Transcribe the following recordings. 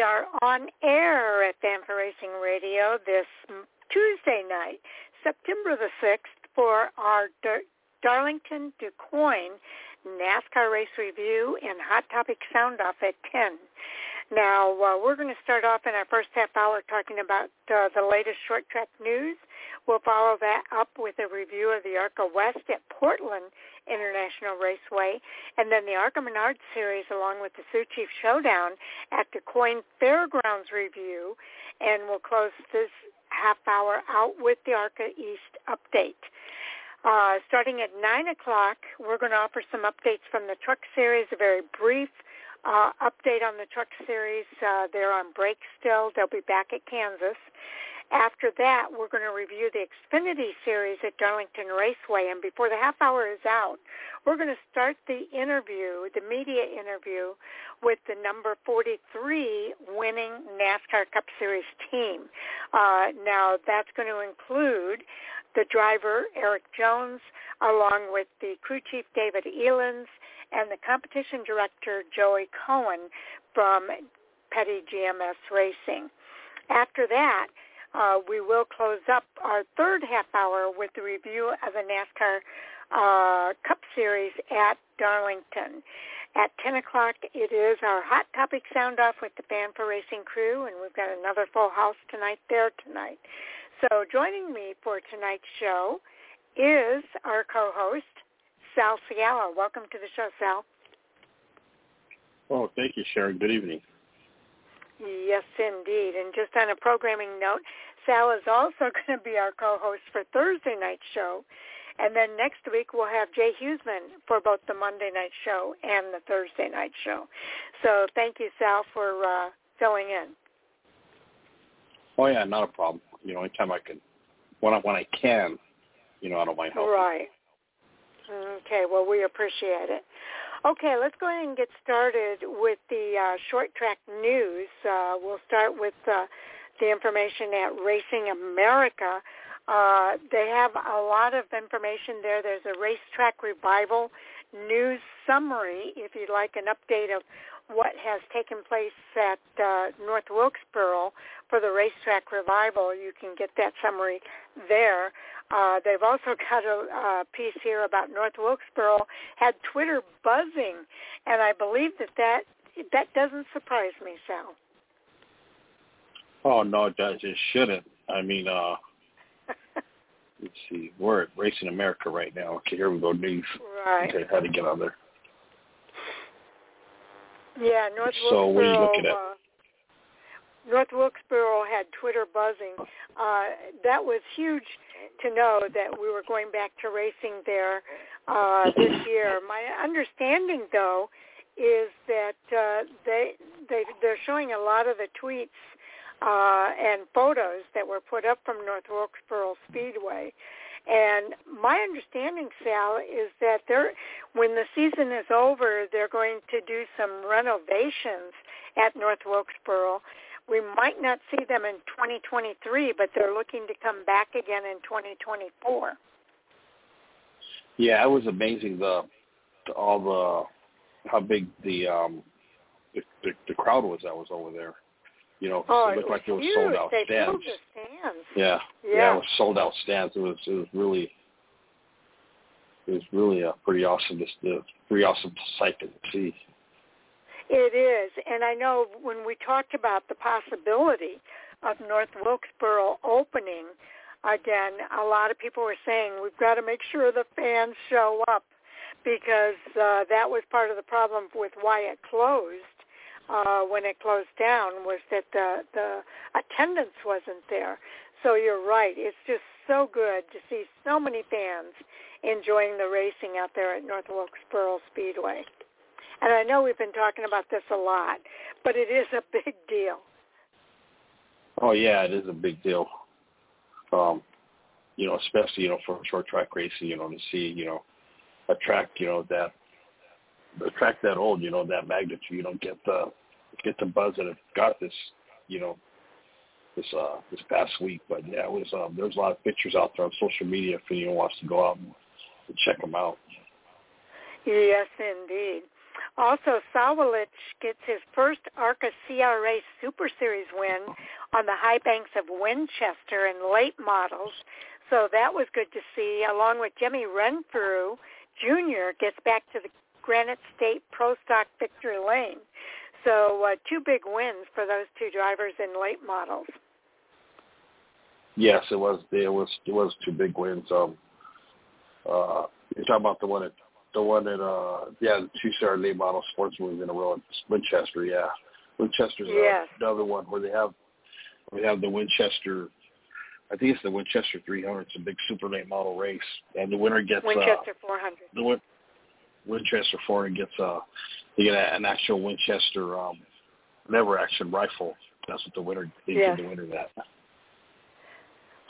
We are on air at Banff Racing Radio this Tuesday night, September the 6th, for our Darlington DuQuoin NASCAR Race Review and Hot Topic Sound Off at 10. Now, we're going to start off in our first half hour talking about the latest short track news. We'll follow that up with a review of the ARCA West at Portland International Raceway, and then the ARCA Menards Series along with the Sioux Chief Showdown at DuQuoin Fairgrounds review, and we'll close this half hour out with the ARCA East update. Starting at 9 o'clock, we're going to offer some updates from the Truck Series, a very brief update on the Truck Series. They're on break still. They'll be back at Kansas. After that, we're going to review the Xfinity Series at Darlington Raceway. And before the half hour is out, we're going to start the interview, the media interview, with the number 43 winning NASCAR Cup Series team. Now, that's going to include the driver, Erik Jones, along with the crew chief, Dave Elenz, and the competition director, Joey Cohen, from Petty GMS Racing. After that, we will close up our third half hour with the review of the NASCAR Cup Series at Darlington. At 10 o'clock, it is our Hot Topic Sound Off with the Banff Racing crew, and we've got another full house tonight. So joining me for tonight's show is our co-host, Sal Ciala. Welcome to the show, Sal. Oh, thank you, Sharon. Good evening. Yes, indeed. And just on a programming note, Sal is also going to be our co-host for Thursday night's show. And then next week, we'll have Jay Hughesman for both the Monday night show and the Thursday night show. So thank you, Sal, for filling in. Oh, yeah, not a problem. You know, anytime I can, when I can, you know, I don't mind helping. Right. Okay, well, we appreciate it. Okay, let's go ahead and get started with the short track news. We'll start with the information at Racing America. They have a lot of information there. There's a racetrack revival news summary, if you'd like an update of what has taken place at North Wilkesboro for the racetrack revival. You can get that summary there. They've also got a piece here about North Wilkesboro had Twitter buzzing, and I believe that doesn't surprise me, Sal. Oh, no, it shouldn't. I mean, let's see, we're at Racing America right now. Okay, here we go, news. Right. Okay, how to get on there. Yeah, North Wilkesboro had Twitter buzzing. That was huge to know that we were going back to racing there this year. My understanding, though, is that they're showing a lot of the tweets and photos that were put up from North Wilkesboro Speedway. And my understanding, Sal, is that when the season is over, they're going to do some renovations at North Wilkesboro. We might not see them in 2023, but they're looking to come back again in 2024. Yeah, it was amazing how big the crowd was that was over there. You know, it looked like it was sold out stands. Yeah, it was sold out stands. It was really a pretty awesome sight to see. It is, and I know when we talked about the possibility of North Wilkesboro opening again, a lot of people were saying we've got to make sure the fans show up because that was part of the problem with why it closed. When it closed down, was that the attendance wasn't there. So you're right. It's just so good to see so many fans enjoying the racing out there at North Wilkesboro Speedway. And I know we've been talking about this a lot, but it is a big deal. Oh, yeah, it is a big deal. You know, especially, you know, for short track racing, you know, to see, you know, a track, you know, that a track that old, you know, that magnitude, you don't get the buzz that it got this, you know, this past week. But yeah, it was there's a lot of pictures out there on social media if anyone wants to go out and check them out. Yes, indeed. Also, Sawalich gets his first ARCA CRA Super Series win on the high banks of Winchester in late models, so that was good to see, along with Jimmy Renfrew Jr. gets back to the Granite State Pro Stock Victory Lane. So two big wins for those two drivers in late models. Yes, it was two big wins. You're talking about the two-star late model sports wins in a row at Winchester. Yeah, Winchester's another one where they have the Winchester. I think it's the Winchester 300. It's a big super late model race, and the winner gets Winchester 400. Winchester 400 gets an actual Winchester lever action rifle. That's what the winner did. The winner that.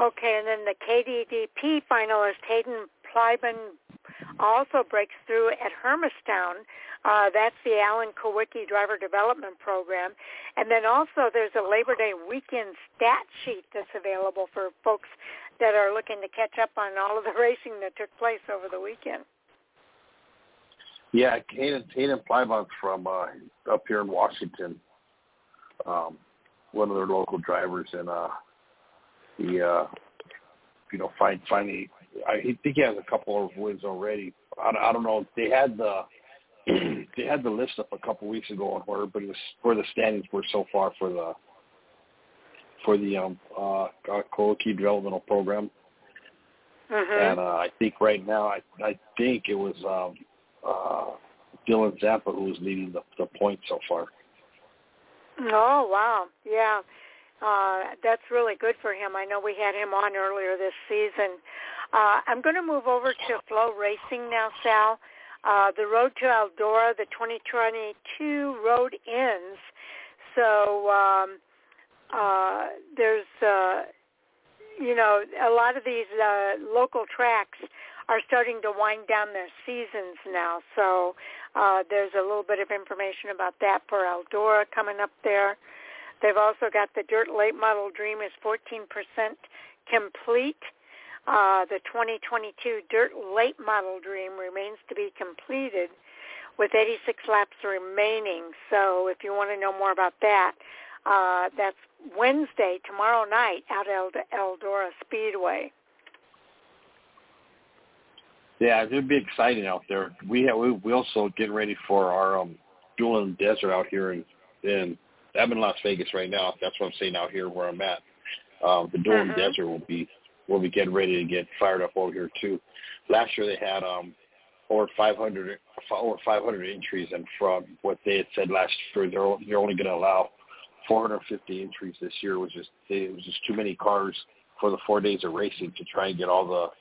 Okay, and then the KDDP finalist Hayden Plyman also breaks through at Hermistown. That's the Alan Kowicki Driver Development Program. And then also there's a Labor Day weekend stat sheet that's available for folks that are looking to catch up on all of the racing that took place over the weekend. Yeah, Hayden Plyman from up here in Washington, one of their local drivers, and finally, I think he has a couple of wins already. I don't know. They had the list up a couple of weeks ago on where the standings were so far for the Kowicki developmental program. And I think right now, I think it was Dylan Zappa who was leading the points so far. Oh wow! Yeah. That's really good for him. I know we had him on earlier this season. I'm going to move over to Flow Racing now, Sal. The Road to Eldora, the 2022 road ends. So there's, a lot of these local tracks are starting to wind down their seasons now. So there's a little bit of information about that for Eldora coming up there. They've also got the Dirt Late Model Dream is 14% complete. The 2022 Dirt Late Model Dream remains to be completed with 86 laps remaining. So if you want to know more about that, that's Wednesday, tomorrow night, out at Eldora Speedway. Yeah, it'll be exciting out there. We also get ready for our Julian Desert out here in I'm in Las Vegas right now. That's what I'm saying out here where I'm at. The Durham Desert will be getting ready to get fired up over here too. Last year they had over 500 entries, and from what they had said last year, they're only going to allow 450 entries this year, which is too many cars for the 4 days of racing to try and get all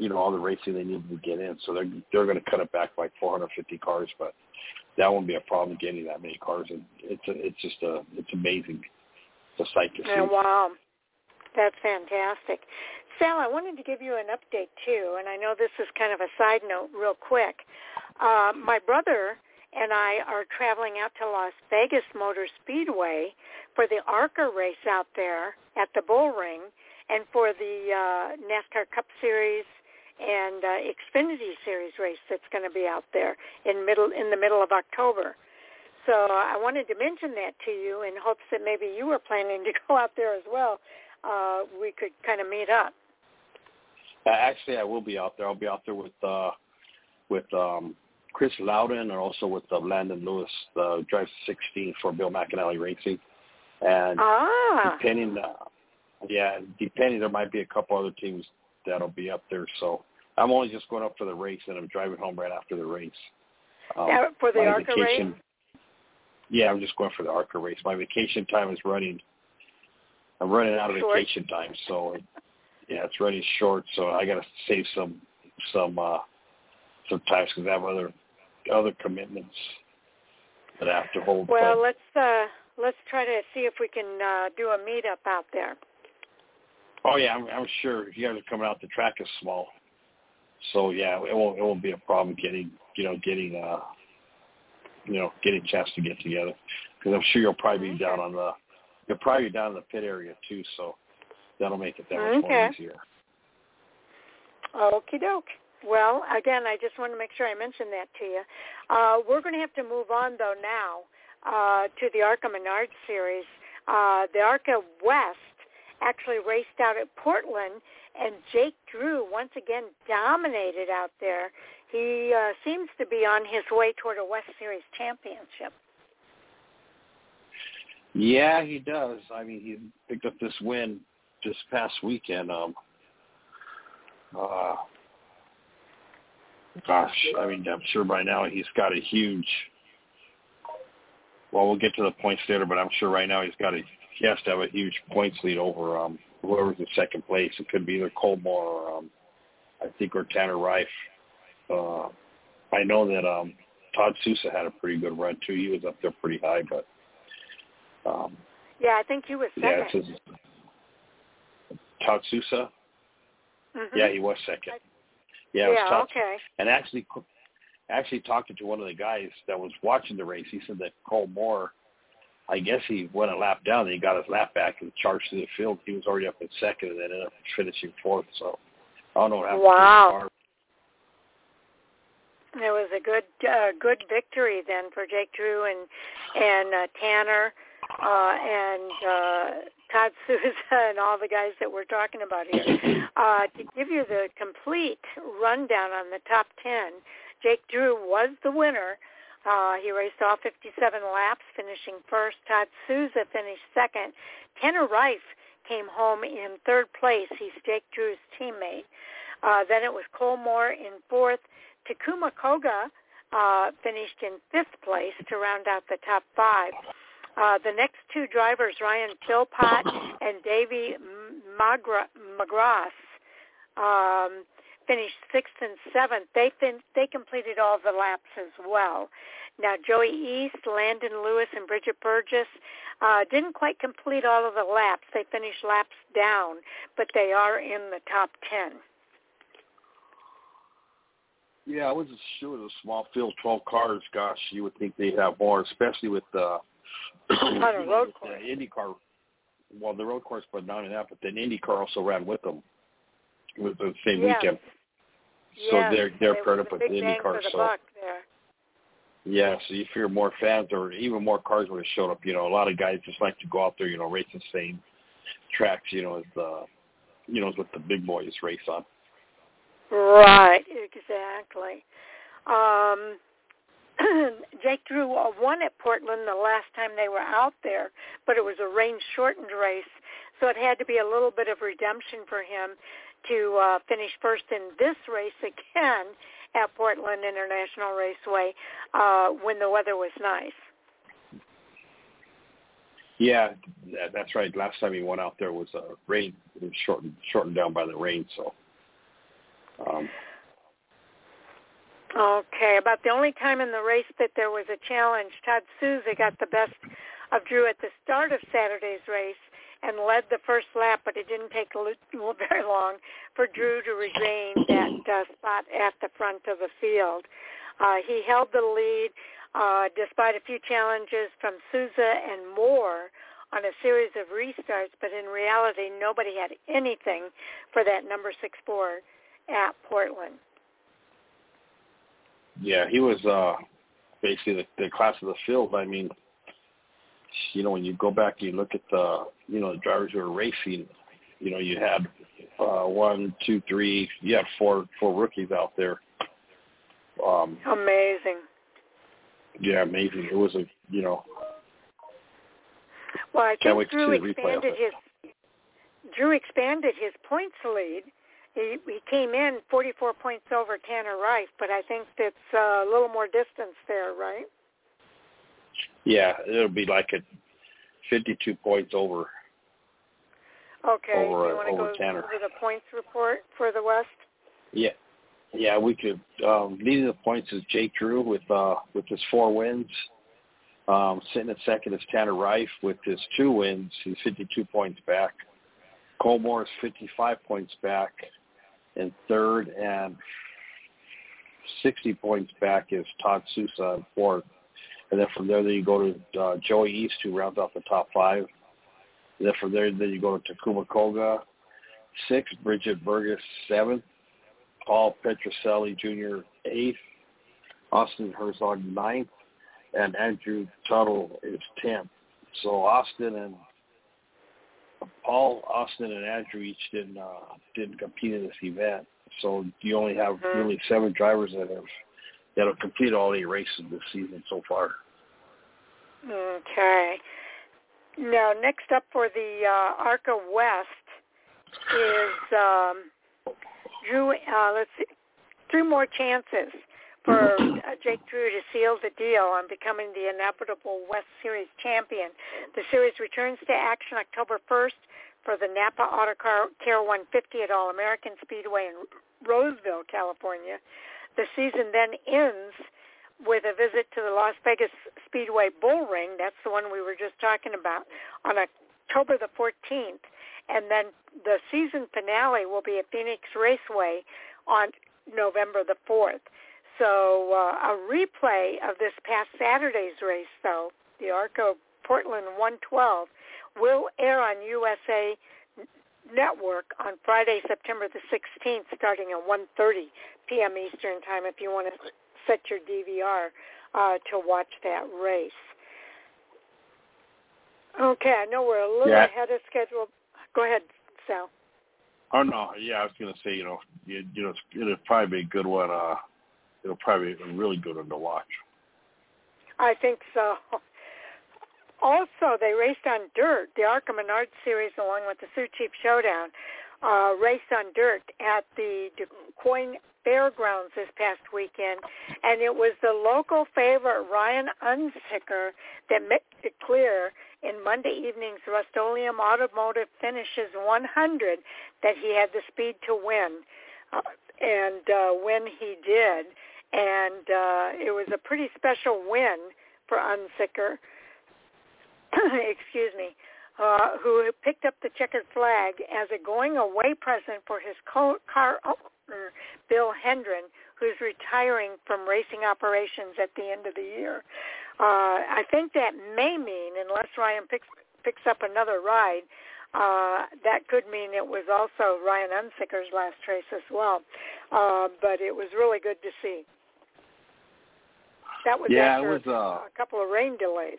the racing they needed to get in. So they're going to cut it back by 450 cars, but that won't be a problem getting that many cars in. It's amazing. It's a sight to see. Oh, wow. That's fantastic. Sal, I wanted to give you an update, too, and I know this is kind of a side note real quick. My brother and I are traveling out to Las Vegas Motor Speedway for the ARCA race out there at the Bullring and for the NASCAR Cup Series and Xfinity Series race that's going to be out there in the middle of October. So I wanted to mention that to you in hopes that maybe you were planning to go out there as well. We could kind of meet up. Actually, I will be out there. I'll be out there with Chris Loudon and also with Landon Lewis, drives 16 for Bill McAnally Racing. And depending, there might be a couple other teams that'll be up there. So I'm only just going up for the race, and I'm driving home right after the race. For the ARCA race? Yeah, I'm just going for the ARCA race. My vacation time is running. I'm running out of vacation time, so yeah, it's running short. So I got to save some time because I have other commitments that I have to hold. Well, but let's try to see if we can do a meetup out there. Oh yeah, I'm sure if you guys are coming out, the track is small, so yeah, it won't be a problem getting a chance to get together because I'm sure you'll probably be down in the pit area too, so that'll make it that much more easier. Okie doke. Well, again, I just want to make sure I mention that to you. We're going to have to move on, though, now to the ARCA Menards Series. The ARCA West actually raced out at Portland, and Jake Drew once again dominated out there. He seems to be on his way toward a West Series championship. Yeah, he does. I mean, he picked up this win this past weekend. I mean, I'm sure by now he's got a huge... Well, we'll get to the points later, but I'm sure right now he has to have a huge points lead over whoever's in second place. It could be either Cole Moore or Tanner Reif. I know that Todd Souza had a pretty good run too. He was up there pretty high, but I think he was second. Yeah, Todd Souza. Mm-hmm. Yeah, he was second. It was Todd. Okay. And actually talking to one of the guys that was watching the race, he said that Cole Moore, I guess he went a lap down and he got his lap back and charged through the field. He was already up in second and then ended up finishing fourth. So I don't know what happened. Wow. It was a good victory then for Jake Drew and Tanner and Todd Souza and all the guys that we're talking about here. To give you the complete rundown on the top 10, Jake Drew was the winner. He raced all 57 laps, finishing first. Todd Souza finished second. Tanner Reif came home in third place. He's Jake Drew's teammate. Then it was Cole Moore in fourth. Takuma Koga finished in fifth place to round out the top five. The next two drivers, Ryan Philpott and Davey Magras, finished sixth and seventh. They completed all the laps as well. Now, Joey East, Landon Lewis, and Bridget Burgess didn't quite complete all of the laps. They finished laps down, but they are in the top 10. Yeah, I wasn't sure with a small field, 12 cars. Gosh, you would think they'd have more, especially with the IndyCar. Well, the road course, but not only that, but then IndyCar also ran with them. It was the same weekend. So they're paired up with the Indy cars. So. Yeah, so you fear more fans or even more cars would have showed up. You know, a lot of guys just like to go out there, you know, race the same tracks, you know, as what the big boys race on. Right, exactly. Jake Drew won at Portland the last time they were out there, but it was a rain-shortened race, so it had to be a little bit of redemption for him to finish first in this race again at Portland International Raceway when the weather was nice. Yeah, that's right. Last time he went out there was rain. It was shortened down by the rain, so... Okay, about the only time in the race that there was a challenge, Todd Souza got the best of Drew at the start of Saturday's race and led the first lap, but it didn't take very long for Drew to regain that spot at the front of the field. He held the lead despite a few challenges from Souza and Moore on a series of restarts, but in reality, nobody had anything for that number 6-4 at Portland. Yeah, he was basically the class of the field. I mean, you know, when you go back and you look at the drivers who were racing, you know, you had one, two, three, you had four rookies out there. Amazing. Yeah, amazing. It was a. Well, I think Drew expanded his points lead. He came in 44 points over Tanner Reif, but I think that's a little more distance there, right? Yeah, it'll be like 52 points over. Okay, you want to go Tanner. Over the points report for the West? Yeah, we could. Leading the points is Jake Drew with his 4 wins. Sitting at second is Tanner Reif with his 2 wins. He's 52 points back. Cole Moore is 55 points back. And third and 60 points back is Todd Souza in fourth. And then from there you go to Joey East, who rounds out the top 5. And then from there you go to Takuma Koga, 6th, Bridget Burgess, 7th, Paul Petroselli Jr. 8th, Austin Herzog 9th, and Andrew Tuttle is 10th. So Austin and Andrew each didn't compete in this event. So you only have really 7 drivers that have completed all 8 races this season so far. Okay. Now, next up for the ARCA West is Drew. Let's see, 3 more chances for Jake Drew to seal the deal on becoming the inevitable West Series champion. The series returns to action October 1st for the Napa Auto Care 150 at All-American Speedway in Roseville, California. The season then ends with a visit to the Las Vegas Speedway Bull Ring. That's the one we were just talking about, on October the 14th. And then the season finale will be at Phoenix Raceway on November the 4th. So a replay of this past Saturday's race, though, the ARCA Portland 112, will air on USA Network on Friday, September the 16th, starting at 1:30 p.m. Eastern Time if you want to set your DVR to watch that race. Okay, I know we're a little ahead of schedule. Go ahead, Sal. Oh, no, yeah, I was going to say, you know, it'll probably be a good one. It'll probably be a really good one to watch. I think so. Also, they raced on dirt. The ARCA Menards Series, along with the Sioux Chief Showdown, raced on dirt at the DuQuoin Fairgrounds this past weekend, and it was the local favorite Ryan Unsicker that made it clear in Monday evening's Rust-Oleum Automotive Finishes 100 that he had the speed to win, and when he did, and it was a pretty special win for Unsicker. Excuse me, who picked up the checkered flag as a going-away present for his car owner, Bill Hendren, who's retiring from racing operations at the end of the year. I think that may mean, unless Ryan picks up another ride, that could mean it was also Ryan Unsicker's last race as well. But it was really good to see. That was after a couple of rain delays.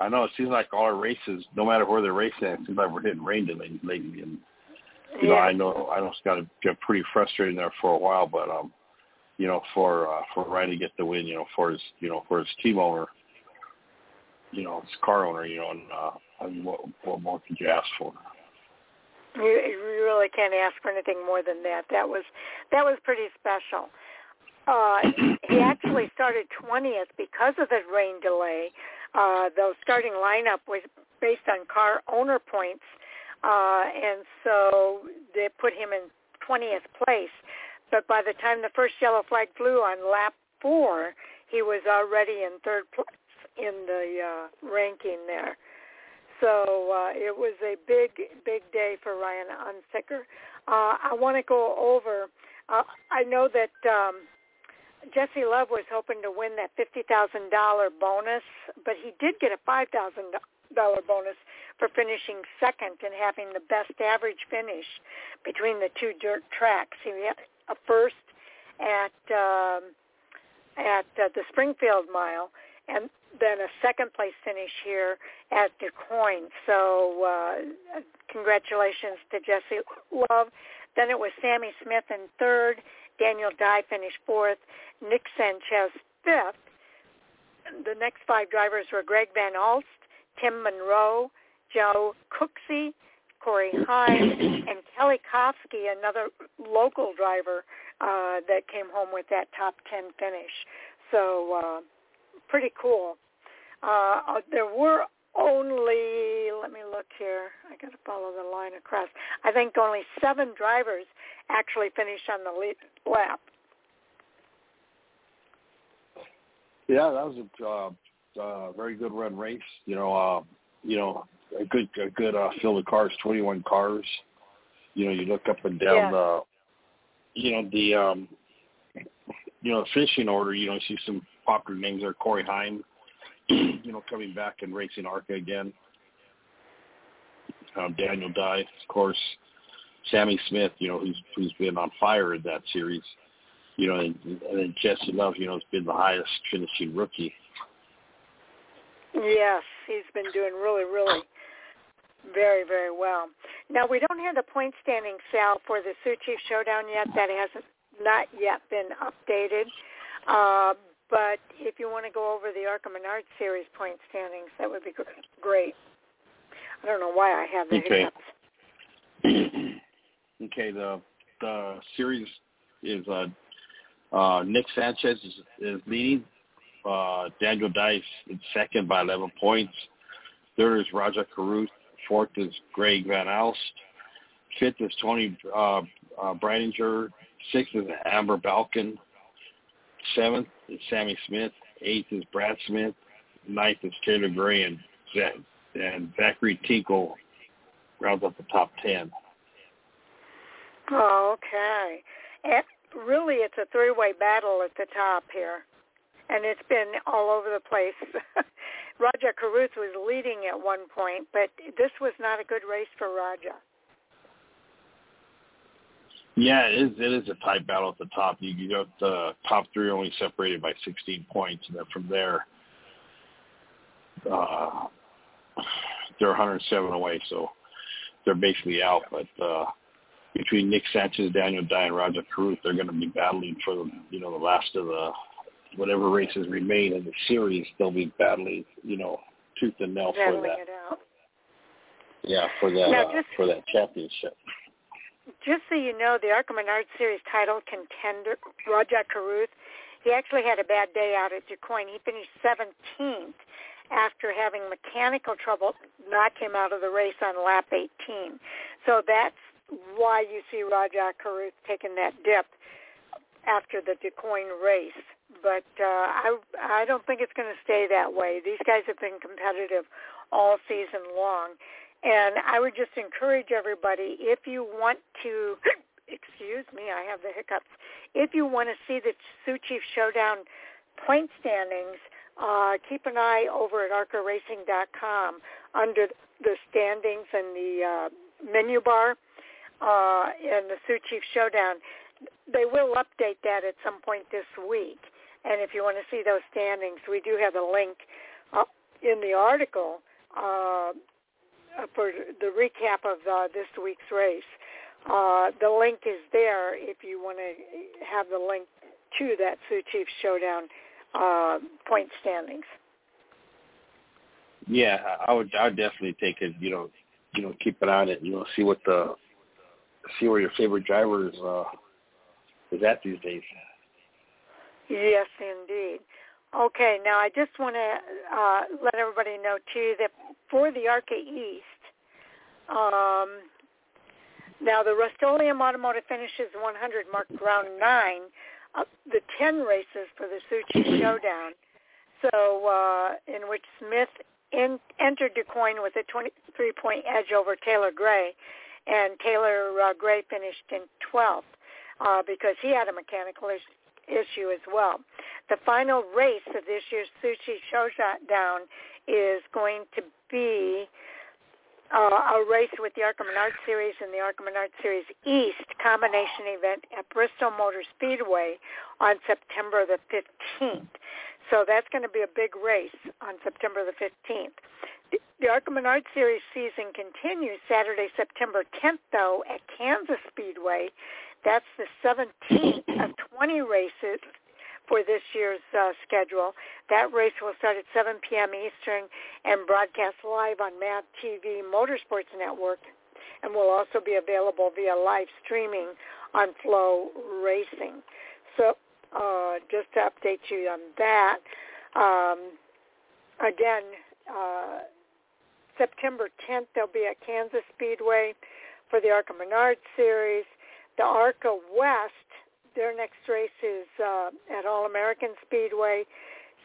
I know, it seems like all our races, no matter where they're racing, it seems like we're hitting rain delays lately. And, you know, I know it's got to get pretty frustrating there for a while, but, you know, for Ryan to get the win, for his team owner, his car owner, and what more could you ask for? You really can't ask for anything more than that. That was pretty special. He actually started 20th because of the rain delay. The starting lineup was based on car owner points, and so they put him in 20th place. But by the time the first yellow flag flew on lap 4, he was already in 3rd place in the ranking there. So it was a big, big day for Ryan Unsicker. I want to go over. I know that Jesse Love was hoping to win that $50,000 bonus, but he did get a $5,000 bonus for finishing second and having the best average finish between the two dirt tracks. He had a first at the Springfield Mile, and then a second place finish here at DuQuoin. So congratulations to Jesse Love. Then it was Sammy Smith in 3rd, Daniel Dye finished 4th, Nick Sanchez 5th. The next 5 drivers were Greg Van Alst, Tim Monroe, Joe Cooksey, Corey Hines, and Kelly Kofsky, another local driver that came home with that top 10 finish. So pretty cool. There were only, let me look here. I got to follow the line across. I think only 7 drivers actually finished on the lead lap. Yeah, that was a very good run race. A good field of cars, 21 cars. You look up and down the finishing order. You see some popular names there. Corey Hine, coming back and racing ARCA again. Daniel Dye, of course, Sammy Smith, you know, who's been on fire in that series, you know, and then Jesse Love, you know, has been the highest finishing rookie. Yes, he's been doing really, really very, very well. Now, we don't have the point standing, Sal, for the Sioux Chief Showdown yet. That hasn't not yet been updated. But if you want to go over the ARCA Menards Series point standings, that would be great. I don't know why I have that. Okay. Okay, the series is Nick Sanchez is leading. Daniel Dye is second by 11 points. Third is Rajah Caruth. Fourth is Greg Van Alst. Fifth is Tony Breininger. Sixth is Amber Balkin. Seventh is Sammy Smith. Eighth is Brad Smith. Ninth is Taylor Gray and Zachary Tinkle rounds up the top 10. Oh, okay. It, really, it's a three-way battle at the top here. And it's been all over the place. Rajah Caruth was leading at one point, but this was not a good race for Rajah. Yeah, it is a tight battle at the top. You got the top three only separated by 16 points, and then from there, they're 107 away, so they're basically out. But between Nick Sanchez, Daniel Dye, and Rajah Caruth, they're going to be battling for the last of the whatever races remain in the series. They'll be battling, tooth and nail for that. It out. Yeah, for that now, for that championship. Just so you know, the ARCA Menards Series title contender, Rajah Caruth, he actually had a bad day out at DuQuoin. He finished 17th after having mechanical trouble knock him out of the race on lap 18. So that's why you see Rajah Caruth taking that dip after the DuQuoin race. But I don't think it's going to stay that way. These guys have been competitive all season long. And I would just encourage everybody, if you want to, excuse me, I have the hiccups. If you want to see the Sioux Chief Showdown point standings, keep an eye over at arcaracing.com under the standings and the menu bar and the Sioux Chief Showdown. They will update that at some point this week. And if you want to see those standings, we do have a link up in the article for the recap of this week's race. The link is there if you want to have the link to that Sioux Chief Showdown point standings. Yeah, I would definitely take it. Keep an eye on it. See what where your favorite driver is at these days. Yes, indeed. Okay, now I just want to let everybody know, too, that for the ARCA East, now the Rust-Oleum Automotive finishes 100, marked round 9, of the 10 races for the Sioux Chief Showdown, so in which Smith entered DuQuoin with a 23-point edge over Taylor Gray, and Taylor Gray finished in 12th because he had a mechanical issue as well. The final race of this year's Sioux Chief Showdown is going to be a race with the ARCA Menards Series and the ARCA Menards Series East combination event at Bristol Motor Speedway on September the 15th. So that's going to be a big race on September the 15th. The ARCA Menards Series season continues Saturday, September 10th, though, at Kansas Speedway. That's the 17th of 20 races for this year's schedule. That race will start at 7 p.m. Eastern and broadcast live on MAV TV Motorsports Network, and will also be available via live streaming on Flow Racing. So just to update you on that, again, September 10th, they'll be at Kansas Speedway for the ARCA Menards Series. The ARCA West, their next race is at All-American Speedway,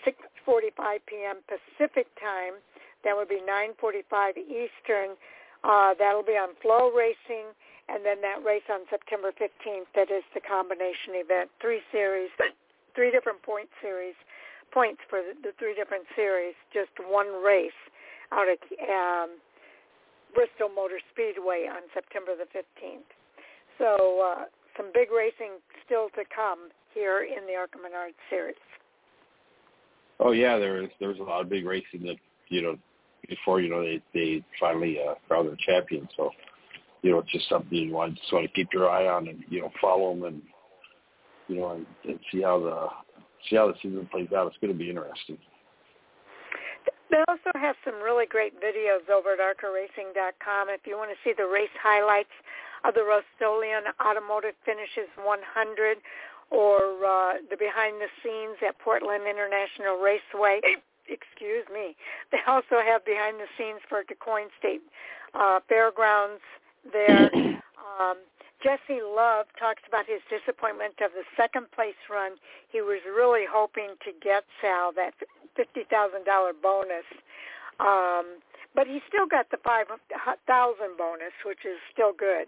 6:45 p.m. Pacific time. That would be 9:45 Eastern. That'll be on Flow Racing, and then that race on September 15th, that is the combination event, three different points for the three different series, just one race out at Bristol Motor Speedway on September the 15th. So some big racing still to come here in the ARCA Menards Series. Oh yeah, there was a lot of big racing that before they finally crowned their champion. So it's just something you want to keep your eye on and follow them and and see how the season plays out. It's going to be interesting. They also have some really great videos over at arcaracing.com if you want to see the race highlights of the Rust-Olean Automotive Finishes 100 or the behind the scenes at Portland International Raceway. Excuse me. They also have behind the scenes for DuQuoin Fairgrounds there. Jesse Love talks about his disappointment of the second-place run. He was really hoping to get, Sal, that $50,000 bonus. But he still got the $5,000 bonus, which is still good.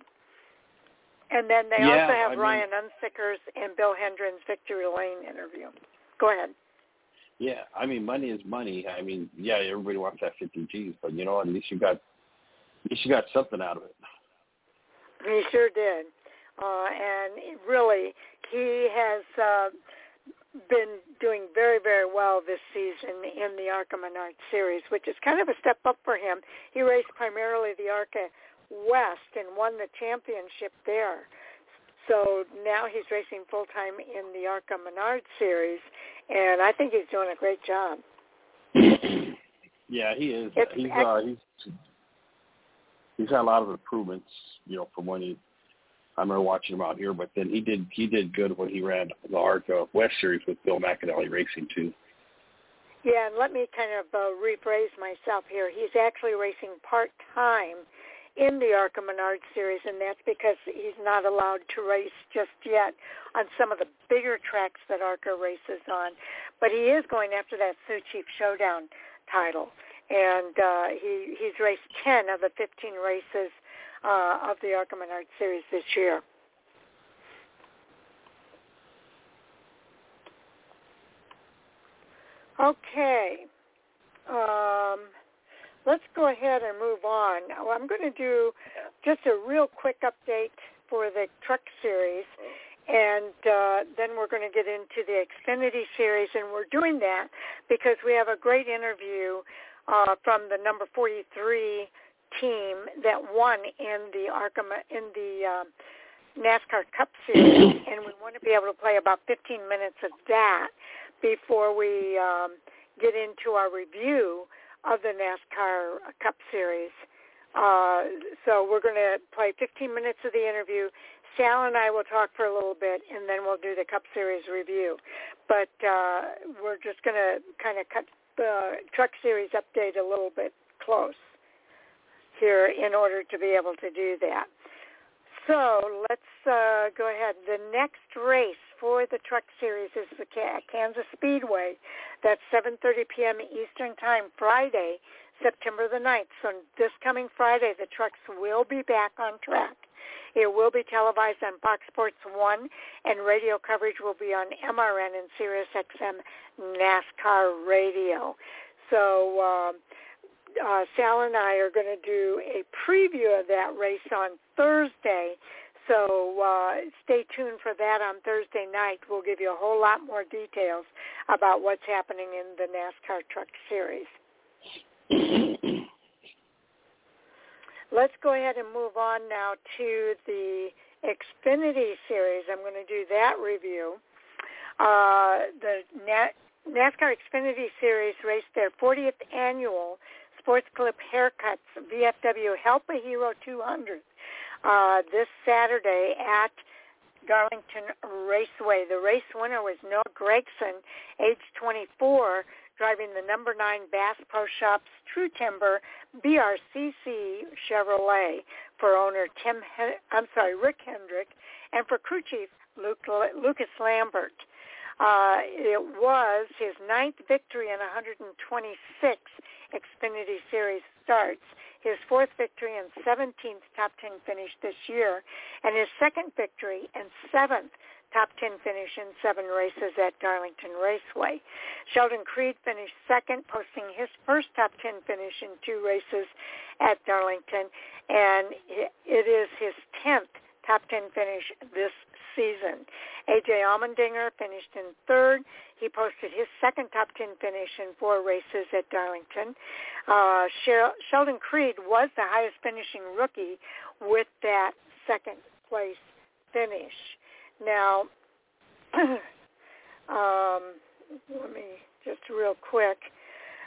And then they also have Ryan Unsickers and Bill Hendren's Victory Lane interview. Go ahead. Yeah, I mean, money is money. I mean, yeah, everybody wants that 50 G's, but at least you got something out of it. He sure did. And really, he has been doing very, very well this season in the ARCA Menards Series, which is kind of a step up for him. He raced primarily the ARCA West and won the championship there. So now he's racing full-time in the ARCA Menards Series, and I think he's doing a great job. Yeah, he is. He's had a lot of improvements, from when I remember watching him out here, but then he did good when he ran the ARCA West Series with Bill McAnally Racing, too. Yeah, and let me kind of rephrase myself here. He's actually racing part-time in the ARCA Menards Series, and that's because he's not allowed to race just yet on some of the bigger tracks that ARCA races on. But he is going after that Sioux Chief Showdown title. And he's raced 10 of the 15 races of the ARCA Menards Series this year. Okay. Let's go ahead and move on. I'm going to do just a real quick update for the Truck Series, and then we're going to get into the Xfinity Series, and we're doing that because we have a great interview from the number 43 team that won in the NASCAR Cup Series, and we want to be able to play about 15 minutes of that before we get into our review of the NASCAR Cup Series. So we're going to play 15 minutes of the interview. Sal and I will talk for a little bit, and then we'll do the Cup Series review. But we're just going to kind of cut the Truck Series update a little bit close here in order to be able to do that. So let's go ahead. The next race for the Truck Series is the Kansas Speedway. That's 7:30 p.m. Eastern Time, Friday, September the 9th. So this coming Friday, the trucks will be back on track. It will be televised on Fox Sports 1, and radio coverage will be on MRN and Sirius XM NASCAR Radio. So Sal and I are going to do a preview of that race on Thursday. So stay tuned for that on Thursday night. We'll give you a whole lot more details about what's happening in the NASCAR Truck Series. Let's go ahead and move on now to the Xfinity Series. I'm going to do that review. The NASCAR Xfinity Series raced their 40th annual Sports Clip Haircuts VFW Help a Hero 200 this Saturday at Darlington Raceway. The race winner was Noah Gragson, age 24, driving the number 9 Bass Pro Shops True Timber BRCC Chevrolet for owner Rick Hendrick, and for crew chief Lucas Lambert. It was his 9th victory in 126 Xfinity Series starts, his 4th victory and 17th top 10 finish this year, and his 2nd victory and 7th top 10 finish in 7 races at Darlington Raceway. Sheldon Creed finished 2nd, posting his 1st top 10 finish in 2 races at Darlington, and it is his 10th top 10 finish this season. A.J. Allmendinger finished in third. He posted his second top 10 finish in 4 races at Darlington. Sheldon Creed was the highest finishing rookie with that second place finish. Now, let me just real quick,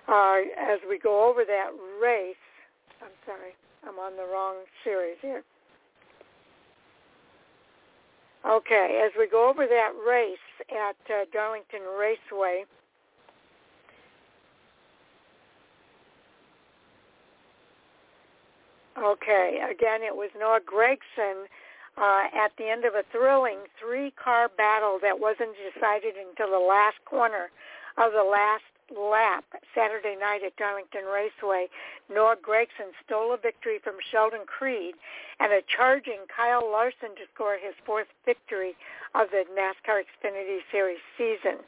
as we go over that race, I'm sorry, I'm on the wrong series here. Okay, as we go over that race at Darlington Raceway, okay, again, it was Noah Gragson at the end of a thrilling 3-car battle that wasn't decided until the last corner of the last lap Saturday night at Darlington Raceway. Noah Gragson stole a victory from Sheldon Creed and a charging Kyle Larson to score his 4th victory of the NASCAR Xfinity Series season.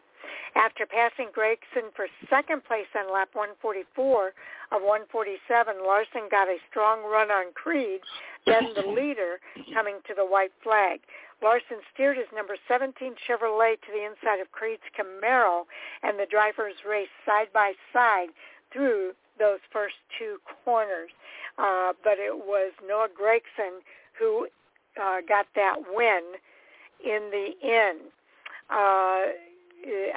After passing Gragson for second place on lap 144 of 147, Larson got a strong run on Creed, then the leader, coming to the white flag. Larson steered his number 17 Chevrolet to the inside of Creed's Camaro, and the drivers raced side by side through those first 2 corners. But it was Noah Gragson who got that win in the end.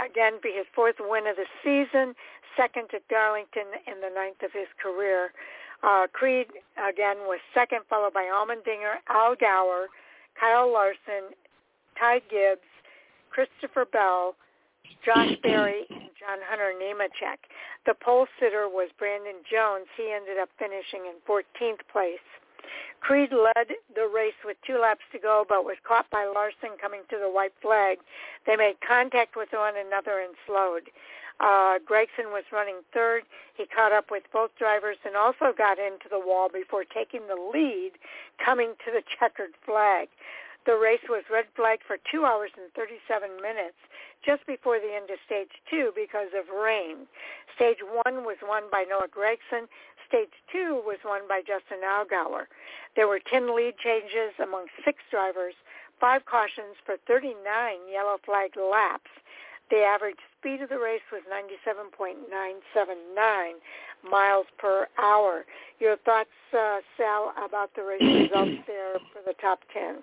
Again, be his 4th win of the season, 2nd at Darlington, and the 9th of his career. Creed, again, was 2nd, followed by Allmendinger, Allgaier, Kyle Larson, Ty Gibbs, Christopher Bell, Josh Berry, and John Hunter Nemechek. The pole sitter was Brandon Jones. He ended up finishing in 14th place. Creed led the race with 2 laps to go, but was caught by Larson coming to the white flag. They made contact with one another and slowed. Gragson was running third. He caught up with both drivers and also got into the wall before taking the lead, coming to the checkered flag. The race was red flagged for 2 hours and 37 minutes just before the end of Stage 2 because of rain. Stage 1 was won by Noah Gragson. Stage 2 was won by Justin Allgaier. There were 10 lead changes among 6 drivers, 5 cautions for 39 yellow flag laps. The average speed of the race was 97.979 miles per hour. Your thoughts, Sal, about the race results there for the top 10?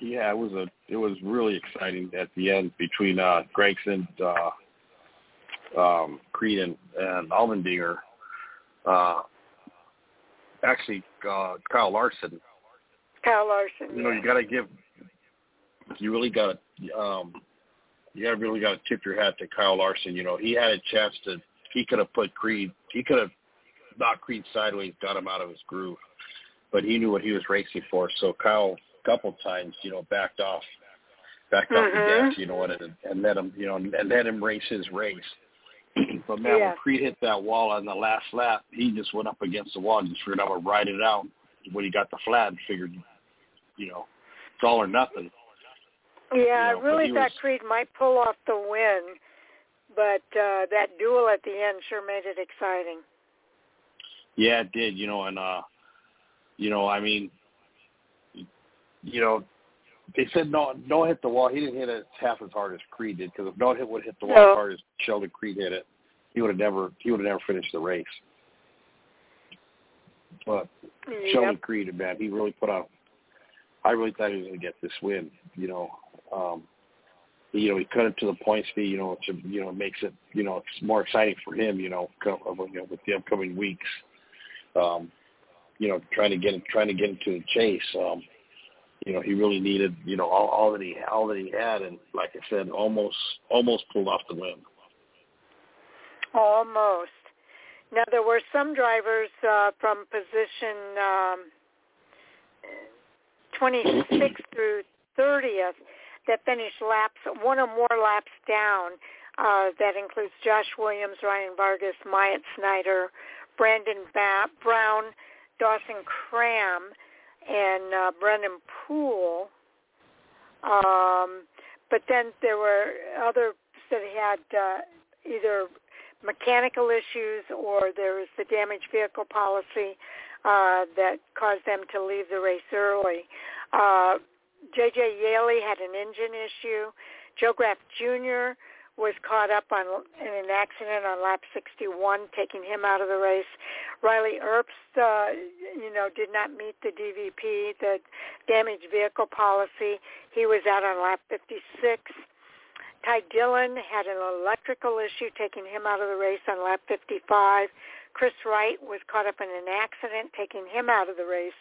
Yeah, it was really exciting at the end between Gragson, Creed, and Allmendinger. Actually, Kyle Larson. Kyle Larson. You know, you really gotta tip your hat to Kyle Larson. You know, he had a chance to. He could have put Creed. He could have knocked Creed sideways, got him out of his groove, but he knew what he was racing for. So Kyle, couple times, you know, backed off the gas, you know, and let him, you know, and let him race his race. But man, yeah, when Creed hit that wall on the last lap, he just went up against the wall and just figured I would ride it out. When he got the flag, figured, you know, it's all or nothing. Yeah, you know, I really thought Creed might pull off the win, but that duel at the end sure made it exciting. Yeah, it did, you know, and you know, I mean, you know, they said Noah hit the wall. He didn't hit it half as hard as Creed did, because if Noah would hit the wall as hard as Sheldon Creed hit it, he would have never finished the race. But Sheldon Creed, man, he really put out. I really thought he was going to get this win. You know, he cut it to the points fee. You know, which makes it, you know, it's more exciting for him. You know, with the upcoming weeks, you know, trying to get into the chase. You know, he really needed, you know, all that he had, and like I said, almost pulled off the win. Almost. Now there were some drivers from position 26 through 30th that finished laps, one or more laps down. That includes Josh Williams, Ryan Vargas, Myatt Snyder, Brandon Brown, Dawson Cram, and Brendan Poole. But then there were others that had either mechanical issues, or there was the damaged vehicle policy that caused them to leave the race early. J.J. Yaley had an engine issue. Joe Graff Jr. was caught up in an accident on lap 61, taking him out of the race. Riley Earps, did not meet the DVP, the damaged vehicle policy. He was out on lap 56. Ty Dillon had an electrical issue, taking him out of the race on lap 55. Chris Wright was caught up in an accident, taking him out of the race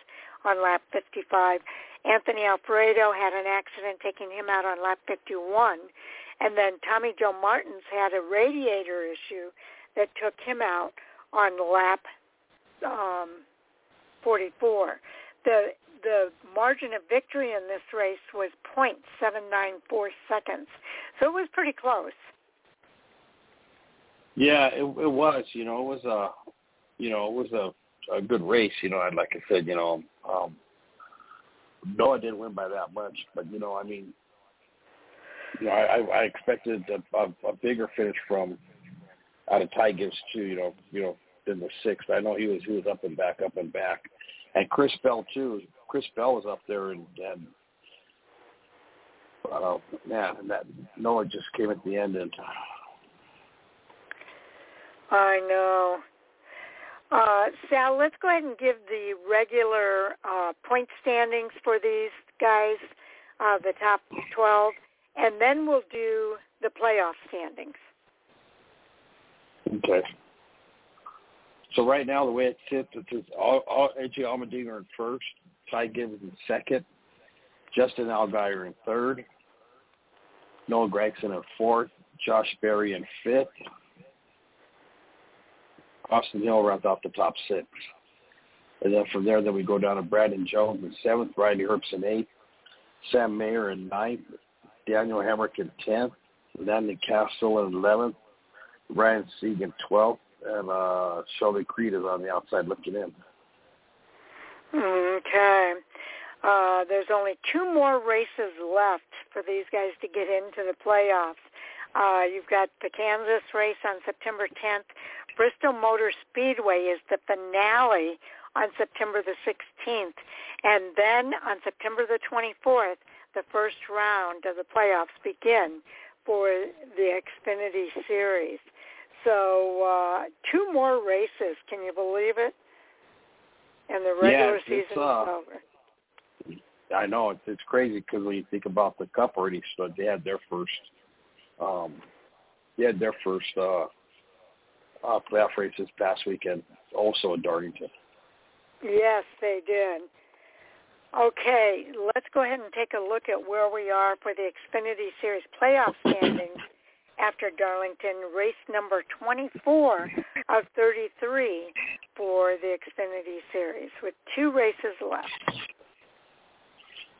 on lap 55. Anthony Alfredo had an accident, taking him out on lap 51. And then Tommy Joe Martins had a radiator issue that took him out on lap 44. The margin of victory in this race was 0.794 seconds. So it was pretty close. Yeah, it was. It was a good race. Noah didn't win by that much, but I expected a bigger finish out of Ty Gibbs too. Than the sixth. I know he was up and back, and Chris Bell too. Chris Bell was up there, and that Noah just came at the end and. I know. Sal, let's go ahead and give the regular point standings for these guys, the top 12, and then we'll do the playoff standings. Okay. So right now, the way it sits, it's A.J. Allmendinger in first, Ty Gibbs in second, Justin Allgaier in third, Noah Gragson in fourth, Josh Berry in fifth, Austin Hill wrapped off the top six. And then from there, we go down to Brandon Jones in seventh, Riley Herbst in eighth, Sam Mayer in ninth, Daniel Hamrick in 10th, Landon Castle in 11th, Ryan Sieg in 12th, and Sheldon Creed is on the outside looking in. Okay. There's only two more races left for these guys to get into the playoffs. You've got the Kansas race on September 10th. Bristol Motor Speedway is the finale on September the 16th. And then on September the 24th, the first round of the playoffs begin for the Xfinity Series. So two more races. Can you believe it? And the regular season is over. I know. It's crazy because when you think about the Cup already, so they had their first playoff race this past weekend, also in Darlington. Yes, they did. Okay, let's go ahead and take a look at where we are for the Xfinity Series playoff standings after Darlington, race number 24 of 33 for the Xfinity Series, with two races left.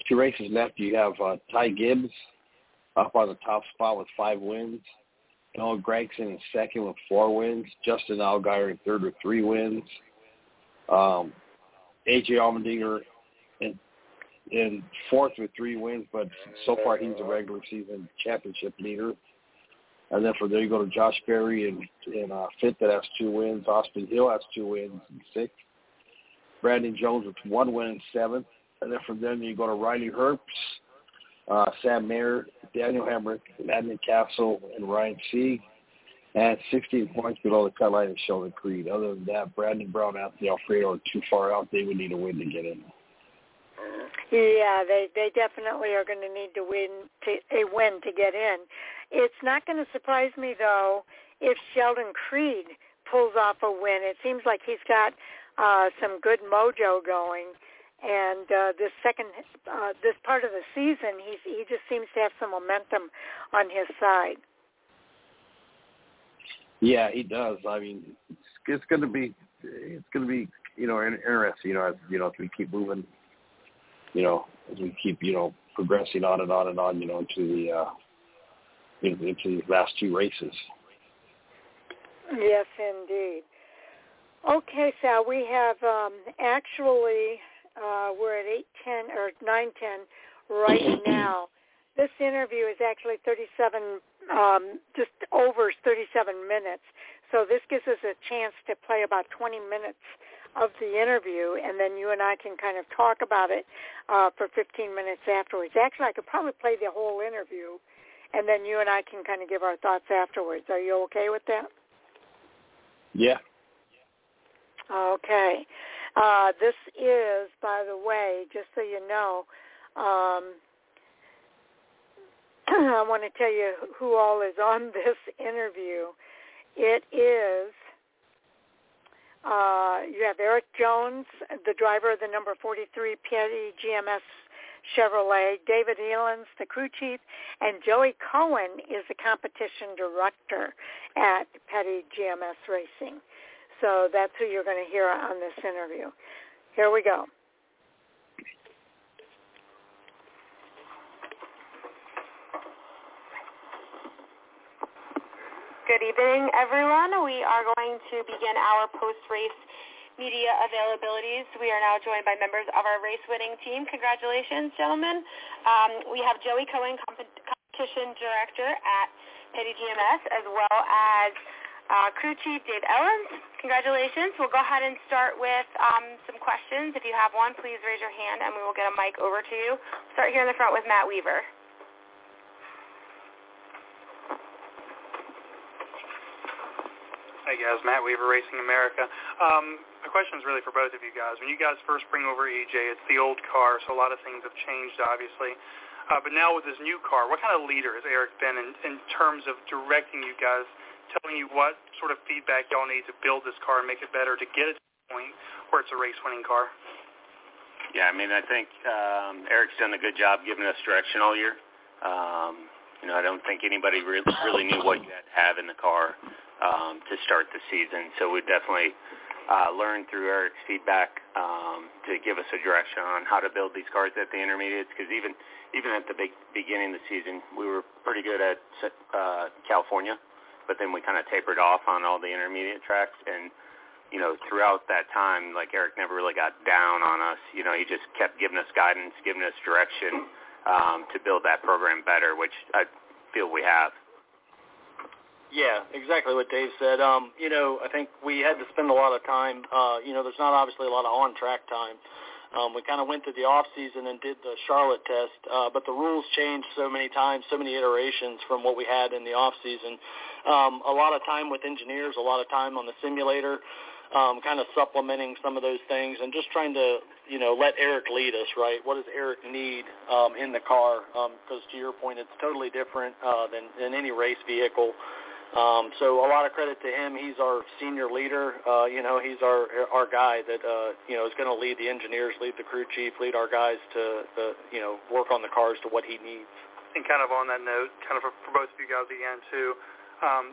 Two races left. You have Ty Gibbs up on the top spot with 5 wins. Noah Gragson in second with 4 wins. Justin Allgaier in third with 3 wins. A.J. Allmendinger in fourth with 3 wins, but so far he's a regular season championship leader. And then from there you go to Josh Berry in fifth that has 2 wins. Austin Hill has 2 wins in sixth. Brandon Jones with 1 win in seventh. And then from there you go to Riley Herbst, Sam Mayer, Daniel Hamrick, Landon Castle, and Ryan Sieg, and 16 points below the cut line is Sheldon Creed. Other than that, Brandon Brown, Anthony Alfredo are too far out. They would need a win to get in. Yeah, they definitely are going to need a win to get in. It's not going to surprise me, though, if Sheldon Creed pulls off a win. It seems like he's got some good mojo going. And this part of the season, he just seems to have some momentum on his side. Yeah, he does. I mean, it's going to be interesting. As we keep moving, as we keep progressing on and on and on, into these last two races. Yes, indeed. Okay, Sal, we have we're at 8:10 or 9:10 right now. This interview is actually 37 minutes. So this gives us a chance to play about 20 minutes of the interview, and then you and I can kind of talk about it for 15 minutes afterwards. Actually, I could probably play the whole interview, and then you and I can kind of give our thoughts afterwards. Are you okay with that? Yeah. Okay. This is, by the way, just so you know, I want to tell you who all is on this interview. It is, you have Erik Jones, the driver of the number 43 Petty GMS Chevrolet, David Elenz, the crew chief, and Joey Cohen is the competition director at Petty GMS Racing. So that's who you're going to hear on this interview. Here we go. Good evening, everyone. We are going to begin our post-race media availabilities. We are now joined by members of our race-winning team. Congratulations, gentlemen. We have Joey Cohen, competition director at Petty GMS, as well as crew chief Dave Elenz. Congratulations. We'll go ahead and start with some questions. If you have one, please raise your hand, and we will get a mic over to you. Start here in the front with Matt Weaver. Hey guys, Matt Weaver, Racing America. The question is really for both of you guys. When you guys first bring over EJ, it's the old car, so a lot of things have changed, obviously. But now with this new car, what kind of leader has Erik been in terms of directing you guys, telling you what sort of feedback y'all need to build this car and make it better to get it to the point where it's a race-winning car? Yeah, I mean, I think Erik's done a good job giving us direction all year. You know, I don't think anybody really knew what you had to have in the car to start the season. So we definitely learned through Erik's feedback to give us a direction on how to build these cars at the intermediates, because even at the beginning of the season, we were pretty good at California, but then we kind of tapered off on all the intermediate tracks. And, you know, throughout that time, like, Erik never really got down on us. You know, he just kept giving us guidance, giving us direction to build that program better, which I feel we have. Yeah, exactly what Dave said. You know, I think we had to spend a lot of time. You know, there's not obviously a lot of on-track time. We kind of went through the off-season and did the Charlotte test, but the rules changed so many times, so many iterations from what we had in the off-season. A lot of time with engineers, a lot of time on the simulator, kind of supplementing some of those things and just trying to, you know, let Erik lead us, right? What does Erik need in the car? Because to your point, it's totally different than any race vehicle. So a lot of credit to him. He's our senior leader. You know, he's our guy that, you know, is going to lead the engineers, lead the crew chief, lead our guys to, you know, work on the cars to what he needs. And kind of on that note, kind of for both of you guys again, too,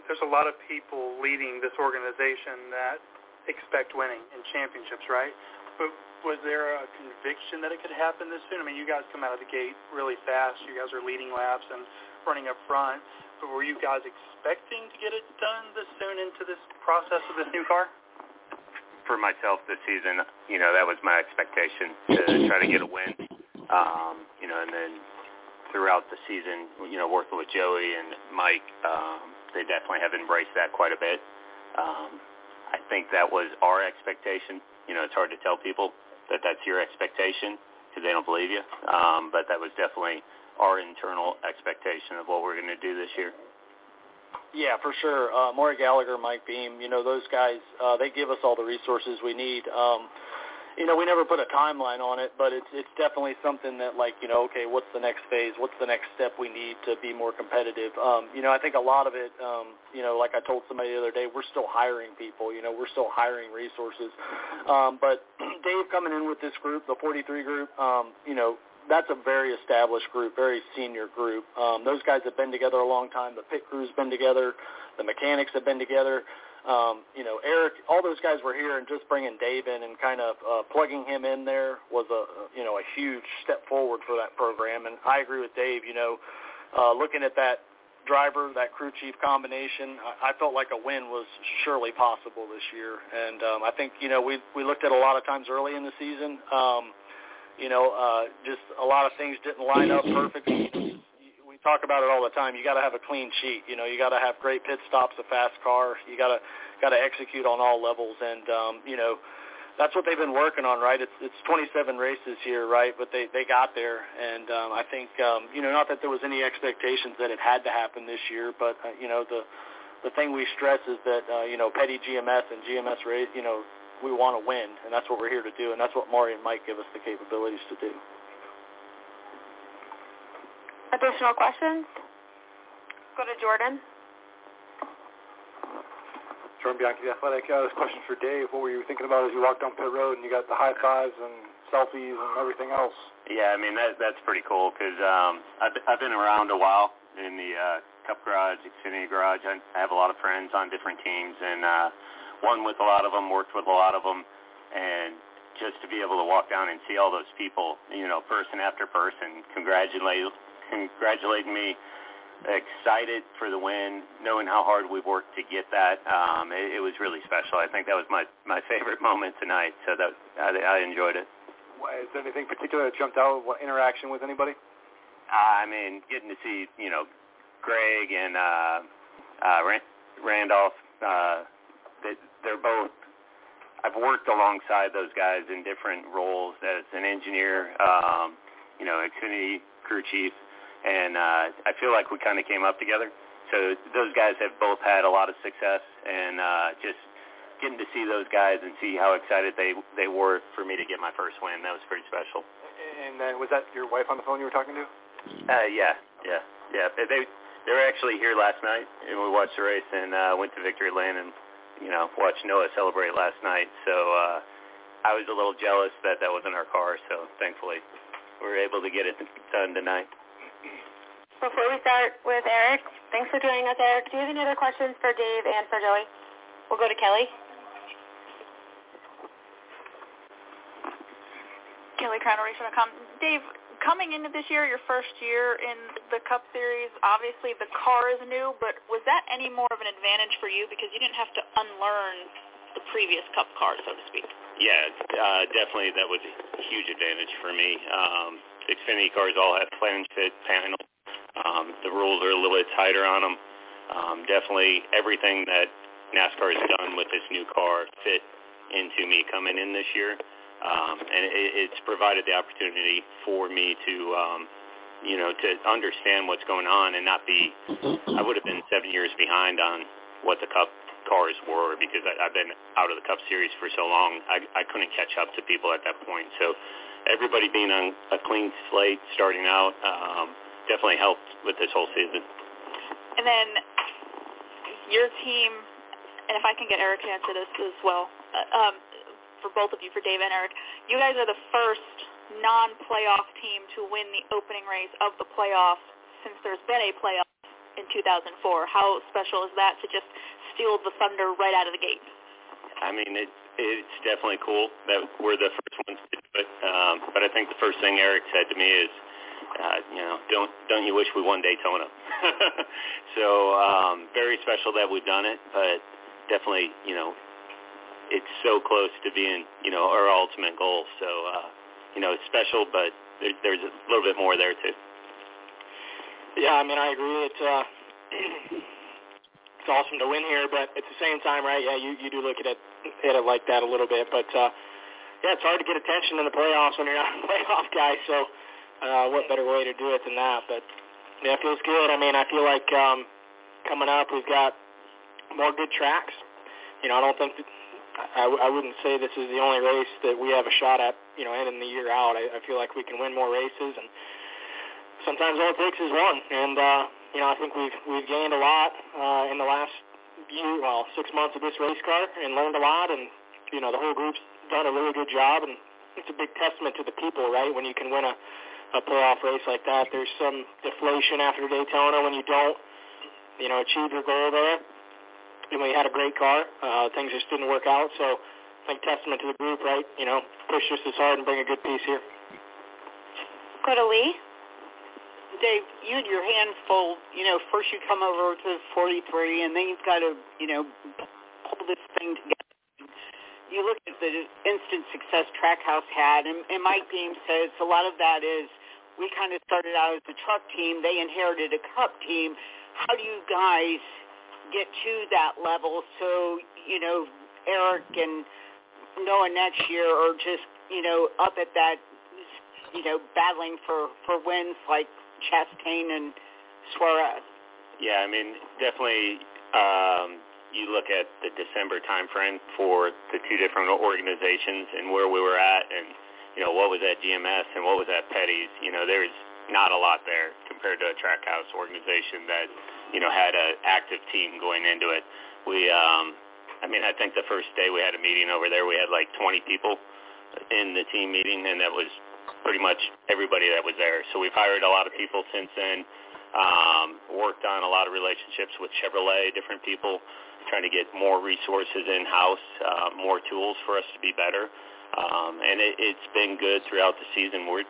there's a lot of people leading this organization that expect winning in championships, right? But was there a conviction that it could happen this soon? I mean, you guys come out of the gate really fast. You guys are leading laps and running up front. But were you guys expecting to get it done this soon into this process of this new car? For myself this season, you know, that was my expectation, to try to get a win. You know, and then throughout the season, you know, working with Joey and Mike, they definitely have embraced that quite a bit. I think that was our expectation. You know, it's hard to tell people that that's your expectation because they don't believe you. But that was definitely our internal expectation of what we're going to do this year. Yeah, for sure. Maury Gallagher, Mike Beam, you know, those guys, they give us all the resources we need. You know, we never put a timeline on it, but it's definitely something that, like, you know, okay, what's the next phase? What's the next step we need to be more competitive? You know, I think a lot of it, you know, like I told somebody the other day, we're still hiring people. You know, we're still hiring resources. But Dave coming in with this group, the 43 group, you know, that's a very established group, very senior group. Those guys have been together a long time. The pit crew's been together. The mechanics have been together. You know, Erik, all those guys were here, and just bringing Dave in and kind of plugging him in there was a, you know, a huge step forward for that program. And I agree with Dave, you know, looking at that driver, that crew chief combination, I felt like a win was surely possible this year. And I think, you know, we looked at a lot of times early in the season, you know, just a lot of things didn't line up perfectly. We talk about it all the time. You got to have a clean sheet. You know, you got to have great pit stops, a fast car. You got to execute on all levels. And you know, that's what they've been working on, right? It's 27 races here, right? But they got there, and I think not that there was any expectations that it had to happen this year, but the thing we stress is that Petty GMS and GMS Race, we want to win, and that's what we're here to do, and that's what Maury and Mike give us the capabilities to do. Additional questions? Go to Jordan. Jordan Bianchi, The Athletic. This question for Dave. What were you thinking about as you walked down pit road and you got the high fives and selfies and everything else? Yeah, I mean, that's pretty cool because I've been around a while in the Cup Garage, Xfinity Garage. I have a lot of friends on different teams, and won with a lot of them, worked with a lot of them, and just to be able to walk down and see all those people, person after person, congratulating me, excited for the win, knowing how hard we've worked to get that. It was really special. I think that was my favorite moment tonight, so that I enjoyed it. Is there anything particular that jumped out? What interaction with anybody? I mean, getting to see, Greg and Randolph, they're both, I've worked alongside those guys in different roles as an engineer, Xfinity crew chief, and I feel like we kind of came up together. So those guys have both had a lot of success, and just getting to see those guys and see how excited they were for me to get my first win, that was pretty special. And then was that your wife on the phone you were talking to? Yeah. They were actually here last night, and we watched the race and went to Victory Lane and, watched Noah celebrate last night. So I was a little jealous that wasn't our car, so thankfully we were able to get it done tonight. Before we start with Eric, thanks for joining us, Eric. Do you have any other questions for Dave and for Joey? We'll go to Kelly. Kelly Crown, Racing. Dave, coming into this year, your first year in the Cup Series, obviously the car is new, but was that any more of an advantage for you because you didn't have to unlearn the previous Cup car, so to speak? Yeah, definitely that was a huge advantage for me. Xfinity cars all have flange fit panels. The rules are a little bit tighter on them. Definitely everything that NASCAR has done with this new car fit into me coming in this year. And it's provided the opportunity for me to, to understand what's going on and not be – I would have been 7 years behind on what the Cup cars were because I've been out of the Cup Series for so long. I couldn't catch up to people at that point. So everybody being on a clean slate starting out definitely helped with this whole season. And then your team, and if I can get Eric to answer this as well, for both of you, for Dave and Eric, you guys are the first non-playoff team to win the opening race of the playoffs since there's been a playoff in 2004. How special is that to just steal the thunder right out of the gate? I mean, it's definitely cool that we're the first ones to do it, but I think the first thing Eric said to me is, don't you wish we won Daytona? So very special that we've done it, but definitely, it's so close to being, our ultimate goal. So, it's special, but there's a little bit more there, too. Yeah, I mean, I agree. It's awesome to win here, but at the same time, right, yeah, you do look at it like that a little bit. But, it's hard to get attention in the playoffs when you're not a playoff guy, so what better way to do it than that? But yeah, it feels good. I mean, I feel like coming up, we've got more good tracks. I don't think I wouldn't say this is the only race that we have a shot at. Ending the year out, I feel like we can win more races, and sometimes all it takes is one. And I think we've gained a lot in the last 6 months of this race car, and learned a lot. And the whole group's done a really good job, and it's a big testament to the people, right? When you can win a playoff race like that. There's some deflation after Daytona when you don't, achieve your goal there. And we had a great car. Things just didn't work out. So I think testament to the group, right? Push just as hard and bring a good piece here. Go to Lee. Dave, you had your hands full. First you come over to 43, and then you've got to, pull this thing together. You look at the instant success Trackhouse had, and Mike Beam says a lot of that is we kind of started out as a truck team. They inherited a Cup team. How do you guys get to that level so, Eric and knowing next year are just, you know, up at that, you know, battling for wins like Chastain and Suarez. Yeah, I mean, definitely you look at the December time frame for the two different organizations and where we were at and, you know, what was at GMS and what was at Petty's. You know, there was not a lot there compared to a Trackhouse organization that, you know, had an active team going into it. We, I mean, I think the first day we had a meeting over there, we had like 20 people in the team meeting, and that was pretty much everybody that was there. So we've hired a lot of people since then, worked on a lot of relationships with Chevrolet, different people, trying to get more resources in-house, more tools for us to be better. And it's been good throughout the season. We're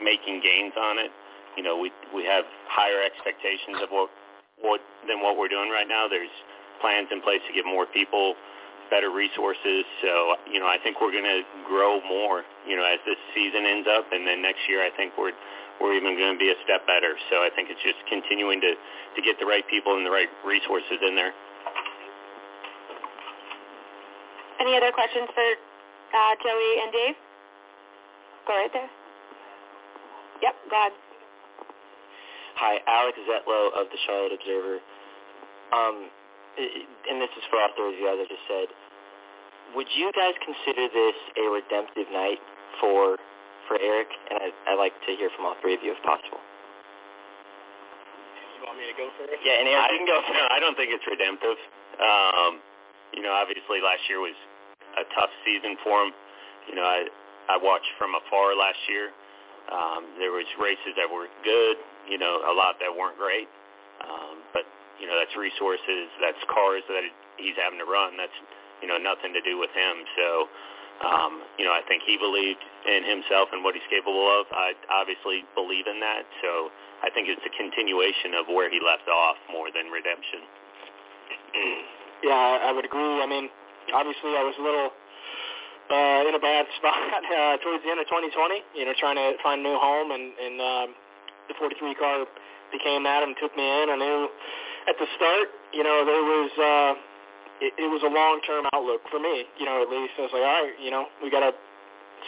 making gains on it. You know, we have higher expectations of what we're doing right now. There's plans in place to get more people, better resources. So, you know, I think we're going to grow more, you know, as this season ends up. And then next year, I think we're even going to be a step better. So I think it's just continuing to get the right people and the right resources in there. Any other questions for Joey and Dave? Go right there. Yep, go ahead. Hi, Alex Zetlow of the Charlotte Observer. And this is for all three of you, as I just said. Would you guys consider this a redemptive night for Erik? And I'd like to hear from all three of you if possible. You want me to go first? Yeah, and Erik, you can go first. No, I don't think it's redemptive. You know, obviously last year was a tough season for him. You know, I watched from afar last year. There was races that were good, you know, a lot that weren't great. But you know, that's resources, that's cars that he's having to run. That's, you know, nothing to do with him. So, you know, I think he believed in himself and what he's capable of. I obviously believe in that. So I think it's a continuation of where he left off more than redemption. Yeah, I would agree. I mean, obviously I was a little in a bad spot towards the end of 2020, you know, trying to find a new home. And the 43 car became that and took me in. I knew at the start, you know, there was it was a long-term outlook for me, you know, at least. I was like, all right, you know, we got to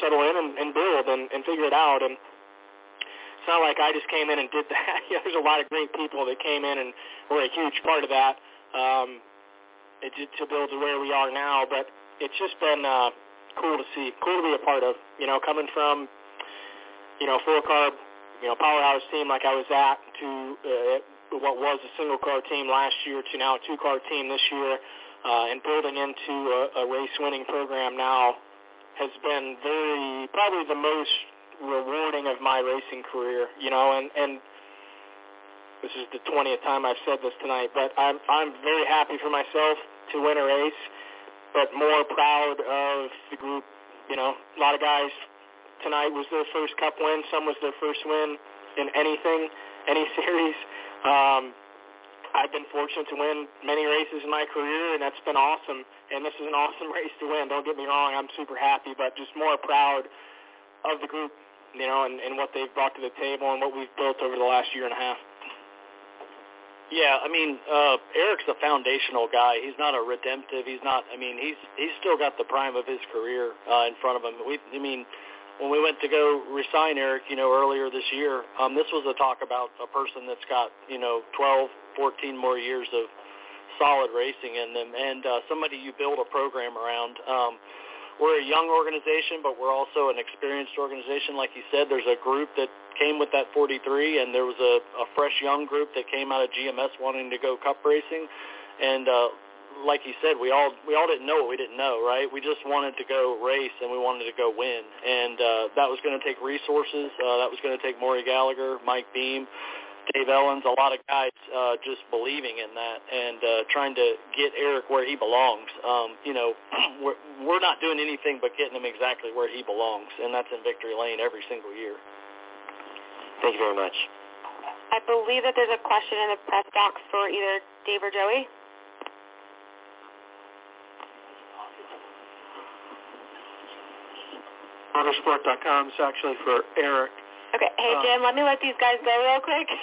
settle in and build and figure it out. And it's not like I just came in and did that. You know, there's a lot of great people that came in and were a huge part of that to build to where we are now. But it's just been cool to see, cool to be a part of, you know, coming from, you know, full-carb, you know, powerhouse team like I was at to what was a single-car team last year to now a two-car team this year, and building into a race-winning program now has been very, probably the most rewarding of my racing career, you know, and this is the 20th time I've said this tonight, but I'm very happy for myself to win a race, but more proud of the group. You know, a lot of guys tonight was their first cup win, some was their first win in anything, any series. I've been fortunate to win many races in my career, and that's been awesome. And this is an awesome race to win. Don't get me wrong. I'm super happy, but just more proud of the group, you know, and what they've brought to the table and what we've built over the last year and a half. Yeah, I mean, Erik's a foundational guy. He's not a redemptive. He's not, I mean, he's still got the prime of his career in front of him. I mean, when we went to go resign Erik, you know, earlier this year, this was a talk about a person that's got, you know, 12, 14 more years of solid racing in them, and somebody you build a program around. We're a young organization, but we're also an experienced organization. Like you said, there's a group that came with that 43, and there was a fresh young group that came out of GMS wanting to go cup racing. And like you said, we all didn't know what we didn't know, right? We just wanted to go race, and we wanted to go win. And that was going to take resources. That was going to take Maury Gallagher, Mike Beam, Dave Elenz, a lot of guys just believing in that and trying to get Erik where he belongs. You know, we're not doing anything but getting him exactly where he belongs, and that's in victory lane every single year. Thank you very much. I believe that there's a question in the press box for either Dave or Joey. Motorsport.com is actually for Erik. Okay. Hey, Jim, let me let these guys go real quick. Okay.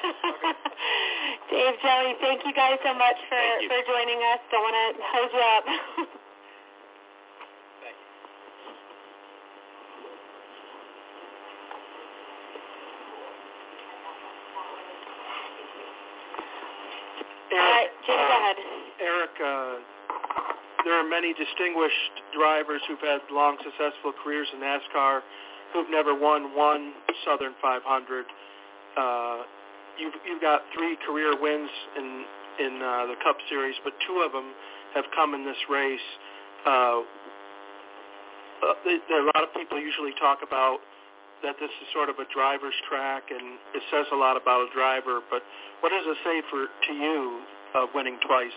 Dave, Joey, thank you guys so much for joining us. Don't want to hose you up. Thank you. Go ahead. Erik, there are many distinguished drivers who've had long, successful careers in NASCAR who've never won one Southern 500. You've got three career wins in the Cup Series, but two of them have come in this race. There are a lot of people usually talk about that this is sort of a driver's track, and it says a lot about a driver, but what does it say to you of winning twice,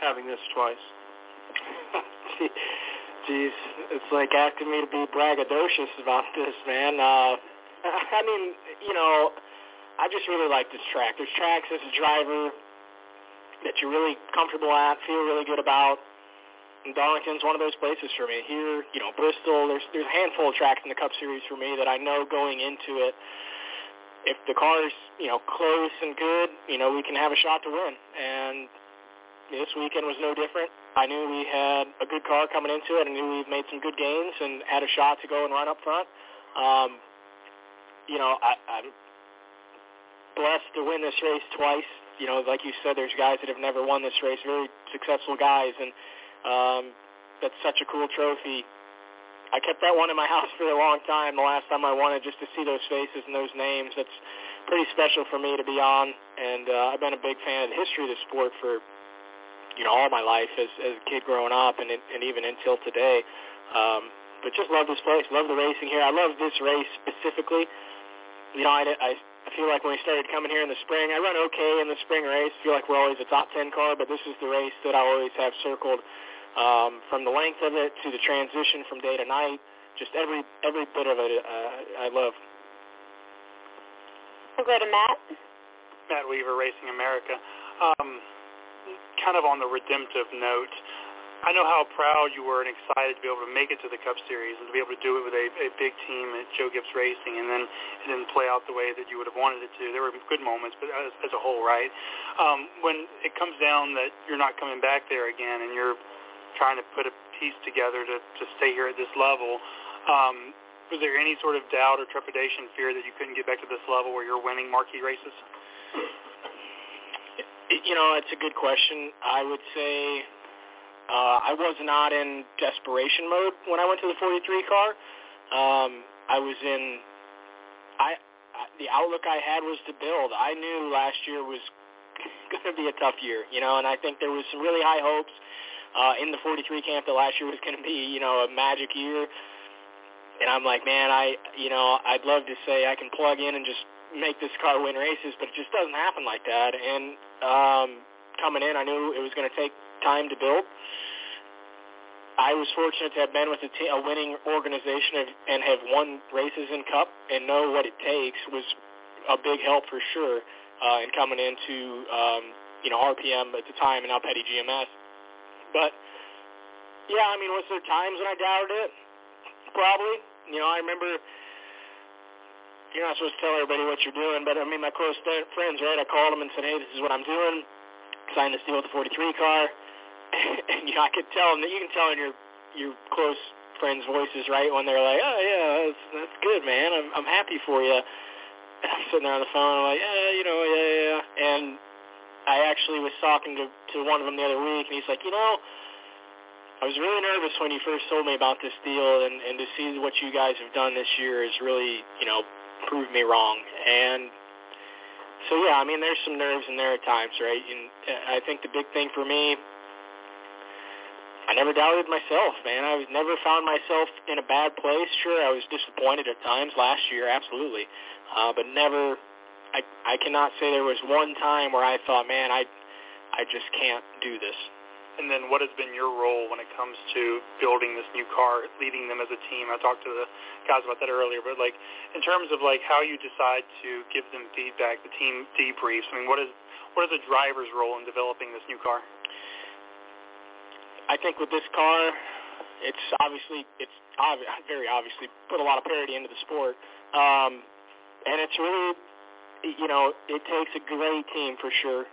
having this twice? Geez, it's like asking me to be braggadocious about this, man. I mean, you know, I just really like this track. There's tracks as a driver that you're really comfortable at, feel really good about. And Darlington's one of those places for me. Here, you know, Bristol, there's a handful of tracks in the Cup Series for me that I know going into it, if the car's, you know, close and good, you know, we can have a shot to win. And this weekend was no different. I knew we had a good car coming into it. I knew we've made some good gains and had a shot to go and run up front. You know, I'm blessed to win this race twice. You know, like you said, there's guys that have never won this race, very successful guys, and that's such a cool trophy. I kept that one in my house for a long time. The last time I won it, just to see those faces and those names, that's pretty special for me to be on. And I've been a big fan of the history of the sport for, you know, all my life as a kid growing up, and even until today. But just love this place, love the racing here. I love this race specifically. You know, I feel like when we started coming here in the spring, I run okay in the spring race. I feel like we're always a top 10 car, but this is the race that I always have circled, from the length of it to the transition from day to night. Just every bit of it I love. We'll go to Matt. Matt Weaver, Racing America. Kind of on the redemptive note, I know how proud you were and excited to be able to make it to the Cup Series and to be able to do it with a big team at Joe Gibbs Racing, and then it didn't play out the way that you would have wanted it to. There were good moments, but as a whole, right? When it comes down that you're not coming back there again and you're trying to put a piece together to stay here at this level, was there any sort of doubt or trepidation, fear that you couldn't get back to this level where you're winning marquee races? You know, it's a good question. I would say... I was not in desperation mode when I went to the 43 car. The outlook I had was to build. I knew last year was going to be a tough year, you know, and I think there was some really high hopes in the 43 camp that last year was going to be, you know, a magic year. And I'm like, man, I'd love to say I can plug in and just make this car win races, but it just doesn't happen like that. And coming in, I knew it was going to take time to build. I was fortunate to have been with a winning organization and have won races in Cup and know what it takes was a big help for sure in coming into, you know, RPM at the time and now Petty GMS. But, yeah, I mean, was there times when I doubted it? Probably. You know, I remember... You're not supposed to tell everybody what you're doing, but, I mean, my close friends, right, I called them and said, hey, this is what I'm doing. Signed this deal with the 43 car. And, you know, I could tell them that you can tell in your close friends' voices, right, when they're like, oh, yeah, that's good, man. I'm happy for you. And I'm sitting there on the phone, I'm like, yeah, you know, yeah. And I actually was talking to one of them the other week, and he's like, you know, I was really nervous when you first told me about this deal, and to see what you guys have done this year has really, you know, proved me wrong. And so, yeah, I mean, there's some nerves in there at times, right? And I think the big thing for me... I never doubted myself, man. I've never found myself in a bad place. Sure, I was disappointed at times last year, absolutely. But never, I cannot say there was one time where I thought, man, I just can't do this. And then what has been your role when it comes to building this new car, leading them as a team? I talked to the guys about that earlier, but, like, in terms of, like, how you decide to give them feedback, the team debriefs, I mean, what is a driver's role in developing this new car? I think with this car, it's very obviously put a lot of parity into the sport. And it's really, you know, it takes a great team for sure.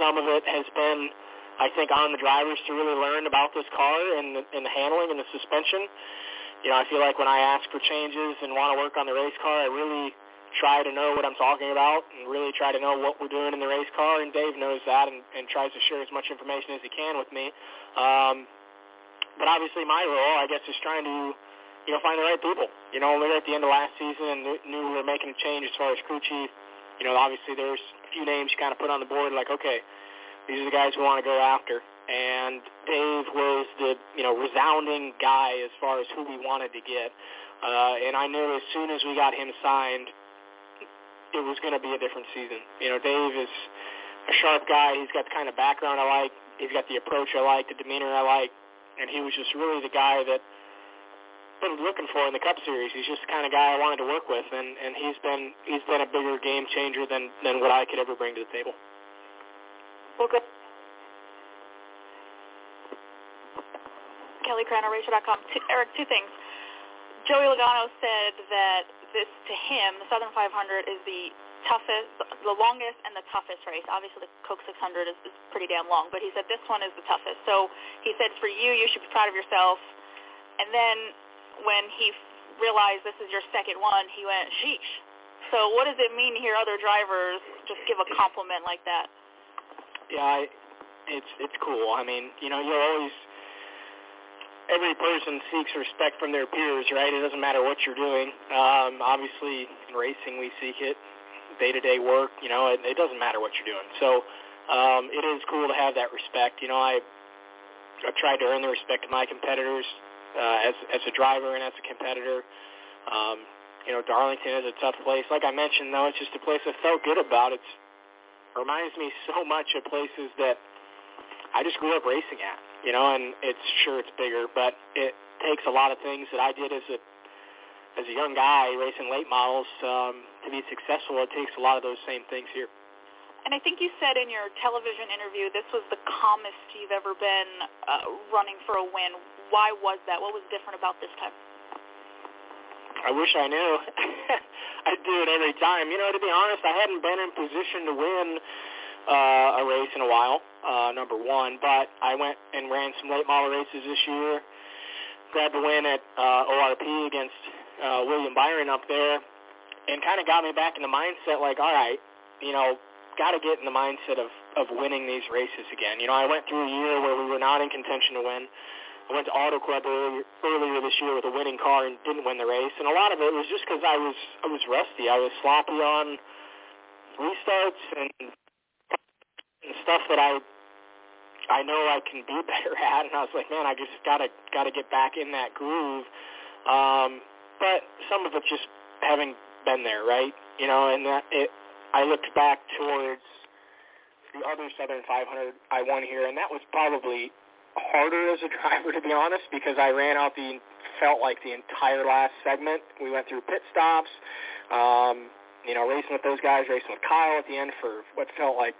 Some of it has been, I think, on the drivers to really learn about this car and the handling and the suspension. You know, I feel like when I ask for changes and want to work on the race car, I really try to know what I'm talking about and really try to know what we're doing in the race car, and Dave knows that and tries to share as much information as he can with me. But obviously my role, I guess, is trying to, you know, find the right people. You know, we were at the end of last season and knew we were making a change as far as crew chief. You know, obviously there's a few names you kind of put on the board like, okay, these are the guys we want to go after. And Dave was the, you know, resounding guy as far as who we wanted to get. And I knew as soon as we got him signed, it was going to be a different season. You know, Dave is a sharp guy. He's got the kind of background I like. He's got the approach I like, the demeanor I like. And he was just really the guy that I've been looking for in the Cup Series. He's just the kind of guy I wanted to work with. And he's been a bigger game changer than what I could ever bring to the table. Okay. KellyCrownerRacer.com. Eric, two things. Joey Logano said that this, to him, the Southern 500 is the toughest, the longest and the toughest race. Obviously, the Coke 600 is pretty damn long, but he said this one is the toughest. So he said, for you, you should be proud of yourself. And then when he realized this is your second one, he went, sheesh. So what does it mean to hear other drivers just give a compliment like that? Yeah, it's cool. I mean, you know, you're always – every person seeks respect from their peers, right? It doesn't matter what you're doing. Obviously, in racing, we seek it. Day-to-day work, you know, it doesn't matter what you're doing. So it is cool to have that respect. You know, I tried to earn the respect of my competitors as a driver and as a competitor. You know, Darlington is a tough place. Like I mentioned, though, it's just a place I felt good about. It reminds me so much of places that I just grew up racing at. You know, and it's bigger, but it takes a lot of things that I did as a young guy racing late models to be successful. It takes a lot of those same things here. And I think you said in your television interview this was the calmest you've ever been running for a win. Why was that? What was different about this time? I wish I knew. I do it every time. You know, to be honest, I hadn't been in position to win a race in a while, number one, but I went and ran some late model races this year, grabbed a win at ORP against William Byron up there, and kind of got me back in the mindset like, all right, you know, got to get in the mindset of winning these races again. You know, I went through a year where we were not in contention to win. I went to Auto Club earlier this year with a winning car and didn't win the race, and a lot of it was just because I was rusty. I was sloppy on restarts and stuff that I know I can be better at, and I was like, man, I just gotta get back in that groove. But some of it just having been there, right? You know, and I looked back towards the other Southern 500 I won here, and that was probably harder as a driver, to be honest, because I ran out the entire last segment. We went through pit stops, you know, racing with those guys, racing with Kyle at the end for what felt like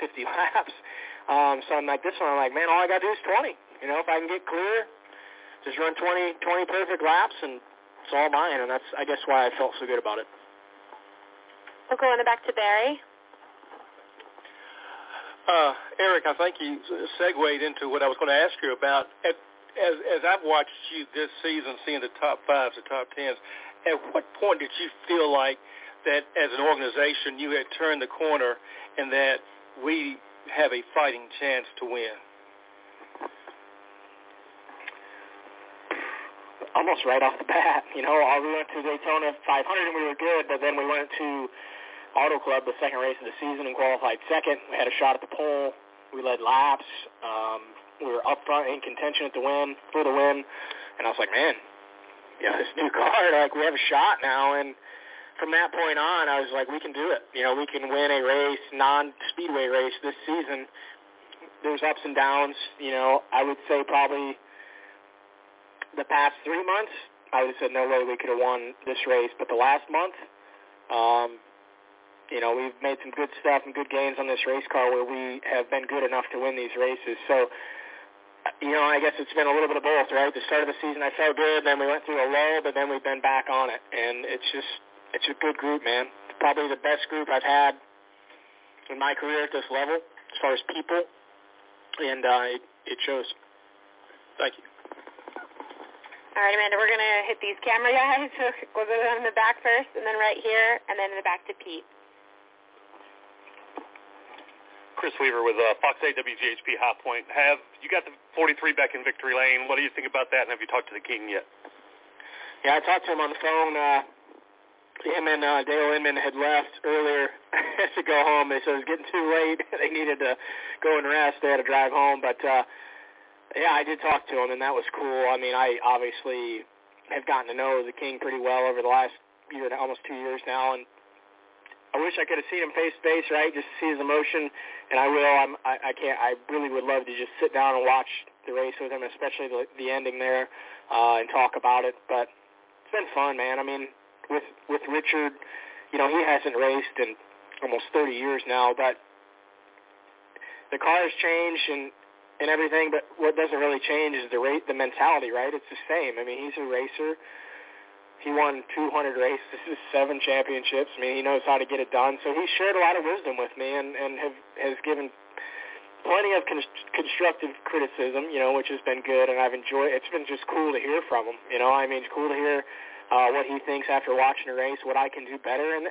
50 laps. So I'm like, this one, I'm like, man, all I got to do is 20. You know, if I can get clear, just run 20 perfect laps, and it's all mine. And that's, I guess, why I felt so good about it. We'll go on the back to Barry. Eric, I think you segued into what I was going to ask you about. As I've watched you this season, seeing the top fives, the top tens, at what point did you feel like that as an organization you had turned the corner and that we have a fighting chance to win? Almost right off the bat. You know, we went to Daytona 500 and we were good, but then we went to Auto Club, the second race of the season, and qualified second. We had a shot at the pole. We led laps. We were up front in contention for the win. And I was like, man, you know, this new car, like, we have a shot now. And from that point on, I was like, we can do it. You know, we can win a race, non-speedway race this season. There's ups and downs. You know, I would say probably the past 3 months, I would have said no way we could have won this race. But the last month, you know, we've made some good stuff and good gains on this race car where we have been good enough to win these races. So, you know, I guess it's been a little bit of both, right? At the start of the season, I felt good. Then we went through a lull, but then we've been back on it. And it's just... it's a good group, man. Probably the best group I've had in my career at this level as far as people, and it shows. Thank you. All right, Amanda, we're going to hit these camera guys. We'll go in the back first, and then right here, and then in the back to Pete. Chris Weaver with Fox 8 WGHP Hot Point. Have you got the 43 back in victory lane? What do you think about that, and have you talked to the king yet? Yeah, I talked to him on the phone. Him and Dale Inman had left earlier to go home. They said it was getting too late. They needed to go and rest. They had to drive home, but... Yeah, I did talk to him, and that was cool. I mean, I obviously have gotten to know the king pretty well over the last year, almost 2 years now, and I wish I could have seen him face-to-face, right, just to see his emotion, and I will. I can't. I really would love to just sit down and watch the race with him, especially the ending there, and talk about it, but it's been fun, man. I mean, with Richard, you know, he hasn't raced in almost 30 years now, but the cars change, and everything, but what doesn't really change is the mentality, right? It's the same. I mean, he's a racer. He won 200 races, 7 championships. I mean, he knows how to get it done. So he shared a lot of wisdom with me and has given plenty of constructive criticism, you know, which has been good, and I've enjoyed it. It's been just cool to hear from him, you know. I mean, it's cool to hear what he thinks after watching a race, what I can do better, and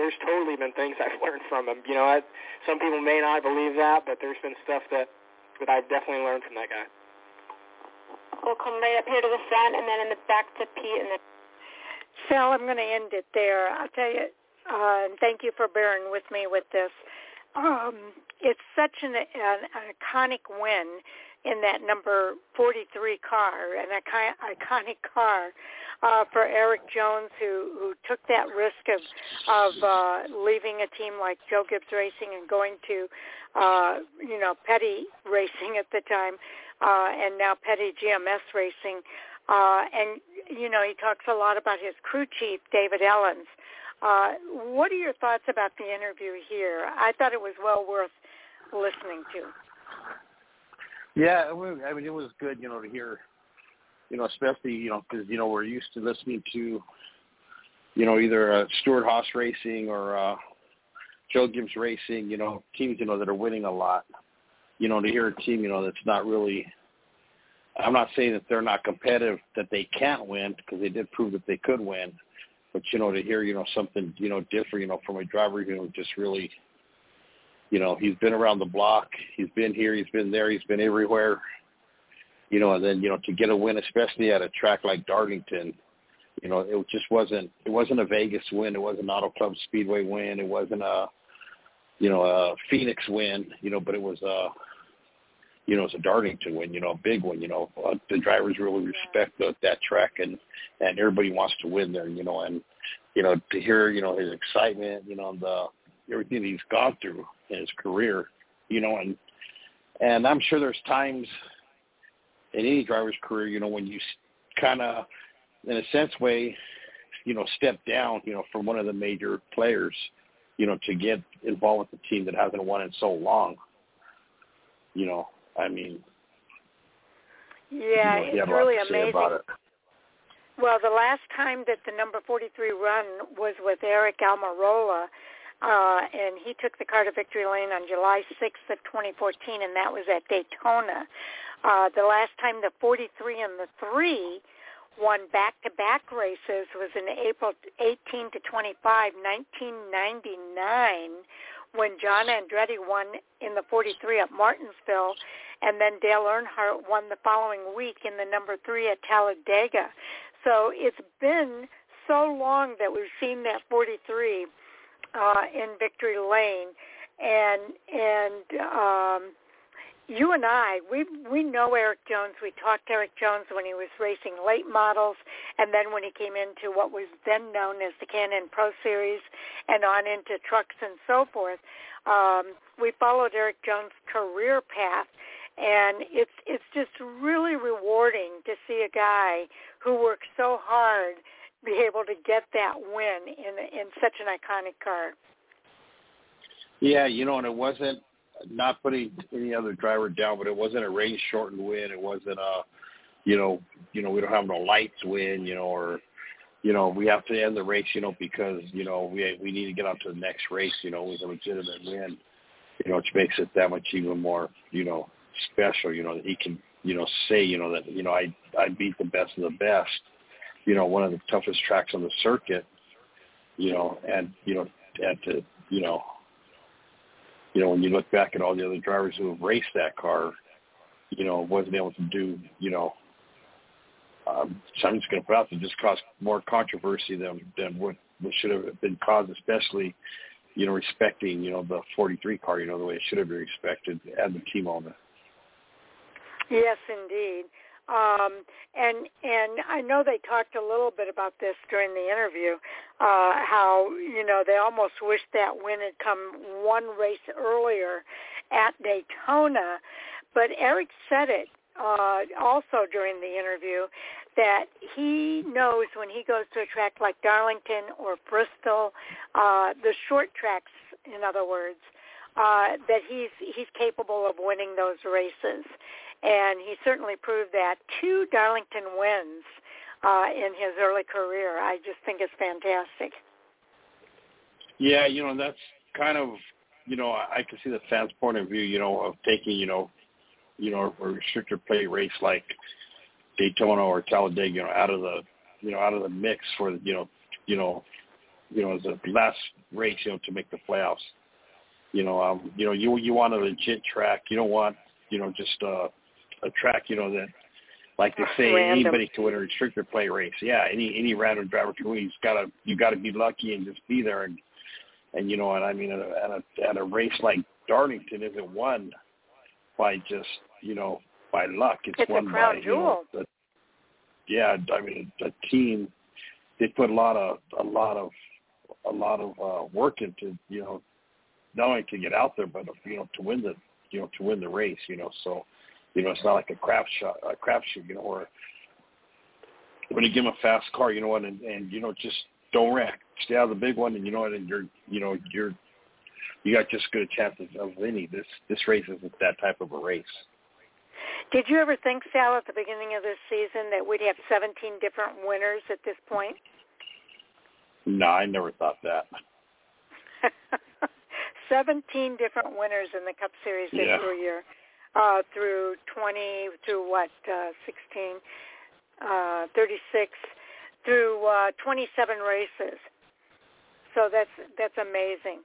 there's totally been things I've learned from him. You know, some people may not believe that, but there's been stuff that I've definitely learned from that guy. We'll come right up here to the front and then in the back to Pete. And then Sal, I'm going to end it there. I'll tell you, and thank you for bearing with me with this. It's such an iconic win in that number 43 car, an iconic car for Erik Jones, who took that risk of leaving a team like Joe Gibbs Racing and going to, Petty Racing at the time, and now Petty GMS Racing. And, you know, he talks a lot about his crew chief, David Elenz. What are your thoughts about the interview here? I thought it was well worth listening to. Yeah, I mean, it was good, you know, to hear, you know, especially, you know, because, you know, we're used to listening to, you know, either Stewart Haas Racing or Joe Gibbs Racing, you know, teams, you know, that are winning a lot. You know, to hear a team, you know, that's not really – I'm not saying that they're not competitive, that they can't win, because they did prove that they could win. But, you know, to hear, you know, something, you know, different, you know, from a driver who just really – you know, he's been around the block. He's been here. He's been there. He's been everywhere. You know, and then, you know, to get a win, especially at a track like Darlington, you know, it just wasn't a Vegas win. It wasn't an Auto Club Speedway win. It wasn't a Phoenix win, you know, but it was a Darlington win, you know, a big one, you know. The drivers really respect that track, and everybody wants to win there, you know, and, you know, to hear, you know, his excitement, you know, everything he's gone through in his career, you know, and I'm sure there's times in any driver's career, you know, when you kind of, in a sense way, you know, step down, you know, from one of the major players, you know, to get involved with the team that hasn't won in so long, you know, I mean. Yeah, you know, it's really amazing. Well, the last time that the number 43 run was with Eric Almirola, and he took the car to victory lane on July 6th of 2014, and that was at Daytona. The last time the 43 and the 3 won back-to-back races was in April 18 to 25, 1999, when John Andretti won in the 43 at Martinsville, and then Dale Earnhardt won the following week in the number 3 at Talladega. So it's been so long that we've seen that 43 in victory lane, and you and I, we know Erik Jones. We talked to Erik Jones when he was racing late models, and then when he came into what was then known as the Canon Pro Series, and on into trucks and so forth. We followed Erik Jones' career path, and it's just really rewarding to see a guy who works so hard be able to get that win in such an iconic car. Yeah, you know, and it wasn't, not putting any other driver down, but it wasn't a rain-shortened win. It wasn't a, you know, we don't have no lights win, you know, or, you know, we have to end the race, you know, because, you know, we need to get on to the next race, you know. It was a legitimate win, you know, which makes it that much even more, you know, special, you know, that he can you know, say, you know, that, you know, I beat the best of the best, you know, one of the toughest tracks on the circuit, you know, and to, you know, when you look back at all the other drivers who have raced that car, you know, wasn't able to do, you know, so I'm just going to put out that just caused more controversy than what should have been caused, especially, you know, respecting, you know, the 43 car, you know, the way it should have been respected as a team owner. Yes, indeed. And I know they talked a little bit about this during the interview, how, you know, they almost wish that win had come one race earlier at Daytona. But Erik said it also during the interview that he knows when he goes to a track like Darlington or Bristol, the short tracks, in other words, that he's capable of winning those races. And he certainly proved that. 2 Darlington wins in his early career. I just think it's fantastic. Yeah, you know, that's kind of, you know, I can see the fans' point of view, you know, of taking, you know, a restricted play race like Daytona or Talladega, you know, out of the mix for, you know, as a last race, you know, to make the playoffs. You know, you want a legit track. You don't want, you know, just a track, you know, that, like they say, random. Anybody can win a restricted play race. Yeah, any random driver can win. You got to be lucky and just be there. And you know, and I mean, at a race like Darlington, isn't won by just, you know, by luck. It's won a crown by jewel. You know, I mean, the team, they put a lot of work into, you know, not only to get out there, but you know, to win the. You know, to win the race, you know, so, you know, it's not like a crapshoot, you know, or when you give them a fast car, you know what, and you know, just don't wreck, stay out of the big one, and you know what, and you got just good chances of winning. This race isn't that type of a race. Did you ever think, Sal, at the beginning of this season that we'd have 17 different winners at this point? No, I never thought that. 17 different winners in the Cup Series this year through 20, through what, 16, 36, through 27 races. So that's amazing.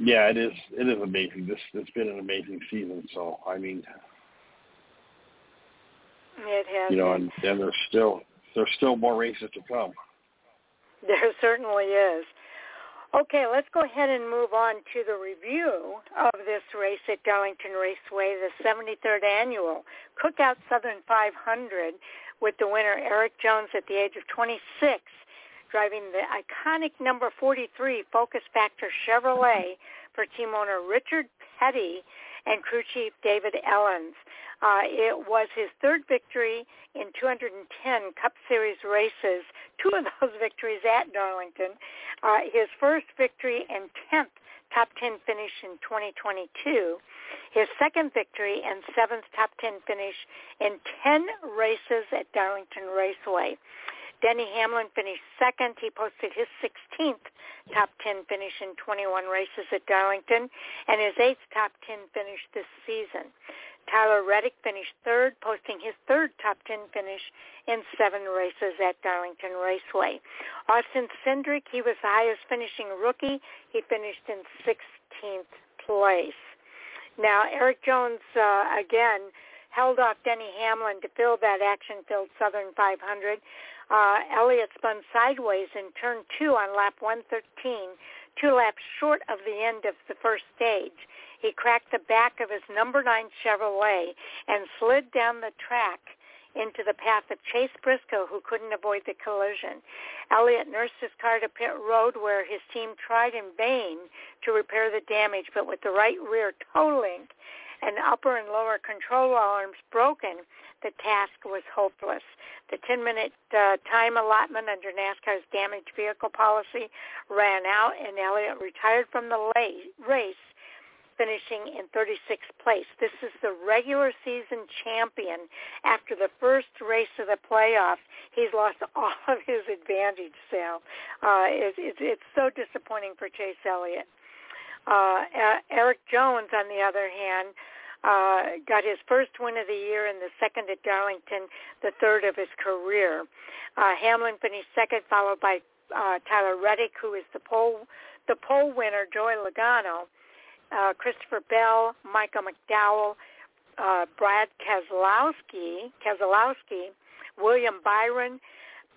Yeah, it is. It is amazing. It's been an amazing season. So I mean, it has. You know, and there's still more races to come. There certainly is. Okay, let's go ahead and move on to the review of this race at Darlington Raceway, the 73rd annual Cookout Southern 500, with the winner Erik Jones at the age of 26, driving the iconic number 43 Focus Factor Chevrolet for team owner Richard Petty and crew chief David Elenz. It was his third victory in 210 Cup Series races, 2 of those victories at Darlington, his first victory and 10th top 10 finish in 2022, his second victory and 7th top 10 finish in 10 races at Darlington Raceway. Denny Hamlin finished second. He posted his 16th top 10 finish in 21 races at Darlington and his 8th top 10 finish this season. Tyler Reddick finished third, posting his third top 10 finish in 7 races at Darlington Raceway. Austin Cindric, he was the highest finishing rookie. He finished in 16th place. Now, Erik Jones, again, held off Denny Hamlin to fill that action-filled Southern 500. Elliott spun sideways in Turn 2 on lap 113, 2 laps short of the end of the first stage. He cracked the back of his number 9 Chevrolet and slid down the track into the path of Chase Briscoe, who couldn't avoid the collision. Elliott nursed his car to pit road, where his team tried in vain to repair the damage, but with the right rear toe link and upper and lower control arms broken, the task was hopeless. The 10-minute time allotment under NASCAR's damaged vehicle policy ran out, and Elliott retired from the race, finishing in 36th place. This is the regular season champion. After the first race of the playoffs, he's lost all of his advantage, Sal. It's so disappointing for Chase Elliott. Erik Jones, on the other hand, Got his first win of the year and the second at Darlington, the third of his career. Hamlin finished second, followed by Tyler Reddick, who is the pole winner, Joey Logano, Christopher Bell, Michael McDowell, Brad Keselowski, William Byron,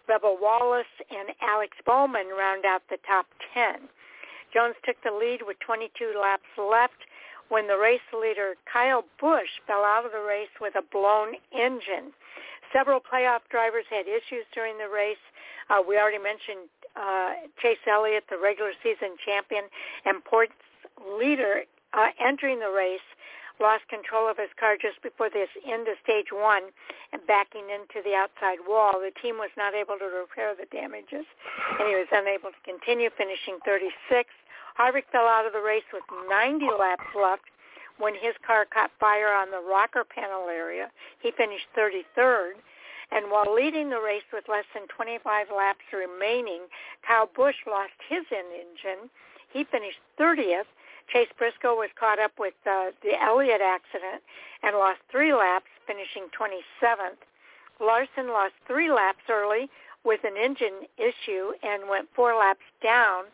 Bubba Wallace, and Alex Bowman round out the top 10. Jones took the lead with 22 laps left when the race leader Kyle Busch fell out of the race with a blown engine. Several playoff drivers had issues during the race. We already mentioned Chase Elliott, the regular season champion and points leader, entering the race, lost control of his car just before the end of stage one and backing into the outside wall. The team was not able to repair the damages, and he was unable to continue, finishing 36th. Harvick fell out of the race with 90 laps left when his car caught fire on the rocker panel area. He finished 33rd. And while leading the race with less than 25 laps remaining, Kyle Busch lost his engine. He finished 30th. Chase Briscoe was caught up with the Elliott accident and lost 3 laps, finishing 27th. Larson lost 3 laps early with an engine issue and went 4 laps down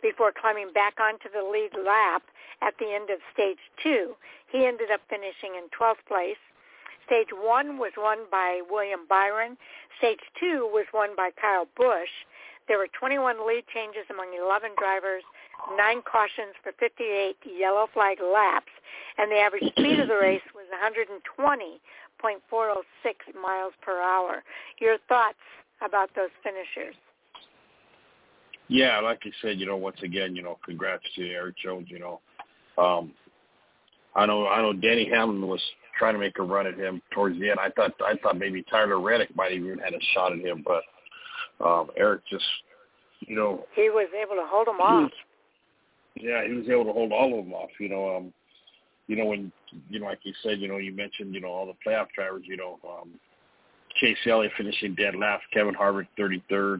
before climbing back onto the lead lap at the end of stage 2. He ended up finishing in 12th place. Stage 1 was won by William Byron. Stage 2 was won by Kyle Busch. There were 21 lead changes among 11 drivers, 9 cautions for 58 yellow flag laps, and the average speed of the race was 120.406 miles per hour. Your thoughts about those finishers? Yeah, like you said, once again, congrats to Erik Jones. I know Denny Hamlin was trying to make a run at him towards the end. I thought maybe Tyler Reddick might have even had a shot at him, but Erik just, he was able to hold them off. Yeah, he was able to hold all of them off. Like you said, you mentioned, all the playoff drivers. Chase Elliott finishing dead last, Kevin Harvick 33rd,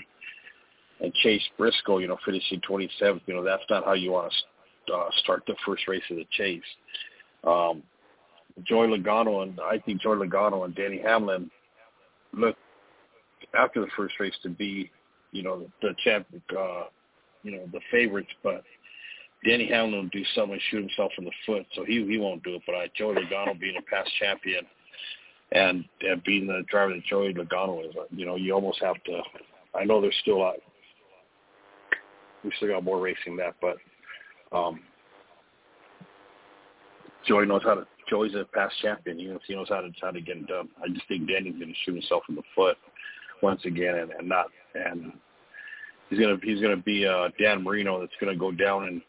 and Chase Briscoe, finishing 27th. That's not how you want to start the first race of the chase. Joey Logano and Denny Hamlin looked after the first race to be, the champ, the favorites, but Denny Hamlin will do something and shoot himself in the foot, so he won't do it. But Joey Logano being a past champion and being the driver that Joey Logano is, you almost have to. I know there's still a lot. We still got more racing left, but Joey knows how to. Joey's a past champion. He knows how to get it done. I just think Denny's going to shoot himself in the foot once again, and he's going to be Dan Marino. That's going to go down in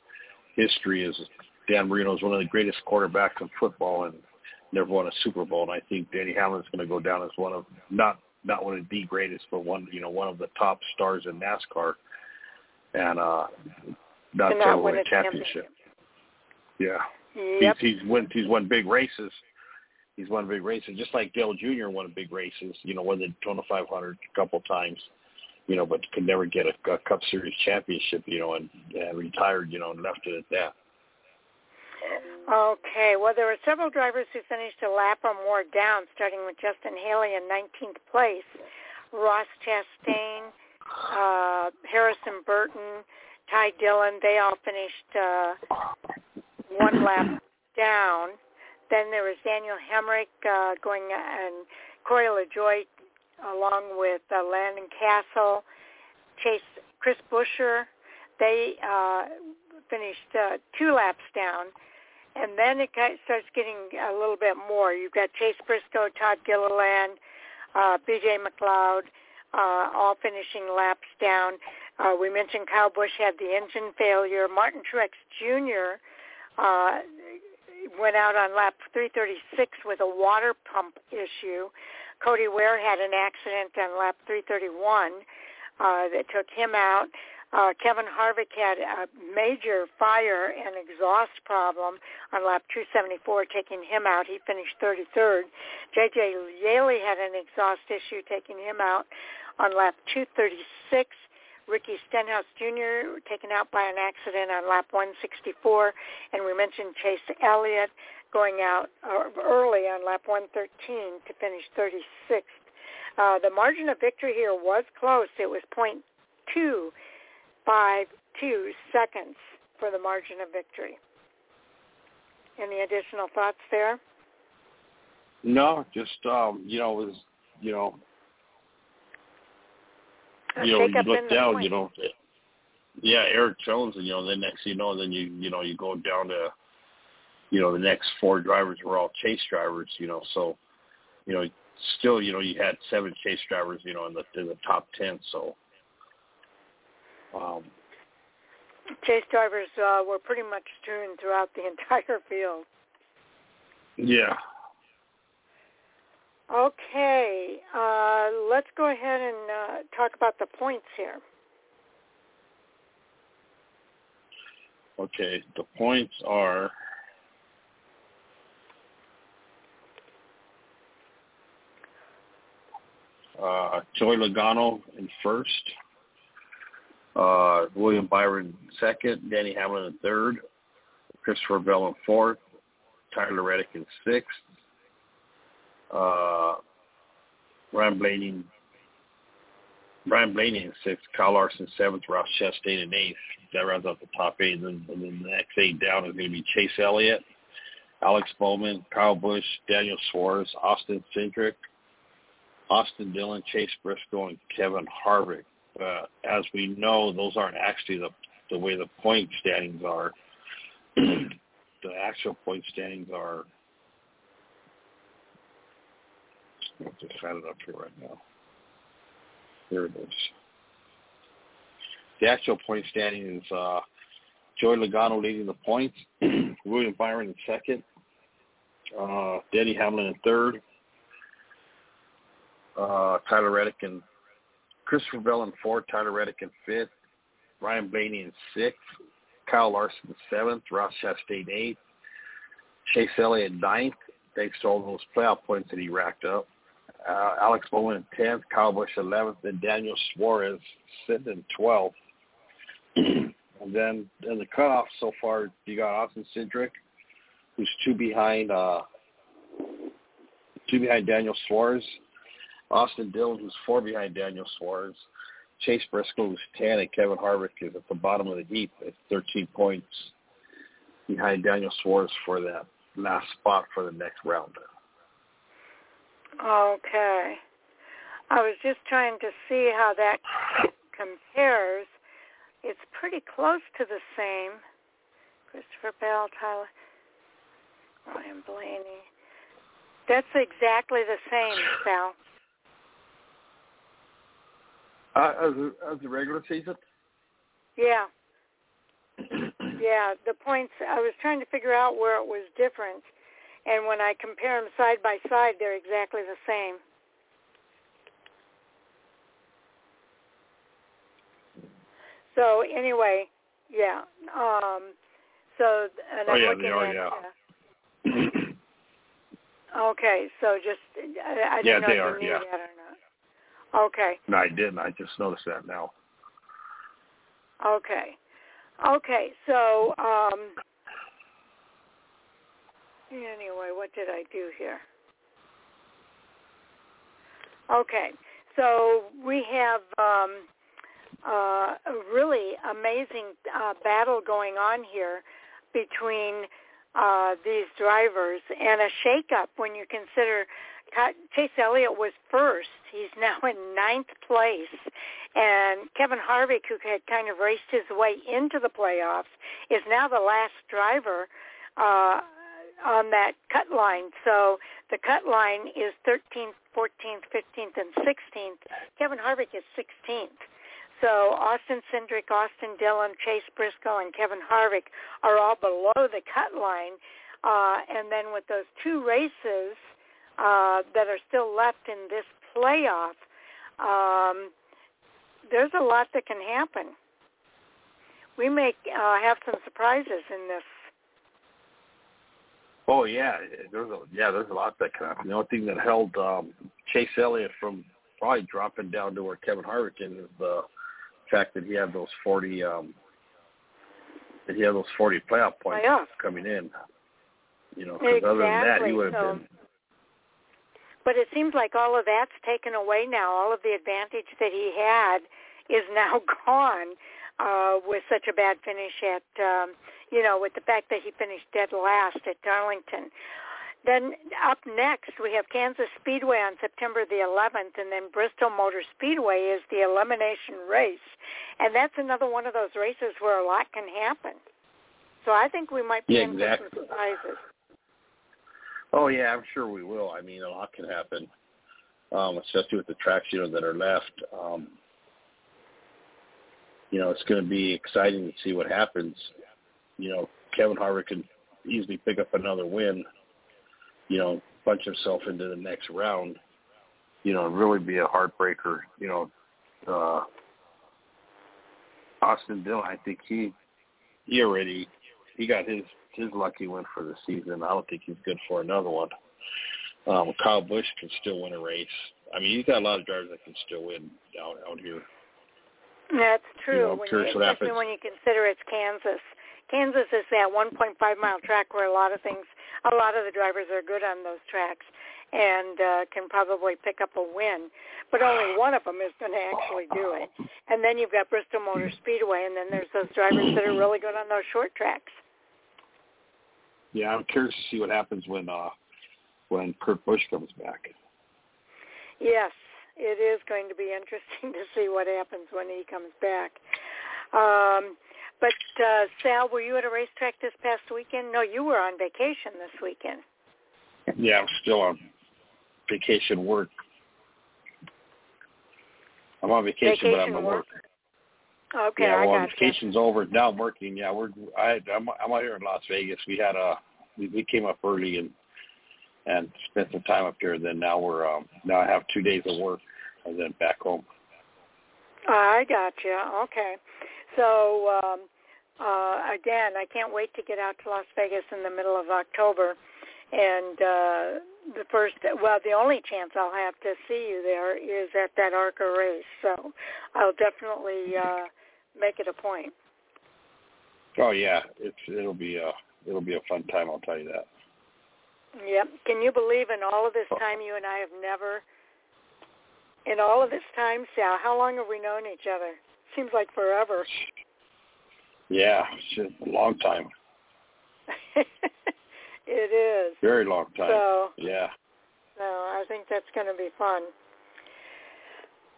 history as Dan Marino is one of the greatest quarterbacks in football and never won a Super Bowl. And I think Denny Hamlin's going to go down as one of not one of the greatest, but one of the top stars in NASCAR, and not win a championship. Yeah. Yep. He's won big races. He's won big races, just like Dale Jr. won big races. Won the Daytona 500 a couple times. But could never get a Cup Series championship. And retired. And left it at that. Okay. Well, there were several drivers who finished a lap or more down, starting with Justin Haley in 19th place, Ross Chastain, Harrison Burton, Ty Dillon. They all finished 1 lap down. Then there was Daniel Hemrick going, and Corey LaJoie, along with Landon Castle, Chris Buescher. They finished 2 laps down. And then it starts getting a little bit more. You've got Chase Briscoe, Todd Gilliland, B.J. McLeod, all finishing laps down. We mentioned Kyle Busch had the engine failure. Martin Truex Jr., went out on lap 336 with a water pump issue. Cody Ware had an accident on lap 331 that took him out. Kevin Harvick had a major fire and exhaust problem on lap 274, taking him out. He finished 33rd. J.J. Yaley had an exhaust issue, taking him out on lap 236. Ricky Stenhouse Jr. taken out by an accident on lap 164, and we mentioned Chase Elliott going out early on lap 113 to finish 36th. The margin of victory here was close. It was 0.252 seconds for the margin of victory. Any additional thoughts there? No, just you look down, Erik Jones, and the next you go down to the next four drivers were all chase drivers, still you had seven chase drivers in the top 10, so. Chase drivers were pretty much tuned throughout the entire field. Yeah. Okay, let's go ahead and talk about the points here. Okay, the points are... Joey Logano in first. William Byron second, Denny Hamlin in third, Christopher Bell in fourth, Tyler Reddick in sixth, Brian Blaney in sixth, Kyle Larson seventh, Ross Chastain in eighth. That rounds out the top eight, and then the next eight down is going to be Chase Elliott, Alex Bowman, Kyle Busch, Daniel Suarez, Austin Cindric, Austin Dillon, Chase Briscoe, and Kevin Harvick. As we know, those aren't actually the way the point standings are. The actual point standings are... I'll just add it up here right now. Here it is. The actual point standing is Joey Logano leading the points, William Byron in second, Denny Hamlin in third, Tyler Reddick in Christopher Bell in fourth, Tyler Reddick in fifth, Ryan Blaney in sixth, Kyle Larson in seventh, Ross Chastain eighth, Chase Elliott ninth, thanks to all those playoff points that he racked up, Alex Bowman in tenth, Kyle Busch 11th, and Daniel Suarez sitting in 12th. And then in the cutoff so far, you got Austin Cindric, who's two behind Daniel Suarez. Austin Dillon, who's four behind Daniel Suarez. Chase Briscoe, who's 10, and Kevin Harvick is at the bottom of the heap at 13 points behind Daniel Suarez for that last spot for the next round. Okay. I was just trying to see how that compares. It's pretty close to the same. Christopher Bell, Tyler, Ryan Blaney. That's exactly the same, Sal. As the regular season? Yeah. Yeah, the points, I was trying to figure out where it was different, and when I compare them side by side, they're exactly the same. So anyway, yeah. They are. Okay, so just, I don't know if you knew that or not. Okay. No, I didn't. I just noticed that now. Okay. Okay, so anyway, what did I do here? Okay, so we have a really amazing battle going on here between these drivers and a shakeup when you consider Chase Elliott was first. He's now in ninth place. And Kevin Harvick, who had kind of raced his way into the playoffs, is now the last driver on that cut line. So the cut line is 13th, 14th, 15th, and 16th. Kevin Harvick is 16th. So Austin Cindric, Austin Dillon, Chase Briscoe, and Kevin Harvick are all below the cut line. And then with those two races... that are still left in this playoff, there's a lot that can happen. We may have some surprises in this. Oh, yeah. There's a lot that can happen. The only thing that held Chase Elliott from probably dropping down to where Kevin Harvick is the fact that he had those 40 playoff points coming in. You know, because other than that, he would have been. But it seems like all of that's taken away now. All of the advantage that he had is now gone with such a bad finish at, with the fact that he finished dead last at Darlington. Then up next, we have Kansas Speedway on September the 11th, and then Bristol Motor Speedway is the elimination race. And that's another one of those races where a lot can happen. So I think we might be in for some surprises. Oh, yeah, I'm sure we will. I mean, a lot can happen, especially with the tracks, that are left. It's going to be exciting to see what happens. Kevin Harvick can easily pick up another win, punch himself into the next round, and really be a heartbreaker. Austin Dillon, I think he got his lucky win for the season. I don't think he's good for another one. Kyle Busch can still win a race. I mean, he's got a lot of drivers that can still win out here. That's true, especially when you consider it's Kansas. Kansas is that 1.5-mile track where a lot of the drivers are good on those tracks and can probably pick up a win. But only one of them is going to actually do it. And then you've got Bristol Motor Speedway, and then there's those drivers that are really good on those short tracks. Yeah, I'm curious to see what happens when Kurt Busch comes back. Yes, it is going to be interesting to see what happens when he comes back. But Sal, were you at a racetrack this past weekend? No, you were on vacation this weekend. Yeah, I'm still on vacation work. I'm on vacation but I'm at work. Okay, yeah, well, vacation's over. Now I'm working. Yeah, I'm out here in Las Vegas. We had we came up early and spent some time up here. Then now now I have 2 days of work and then back home. I gotcha. Okay, so again, I can't wait to get out to Las Vegas in the middle of October, and the only chance I'll have to see you there is at that ARCA race. So I'll definitely make it a point. Oh yeah, it'll be a fun time. I'll tell you that. Yep. Can you believe in all of this time you and I have never? In all of this time, Sal, how long have we known each other? Seems like forever. Yeah, it's just a long time. It is. Very long time. So, yeah. So I think that's going to be fun.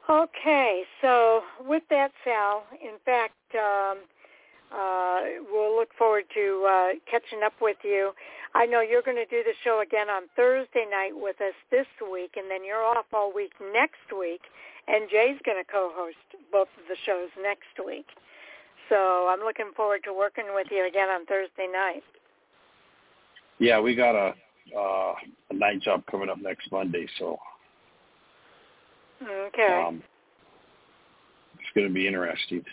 Okay, so with that, Sal, in fact, we'll look forward to catching up with you. I know you're going to do the show again on Thursday night with us this week, and then you're off all week next week, and Jay's going to co-host both of the shows next week. So I'm looking forward to working with you again on Thursday night. Yeah, we got a night job coming up next Monday, so. Okay. It's going to be interesting.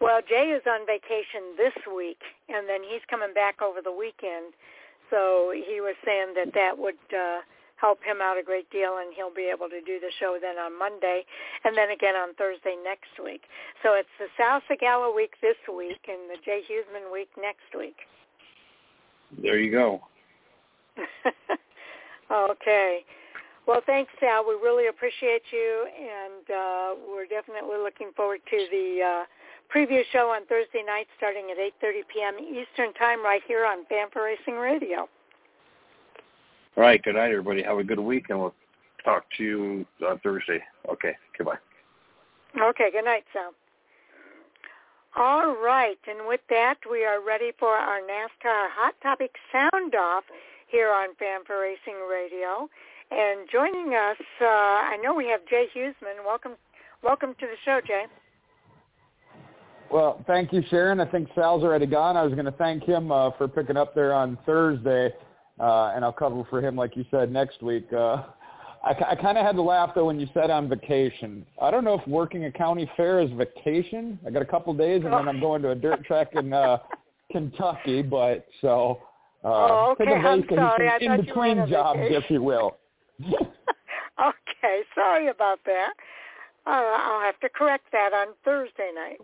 Well, Jay is on vacation this week, and then he's coming back over the weekend. So he was saying that would help him out a great deal, and he'll be able to do the show then on Monday, and then again on Thursday next week. So it's the Sal Segala week this week and the Jay Huseman week next week. There you go. Okay. Well, thanks, Sal. We really appreciate you, and we're definitely looking forward to the preview show on Thursday night starting at 8:30 p.m. Eastern Time right here on Bamper Racing Radio. All right. Good night, everybody. Have a good week, and we'll talk to you on Thursday. Okay. Goodbye. Okay. Good night, Sal. All right. And with that, we are ready for our NASCAR Hot Topic Sound Off here on Bamper Racing Radio. And joining us, I know we have Jay Huseman. Welcome to the show, Jay. Well, thank you, Sharon. I think Sal's already gone. I was going to thank him for picking up there on Thursday, and I'll cover for him, like you said, next week. I kind of had to laugh, though, when you said on vacation. I don't know if working a county fair is vacation. I got a couple days, and then I'm going to a dirt track in Kentucky. But so take a vacation, in between jobs, if you will. Okay, sorry about that. I'll have to correct that on Thursday night.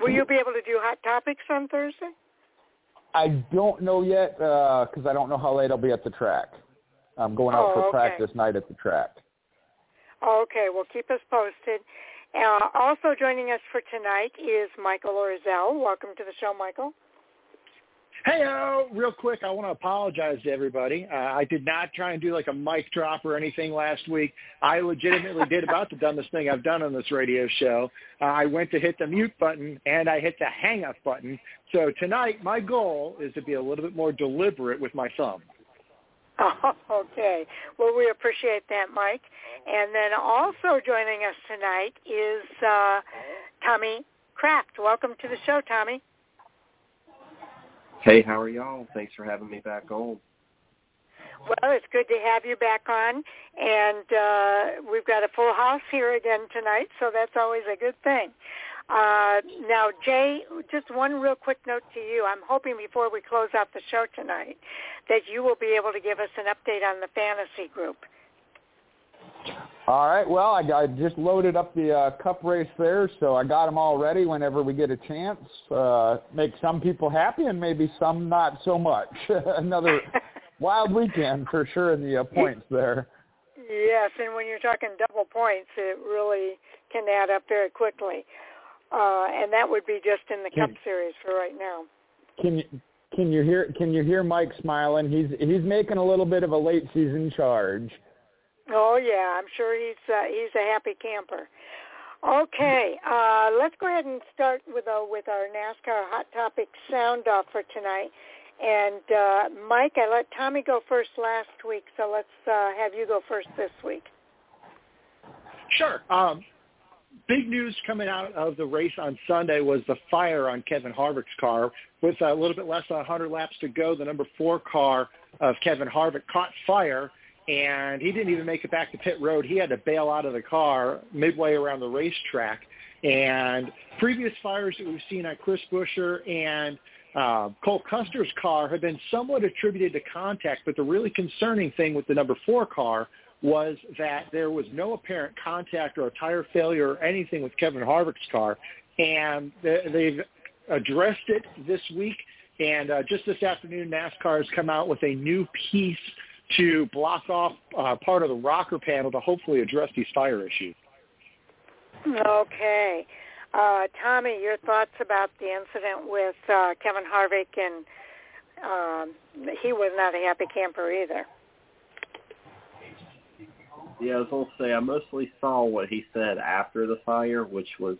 Will you be able to do hot topics on Thursday? I don't know yet because I don't know how late I'll be at the track. I'm going out for practice night at the track. Okay, well, keep us posted. Also joining us for tonight is Michael Orzel. Welcome to the show, Michael. Hey, real quick, I want to apologize to everybody. I did not try and do like a mic drop or anything last week. I legitimately did about the dumbest thing I've done on this radio show. I went to hit the mute button, and I hit the hang-up button. So tonight, my goal is to be a little bit more deliberate with my thumb. Oh, okay. Well, we appreciate that, Mike. And then also joining us tonight is Tommy Kraft. Welcome to the show, Tommy. Hey, how are y'all? Thanks for having me back on. Well, it's good to have you back on. And we've got a full house here again tonight, so that's always a good thing. Now, Jay, just one real quick note to you. I'm hoping before we close out the show tonight that you will be able to give us an update on the fantasy group. All right. Well, I just loaded up the cup race there, so I got them all ready whenever we get a chance. Make some people happy and maybe some not so much. Another wild weekend for sure in the points there. Yes, and when you're talking double points, it really can add up very quickly. And that would be just in the Cup Series for right now. Can you hear Mike smiling? He's making a little bit of a late season charge. Oh yeah, I'm sure he's a happy camper. Okay, let's go ahead and start with our NASCAR Hot Topic sound off for tonight. And Mike, I let Tommy go first last week, so let's have you go first this week. Sure. Big news coming out of the race on Sunday was the fire on Kevin Harvick's car. With a little bit less than 100 laps to go, the number 4 car of Kevin Harvick caught fire, and he didn't even make it back to pit road. He had to bail out of the car midway around the racetrack. And previous fires that we've seen on Chris Buescher and Cole Custer's car have been somewhat attributed to contact, but the really concerning thing with the number 4 car was that there was no apparent contact or a tire failure or anything with Kevin Harvick's car. And they've addressed it this week. And just this afternoon, NASCAR has come out with a new piece to block off part of the rocker panel to hopefully address these fire issues. Okay. Tommy, your thoughts about the incident with Kevin Harvick, and he was not a happy camper either. Yeah, I was going to say, I mostly saw what he said after the fire, which was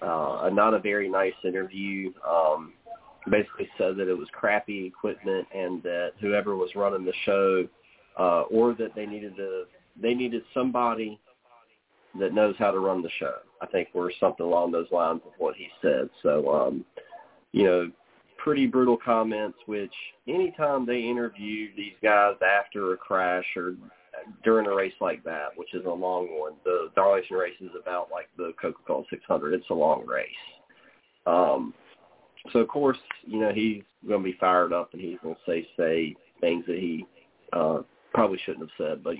not a very nice interview. Basically said that it was crappy equipment and that whoever was running the show or that they needed somebody that knows how to run the show, I think, were something along those lines of what he said. So, pretty brutal comments, which anytime they interview these guys after a crash or during a race like that, which is a long one. The Darlington race is about like the Coca-Cola 600. It's a long race. So, of course, he's going to be fired up and he's going to say things that he probably shouldn't have said. But,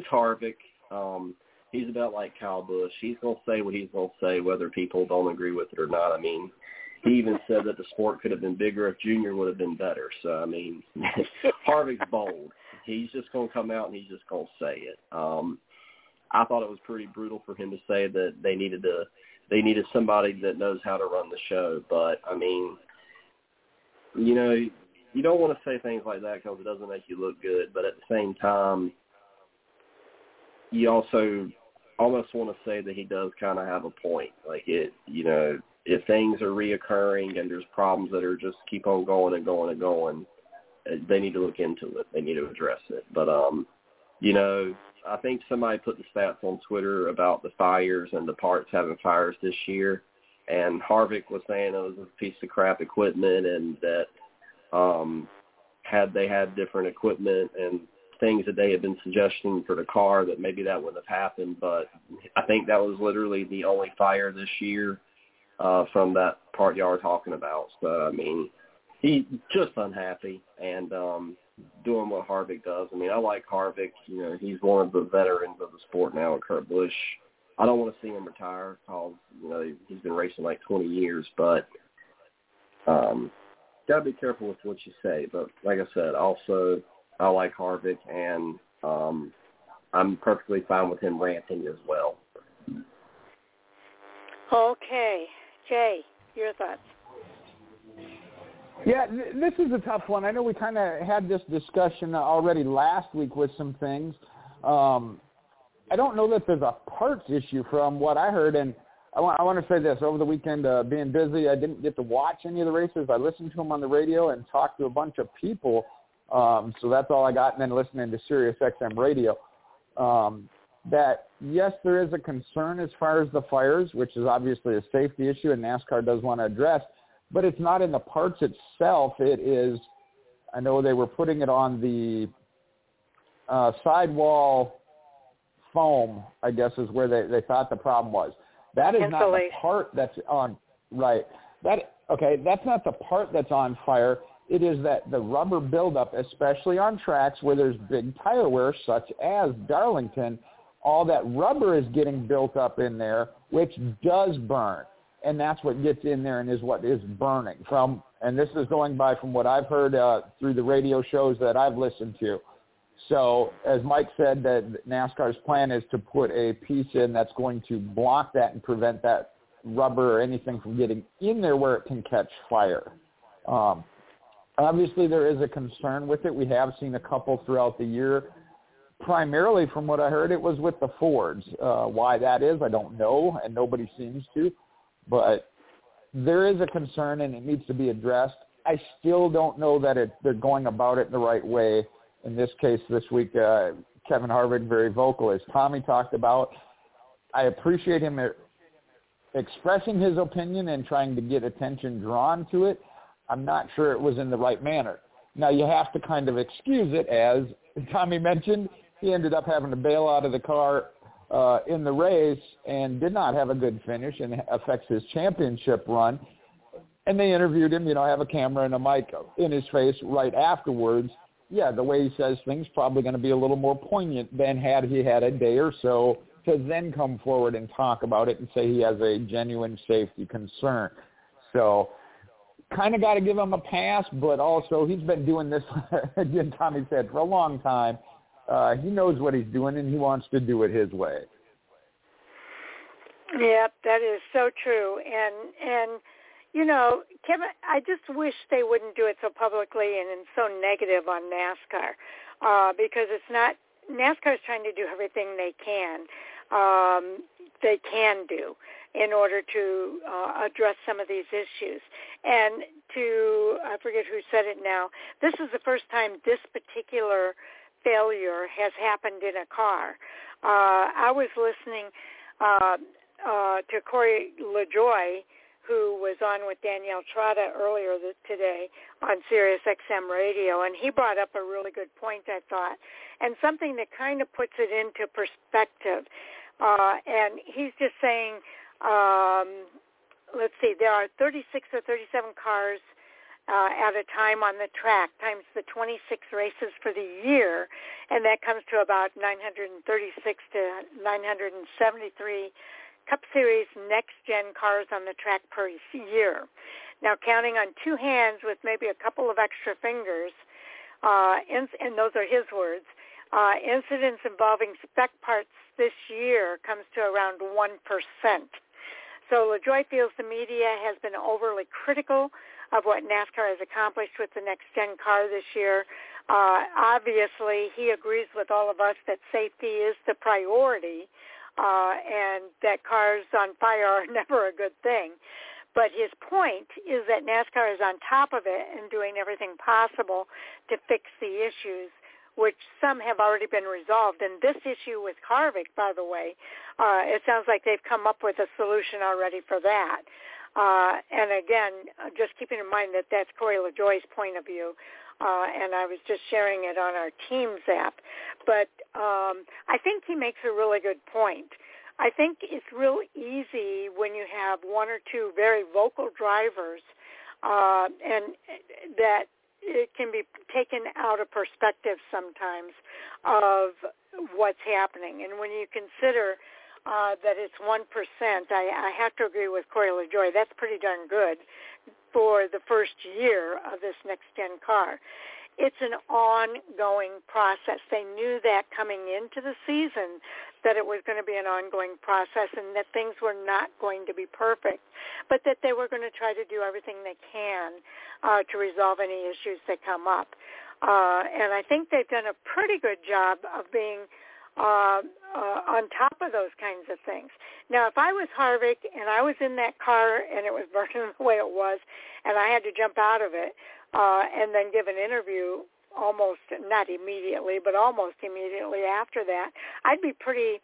it's Harvick. He's about like Kyle Busch. He's going to say what he's going to say, whether people don't agree with it or not. I mean, he even said that the sport could have been bigger if Junior would have been better. So, I mean, Harvick's bold. He's just going to come out and he's just going to say it. I thought it was pretty brutal for him to say that they needed somebody that knows how to run the show. But, I mean, you don't want to say things like that because it doesn't make you look good. But at the same time, you also almost want to say that he does kind of have a point. Like, if things are reoccurring and there's problems that are just keep on going and going and going, they need to look into it. They need to address it. But, I think somebody put the stats on Twitter about the fires and the parts having fires this year. And Harvick was saying it was a piece of crap equipment and that had they had different equipment and things that they had been suggesting for the car that maybe that wouldn't have happened. But I think that was literally the only fire this year from that part y'all were talking about. So, I mean, he's just unhappy, and doing what Harvick does. I mean, I like Harvick. You know, he's one of the veterans of the sport now, and Kurt Busch. I don't want to see him retire because, you know, he's been racing like 20 years, but got to be careful with what you say. But like I said, also, I like Harvick, and I'm perfectly fine with him ranting as well. Okay. Jay, your thoughts? Yeah, this is a tough one. I know we kind of had this discussion already last week with some things. I don't know that there's a parts issue from what I heard, and I want to say this. Over the weekend, being busy, I didn't get to watch any of the races. I listened to them on the radio and talked to a bunch of people, so that's all I got, and then listening to Sirius XM radio. That, yes, there is a concern as far as the fires, which is obviously a safety issue, and NASCAR does want to address, but it's not in the parts itself. It is, I know they were putting it on the sidewall foam, I guess, is where they thought the problem was. That is not the part that's on, right. That's not the part that's on fire. It is that the rubber buildup, especially on tracks where there's big tire wear, such as Darlington, all that rubber is getting built up in there, which does burn. And that's what gets in there and is what is burning from. And this is going by from what I've heard through the radio shows that I've listened to. So as Mike said, that NASCAR's plan is to put a piece in that's going to block that and prevent that rubber or anything from getting in there where it can catch fire. Obviously, there is a concern with it. We have seen a couple throughout the year. Primarily, from what I heard, it was with the Fords. Why that is, I don't know, and nobody seems to. But there is a concern, and it needs to be addressed. I still don't know that they're going about it the right way. In this case, this week, Kevin Harvick, very vocal, as Tommy talked about. I appreciate him expressing his opinion and trying to get attention drawn to it. I'm not sure it was in the right manner. Now, you have to kind of excuse it, as Tommy mentioned. He ended up having to bail out of the car in the race and did not have a good finish, and affects his championship run. And they interviewed him, you know, have a camera and a mic in his face right afterwards. Yeah, the way he says things probably going to be a little more poignant than had he had a day or so to then come forward and talk about it and say he has a genuine safety concern. So kind of got to give him a pass, but also he's been doing this, again, Tommy said, for a long time. He knows what he's doing, and he wants to do it his way. Yep, that is so true. And you know, Kevin, I just wish they wouldn't do it so publicly and so negative on NASCAR, because it's not, NASCAR's trying to do everything they can do in order to address some of these issues. And to, I forget who said it now, this is the first time this particular failure has happened in a car. I was listening to Corey LaJoie, who was on with Danielle Trotta earlier today on Sirius XM Radio, and he brought up a really good point, I thought, and something that kind of puts it into perspective. And he's just saying, let's see, there are 36 or 37 cars at a time on the track, times the 26 races for the year, and that comes to about 936 to 973 Cup Series next-gen cars on the track per year. Now, counting on two hands with maybe a couple of extra fingers, and those are his words, incidents involving spec parts this year comes to around 1%. So LaJoie feels the media has been overly critical of what NASCAR has accomplished with the next-gen car this year. Obviously, he agrees with all of us that safety is the priority, and that cars on fire are never a good thing. But his point is that NASCAR is on top of it and doing everything possible to fix the issues, which some have already been resolved. And this issue with Harvick, by the way, it sounds like they've come up with a solution already for that. And again, just keeping in mind that that's Corey LaJoie's point of view, and I was just sharing it on our Teams app. But I think he makes a really good point. I think it's real easy when you have one or two very vocal drivers, and that it can be taken out of perspective sometimes of what's happening. And when you consider that it's 1%, I have to agree with Corey LaJoy. That's pretty darn good for the first year of this next-gen car. It's an ongoing process. They knew that coming into the season that it was going to be an ongoing process and that things were not going to be perfect, but that they were going to try to do everything they can to resolve any issues that come up. And I think they've done a pretty good job of being on top of those kinds of things. Now, if I was Harvick and I was in that car and it was burning the way it was and I had to jump out of it, and then give an interview almost, not immediately, but almost immediately after that, I'd be pretty,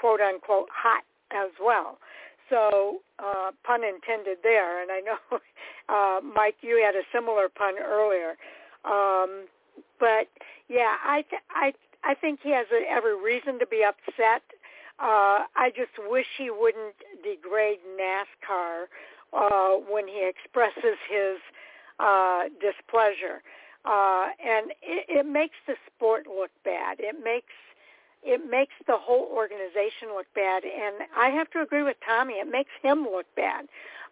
quote-unquote, hot as well. So pun intended there. And I know, Mike, you had a similar pun earlier. But, yeah, I think he has every reason to be upset. I just wish he wouldn't degrade NASCAR when he expresses his displeasure, and it makes the sport look bad. It makes the whole organization look bad, and I have to agree with Tommy. It makes him look bad,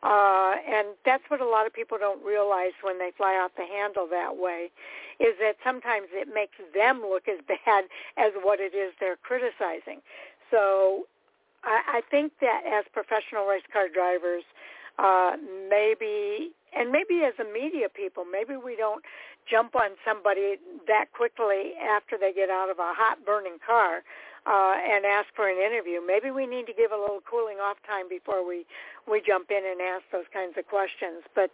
and that's what a lot of people don't realize when they fly off the handle that way, is that sometimes it makes them look as bad as what it is they're criticizing. So I think that as professional race car drivers, maybe as a media people, maybe we don't jump on somebody that quickly after they get out of a hot burning car and ask for an interview. Maybe we need to give a little cooling off time before we jump in and ask those kinds of questions. But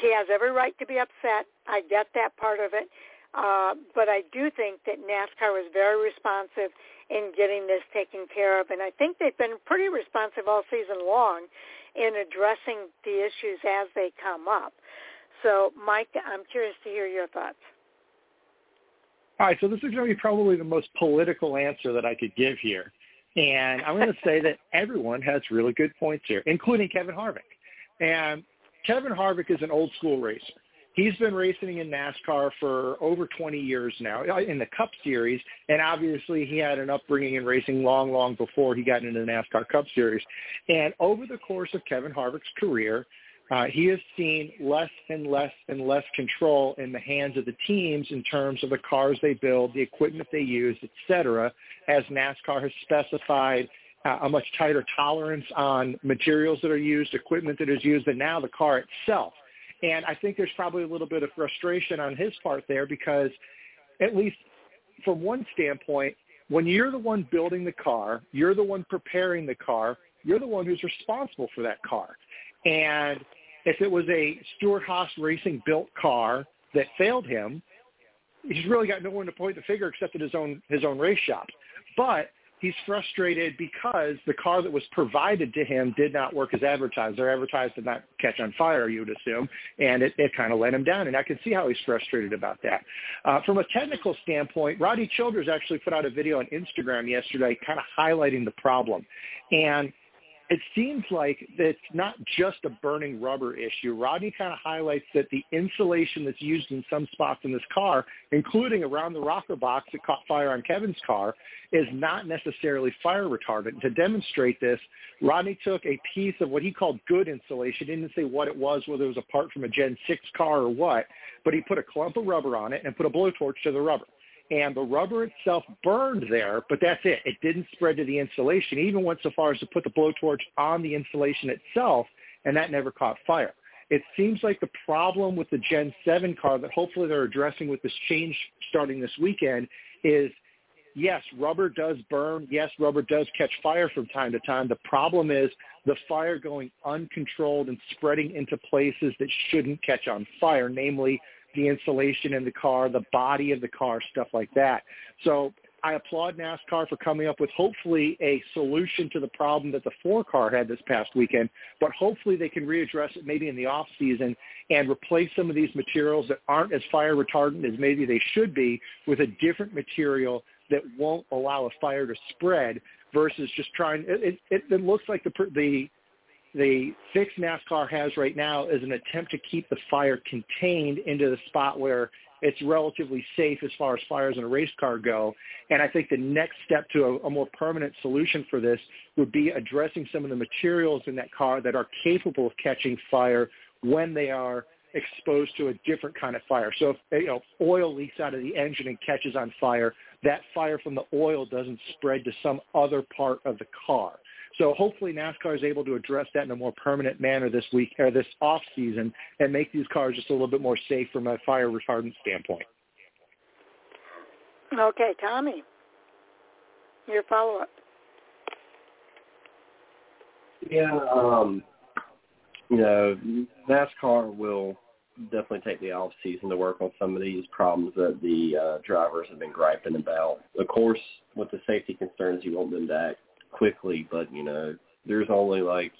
he has every right to be upset. I get that part of it. But I do think that NASCAR was very responsive in getting this taken care of, and I think they've been pretty responsive all season long in addressing the issues as they come up. So, Mike, I'm curious to hear your thoughts. All right, so this is going to be probably the most political answer that I could give here, and I'm going to say that everyone has really good points here, including Kevin Harvick. And Kevin Harvick is an old-school racer. He's been racing in NASCAR for over 20 years now in the Cup Series, and obviously he had an upbringing in racing long, long before he got into the NASCAR Cup Series. And over the course of Kevin Harvick's career, he has seen less and less and less control in the hands of the teams in terms of the cars they build, the equipment they use, et cetera, as NASCAR has specified a much tighter tolerance on materials that are used, equipment that is used, and now the car itself. And I think there's probably a little bit of frustration on his part there because, at least from one standpoint, when you're the one building the car, you're the one preparing the car, you're the one who's responsible for that car. And if it was a Stewart Haas Racing built car that failed him, he's really got no one to point the finger except at his own race shop. But he's frustrated because the car that was provided to him did not work as advertised. Their advertised did not catch on fire, you would assume, and it kind of let him down, and I can see how he's frustrated about that. From a technical standpoint, Roddy Childers actually put out a video on Instagram yesterday kind of highlighting the problem, and it seems like it's not just a burning rubber issue. Rodney kind of highlights that the insulation that's used in some spots in this car, including around the rocker box that caught fire on Kevin's car, is not necessarily fire retardant. To demonstrate this, Rodney took a piece of what he called good insulation. He didn't say what it was, whether it was a part from a Gen 6 car or what, but he put a clump of rubber on it and put a blowtorch to the rubber. And the rubber itself burned there, but that's it. It didn't spread to the insulation. It even went so far as to put the blowtorch on the insulation itself, and that never caught fire. It seems like the problem with the Gen 7 car that hopefully they're addressing with this change starting this weekend is, yes, rubber does burn. Yes, rubber does catch fire from time to time. The problem is the fire going uncontrolled and spreading into places that shouldn't catch on fire, namely the insulation in the car, the body of the car, stuff like that. So I applaud NASCAR for coming up with hopefully a solution to the problem that the 4 car had this past weekend, but hopefully they can readdress it maybe in the off season and replace some of these materials that aren't as fire retardant as maybe they should be with a different material that won't allow a fire to spread versus just trying. It looks like the the fix NASCAR has right now is an attempt to keep the fire contained into the spot where it's relatively safe as far as fires in a race car go. And I think the next step to a more permanent solution for this would be addressing some of the materials in that car that are capable of catching fire when they are exposed to a different kind of fire. So if oil leaks out of the engine and catches on fire, that fire from the oil doesn't spread to some other part of the car. So hopefully NASCAR is able to address that in a more permanent manner this week or this off season and make these cars just a little bit more safe from a fire retardant standpoint. Okay, Tommy, your follow-up. Yeah, NASCAR will definitely take the off season to work on some of these problems that the drivers have been griping about. Of course, with the safety concerns, you want them to act quickly, but there's only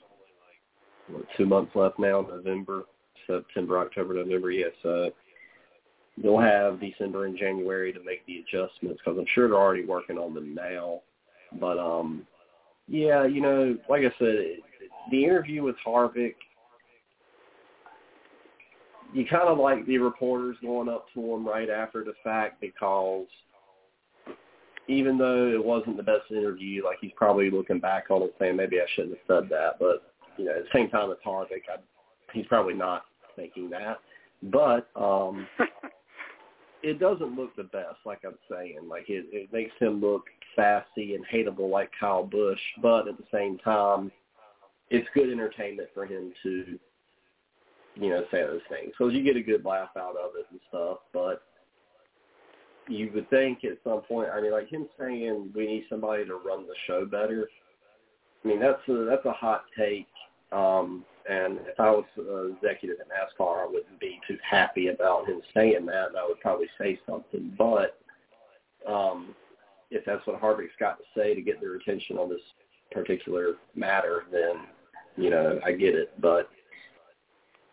2 months left now. November, September, October, November. Yes, they'll have December and January to make the adjustments because I'm sure they're already working on them now. But like I said, the interview with Harvick, you kind of like the reporters going up to him right after the fact because even though it wasn't the best interview, he's probably looking back on it saying, maybe I shouldn't have said that. But, at the same time, it's Harvick. He's probably not thinking that. But it doesn't look the best, like I'm saying. It makes him look sassy and hateable like Kyle Busch. But at the same time, it's good entertainment for him to, say those things. So you get a good laugh out of it and stuff. But you would think at some point, him saying we need somebody to run the show better, that's a hot take. And if I was an executive at NASCAR, I wouldn't be too happy about him saying that, and I would probably say something. But if that's what Harvick's got to say to get their attention on this particular matter, then, I get it. But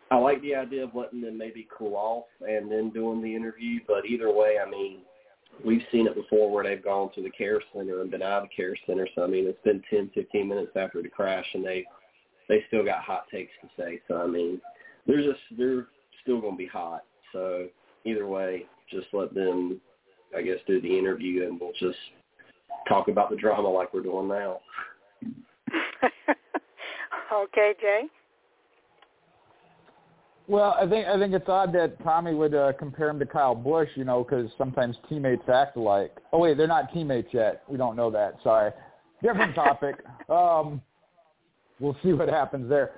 I like the idea of letting them maybe cool off and then doing the interview, but either way, we've seen it before where they've gone to the care center and been out of the care center, so, it's been 10, 15 minutes after the crash, and they still got hot takes to say, so, they're still going to be hot, so either way, just let them, do the interview, and we'll just talk about the drama like we're doing now. Okay, Jay? Well, I think it's odd that Tommy would compare him to Kyle Busch, because sometimes teammates act alike. Oh, wait, they're not teammates yet. We don't know that. Sorry. Different topic. We'll see what happens there.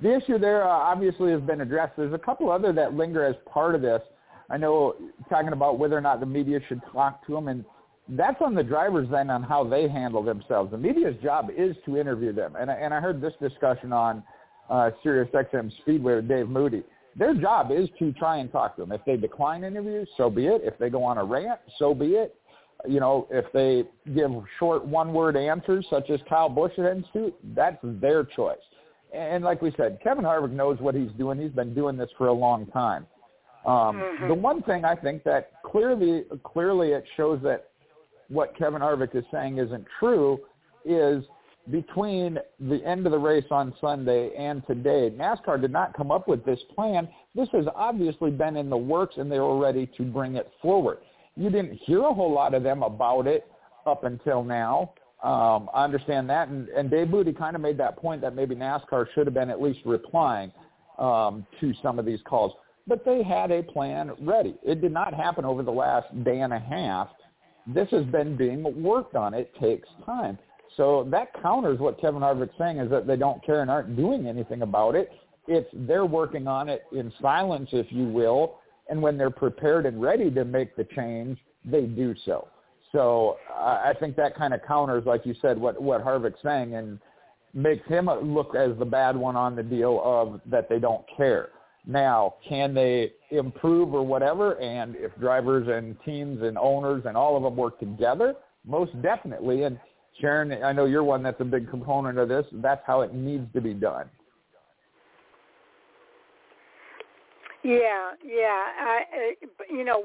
The issue there obviously has been addressed. There's a couple other that linger as part of this. I know talking about whether or not the media should talk to them, and that's on the drivers then on how they handle themselves. The media's job is to interview them, and I heard this discussion on Sirius XM Speedway with Dave Moody. Their job is to try and talk to them. If they decline interviews, so be it. If they go on a rant, so be it. If they give short one-word answers, such as Kyle Busch tends to, that's their choice. And like we said, Kevin Harvick knows what he's doing. He's been doing this for a long time. The one thing I think that clearly it shows that what Kevin Harvick is saying isn't true is between the end of the race on Sunday and today, NASCAR did not come up with this plan. This has obviously been in the works, and they were ready to bring it forward. You didn't hear a whole lot of them about it up until now. I understand that, and Dave Moody kind of made that point that maybe NASCAR should have been at least replying to some of these calls. But they had a plan ready. It did not happen over the last day and a half. This has been being worked on. It takes time. So that counters what Kevin Harvick's saying is that they don't care and aren't doing anything about it. It's they're working on it in silence, if you will, and when they're prepared and ready to make the change, they do so. So I think that kind of counters, like you said, what Harvick's saying and makes him look as the bad one on the deal of that they don't care. Now, can they improve or whatever? And if drivers and teams and owners and all of them work together, most definitely. And Sharon, I know you're one that's a big component of this. That's how it needs to be done. Yeah.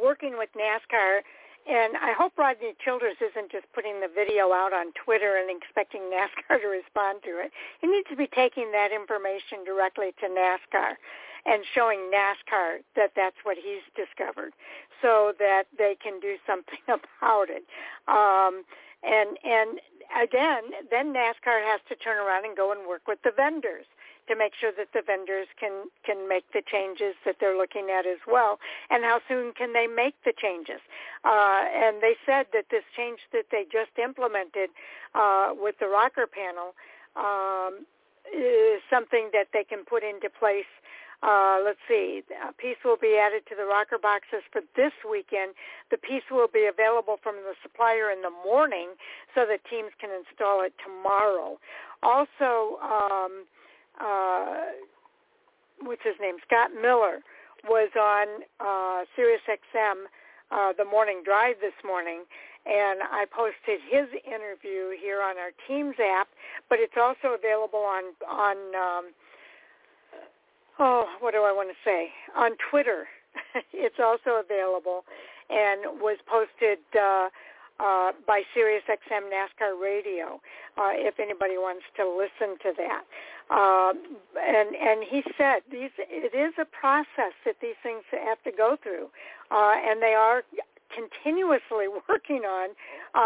Working with NASCAR And I hope Rodney Childers isn't just putting the video out on Twitter and expecting NASCAR to respond to it. He needs to be taking that information directly to NASCAR and showing NASCAR that that's what he's discovered so that they can do something about it. And again, then NASCAR has to turn around and go and work with the vendors to make sure that the vendors can make the changes that they're looking at as well, and how soon can they make the changes. And they said that this change that they just implemented with the rocker panel is something that they can put into place. Let's see, a piece will be added to the rocker boxes for this weekend. The piece will be available from the supplier in the morning so that teams can install it tomorrow. Also, what's his name? Scott Miller was on SiriusXM the morning drive this morning, and I posted his interview here on our Teams app, but it's also available on Twitter. It's also available and was posted by SiriusXM NASCAR Radio, if anybody wants to listen to that. And he said it is a process that these things have to go through, and they are continuously working on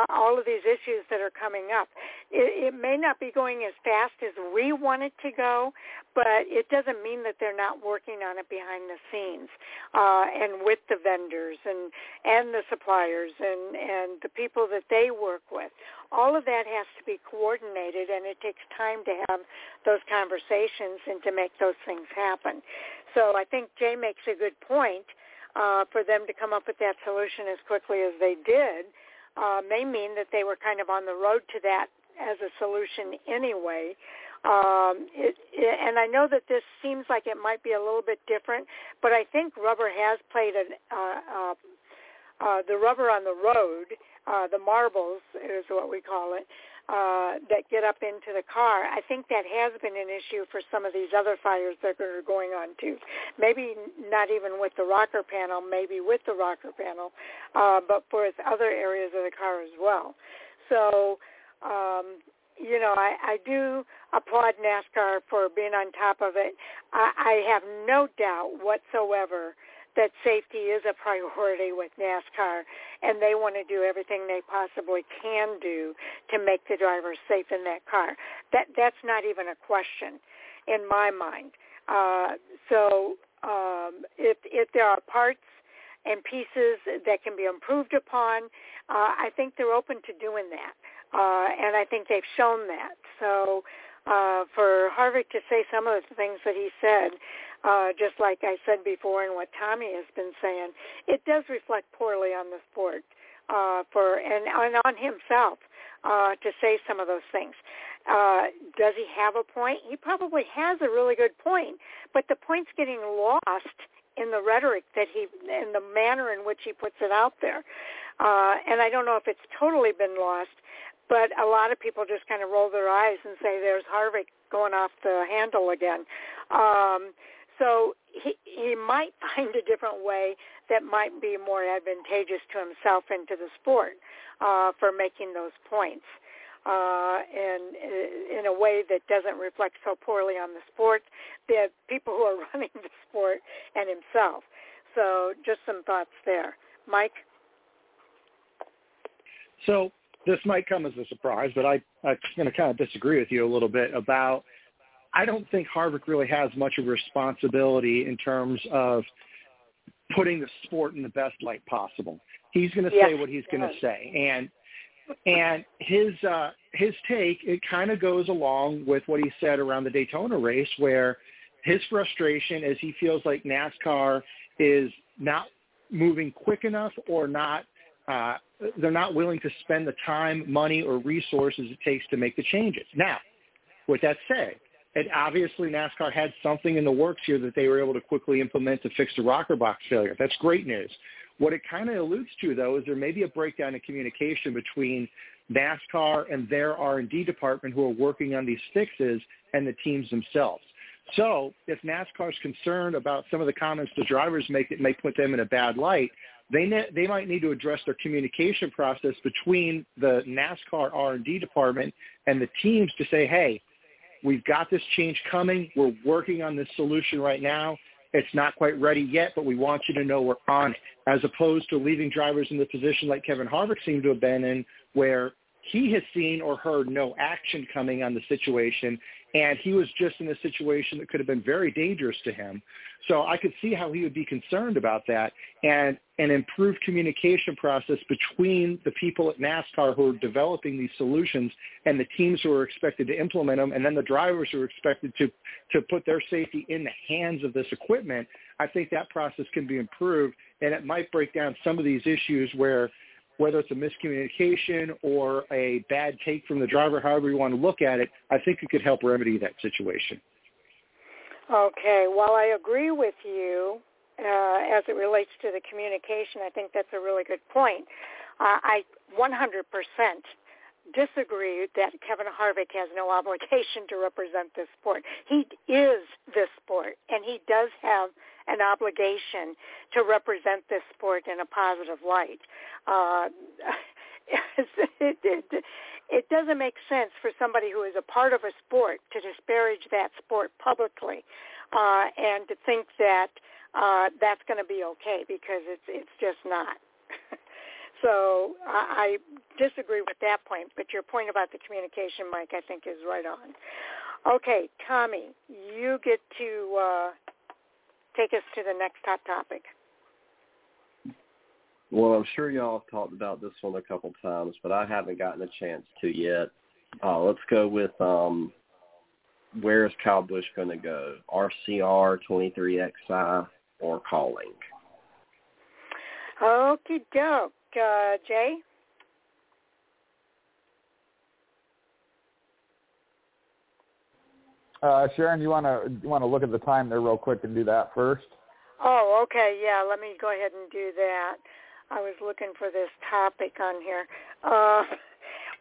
all of these issues that are coming up. It may not be going as fast as we want it to go, but it doesn't mean that they're not working on it behind the scenes and with the vendors and the suppliers and the people that they work with. All of that has to be coordinated, and it takes time to have those conversations and to make those things happen. So I think Jay makes a good point. For them to come up with that solution as quickly as they did may mean that they were kind of on the road to that as a solution anyway. And I know that this seems like it might be a little bit different, but I think rubber has played the rubber on the road, the marbles is what we call it, that get up into the car. I think that has been an issue for some of these other fires that are going on too. Maybe not even with the rocker panel, maybe with the rocker panel, but for other areas of the car as well. So, I do applaud NASCAR for being on top of it. I have no doubt whatsoever that safety is a priority with NASCAR, and they want to do everything they possibly can do to make the drivers safe in that car. That's not even a question in my mind. If there are parts and pieces that can be improved upon, I think they're open to doing that, and I think they've shown that. So for Harvick to say some of the things that he said, just like I said before and what Tommy has been saying, it does reflect poorly on the sport and on himself to say some of those things. Does he have a point? He probably has a really good point, but the point's getting lost in the rhetoric in the manner in which he puts it out there. And I don't know if it's totally been lost, but a lot of people just kind of roll their eyes and say, there's Harvick going off the handle again. So he might find a different way that might be more advantageous to himself and to the sport for making those points and in a way that doesn't reflect so poorly on the sport, the people who are running the sport, and himself. So just some thoughts there. Mike? So this might come as a surprise, but I'm going to kind of disagree with you a little bit about – I don't think Harvick really has much of a responsibility in terms of putting the sport in the best light possible. He's going to say what he's going to say. And his take, it kind of goes along with what he said around the Daytona race, where his frustration is he feels like NASCAR is not moving quick enough or not they're not willing to spend the time, money, or resources it takes to make the changes. Now, with that said, and obviously NASCAR had something in the works here that they were able to quickly implement to fix the rocker box failure. That's great news. What it kind of alludes to, though, is there may be a breakdown in communication between NASCAR and their R&D department who are working on these fixes and the teams themselves. So if NASCAR is concerned about some of the comments the drivers make that may put them in a bad light, They might need to address their communication process between the NASCAR R&D department and the teams to say, hey, we've got this change coming. We're working on this solution right now. It's not quite ready yet, but we want you to know we're on it, as opposed to leaving drivers in the position like Kevin Harvick seemed to have been in, where he has seen or heard no action coming on the situation, and he was just in a situation that could have been very dangerous to him. So I could see how he would be concerned about that, and an improved communication process between the people at NASCAR who are developing these solutions and the teams who are expected to implement them, and then the drivers who are expected to put their safety in the hands of this equipment. I think that process can be improved, and it might break down some of these issues where, whether it's a miscommunication or a bad take from the driver, however you want to look at it, I think it could help remedy that situation. Okay. Well, I agree with you as it relates to the communication. I think that's a really good point. I 100% disagree that Kevin Harvick has no obligation to represent this sport. He is this sport, and he does have an obligation to represent this sport in a positive light. It doesn't make sense for somebody who is a part of a sport to disparage that sport publicly and to think that that's going to be okay, because it's just not. So I disagree with that point, but your point about the communication, Mike, I think is right on. Okay, Tommy, you get to take us to the next hot topic. Well, I'm sure y'all have talked about this one a couple times, but I haven't gotten a chance to yet. Let's go with where is Kyle Busch going to go, RCR, 23XI, or Calling? Okie doke. Jay? Sharon, you want to look at the time there real quick and do that first? Oh, okay, yeah, let me go ahead and do that. I was looking for this topic on here.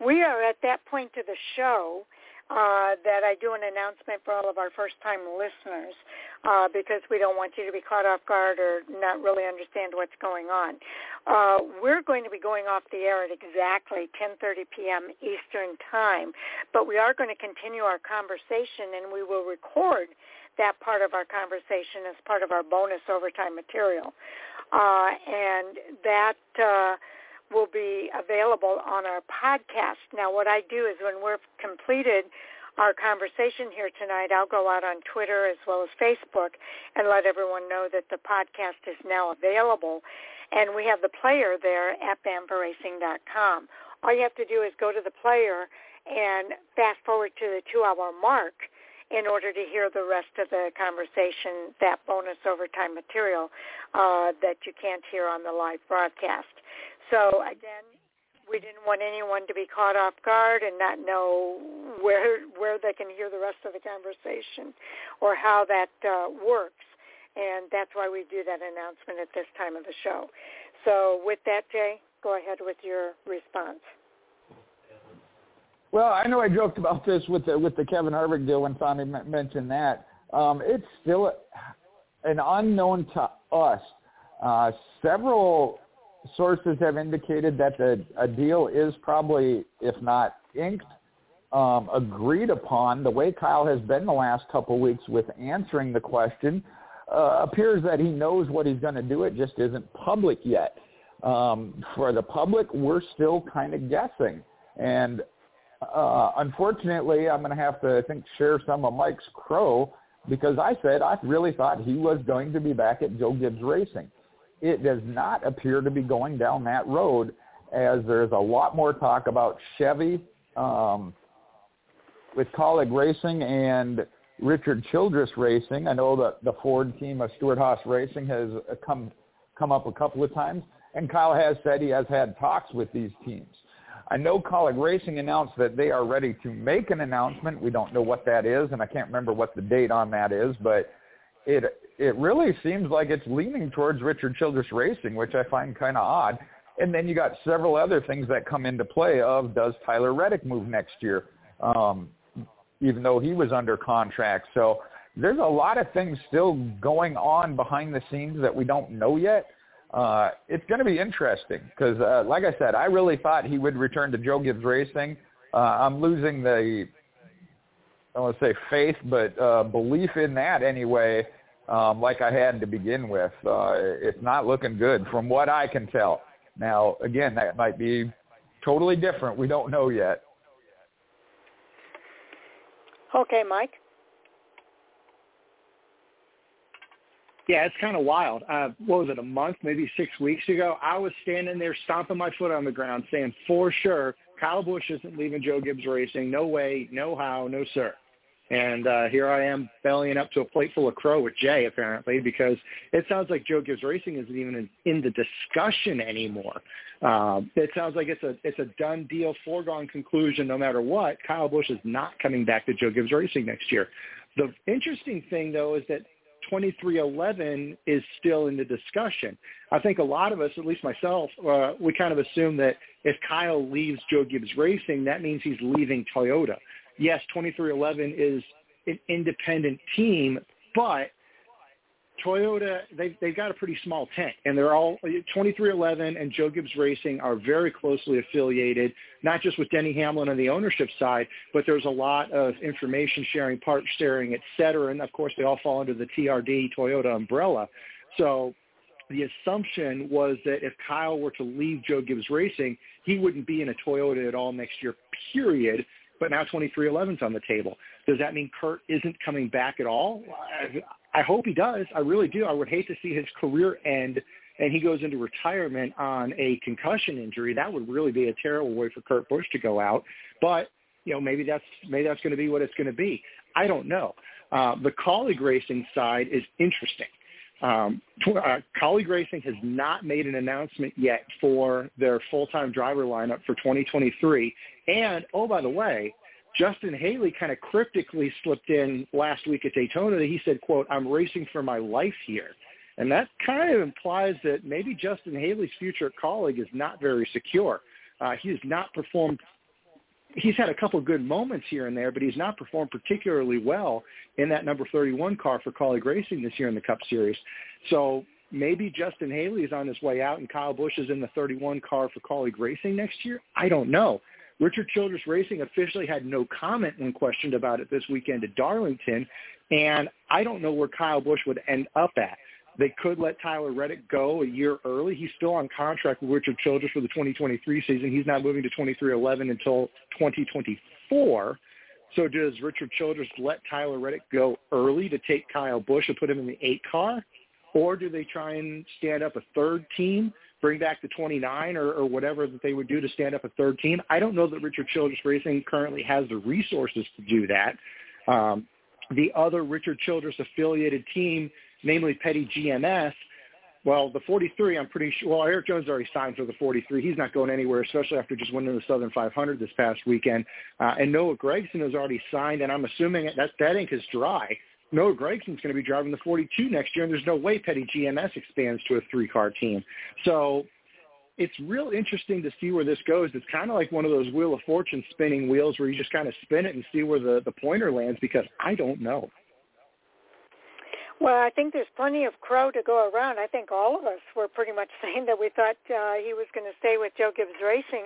We are at that point of the show that I do an announcement for all of our first-time listeners because we don't want you to be caught off guard or not really understand what's going on. We're going to be going off the air at exactly 10:30 p.m. Eastern Time, but we are going to continue our conversation, and we will record that part of our conversation as part of our bonus overtime material. And that... will be available on our podcast. Now, what I do is when we've completed our conversation here tonight, I'll go out on Twitter as well as Facebook and let everyone know that the podcast is now available. And we have the player there at bamforracing.com. All you have to do is go to the player and fast forward to the 2-hour mark in order to hear the rest of the conversation, that bonus overtime material that you can't hear on the live broadcast. So, again, we didn't want anyone to be caught off guard and not know where they can hear the rest of the conversation or how that works. And that's why we do that announcement at this time of the show. So with that, Jay, go ahead with your response. Well, I know I joked about this with the Kevin Harvick deal when Tommy mentioned that. It's still an unknown to us. Several sources have indicated that a deal is probably, if not inked, agreed upon. The way Kyle has been the last couple weeks with answering the question appears that he knows what he's going to do. It just isn't public yet. For the public, we're still kind of guessing. And unfortunately, I'm going to have to, I think, share some of Mike's crow, because I said I really thought he was going to be back at Joe Gibbs Racing. It does not appear to be going down that road, as there's a lot more talk about Chevy with Colleague Racing and Richard Childress Racing. I know that the Ford team of Stuart Haas Racing has come up a couple of times, and Kyle has said he has had talks with these teams. I know Colleague Racing announced that they are ready to make an announcement. We don't know what that is, and I can't remember what the date on that is, but it really seems like it's leaning towards Richard Childress Racing, which I find kind of odd. And then you got several other things that come into play of, does Tyler Reddick move next year, even though he was under contract. So there's a lot of things still going on behind the scenes that we don't know yet. It's going to be interesting because, like I said, I really thought he would return to Joe Gibbs Racing. I'm losing the, I don't want to say faith, but belief in that anyway, like I had to begin with. It's not looking good from what I can tell. Now, again, that might be totally different. We don't know yet. Okay, Mike. Yeah, it's kind of wild. What was it, a month, maybe 6 weeks ago? I was standing there stomping my foot on the ground saying, for sure, Kyle Busch isn't leaving Joe Gibbs Racing. No way, no how, no sir. And here I am bellying up to a plate full of crow with Jay, apparently, because it sounds like Joe Gibbs Racing isn't even in the discussion anymore. It sounds like it's a done deal, foregone conclusion no matter what. Kyle Busch is not coming back to Joe Gibbs Racing next year. The interesting thing, though, is that 2311 is still in the discussion. I think a lot of us, at least myself, we kind of assume that if Kyle leaves Joe Gibbs Racing, that means he's leaving Toyota. Yes, 2311 is an independent team, but Toyota, they've got a pretty small tent, and they're all 2311 and Joe Gibbs Racing are very closely affiliated, not just with Denny Hamlin on the ownership side, but there's a lot of information sharing, part sharing, et cetera, and of course they all fall under the TRD Toyota umbrella. So the assumption was that if Kyle were to leave Joe Gibbs Racing, he wouldn't be in a Toyota at all next year, period. But now 2311's on the table. Does that mean Kurt isn't coming back at all? I hope he does. I really do. I would hate to see his career end and he goes into retirement on a concussion injury. That would really be a terrible way for Kurt Busch to go out. But, you know, maybe that's going to be what it's going to be. I don't know. The colleague racing side is interesting. Colleague Racing has not made an announcement yet for their full-time driver lineup for 2023. And, oh, by the way, Justin Haley kind of cryptically slipped in last week at Daytona that he said, quote, "I'm racing for my life here." And that kind of implies that maybe Justin Haley's future colleague is not very secure. He has not performed. He's had a couple good moments here and there, but he's not performed particularly well in that number 31 car for Colleague Racing this year in the Cup Series. So maybe Justin Haley is on his way out and Kyle Busch is in the 31 car for Colleague Racing next year. I don't know. Richard Childress Racing officially had no comment when questioned about it this weekend at Darlington, and I don't know where Kyle Busch would end up at. They could let Tyler Reddick go a year early. He's still on contract with Richard Childress for the 2023 season. He's not moving to 2311 until 2024. So does Richard Childress let Tyler Reddick go early to take Kyle Busch and put him in the 8 car? Or do they try and stand up a third team, bring back the 29 or whatever that they would do to stand up a third team? I don't know that Richard Childress Racing currently has the resources to do that. The other Richard Childress-affiliated team, namely Petty GMS, well, the 43, I'm pretty sure – well, Erik Jones already signed for the 43. He's not going anywhere, especially after just winning the Southern 500 this past weekend. And Noah Gragson has already signed, and I'm assuming that ink is dry. Noah Gregson's going to be driving the 42 next year, and there's no way Petty GMS expands to a 3-car team. So it's real interesting to see where this goes. It's kind of like one of those Wheel of Fortune spinning wheels where you just kind of spin it and see where the pointer lands, because I don't know. Well, I think there's plenty of crow to go around. I think all of us were pretty much saying that we thought he was going to stay with Joe Gibbs Racing,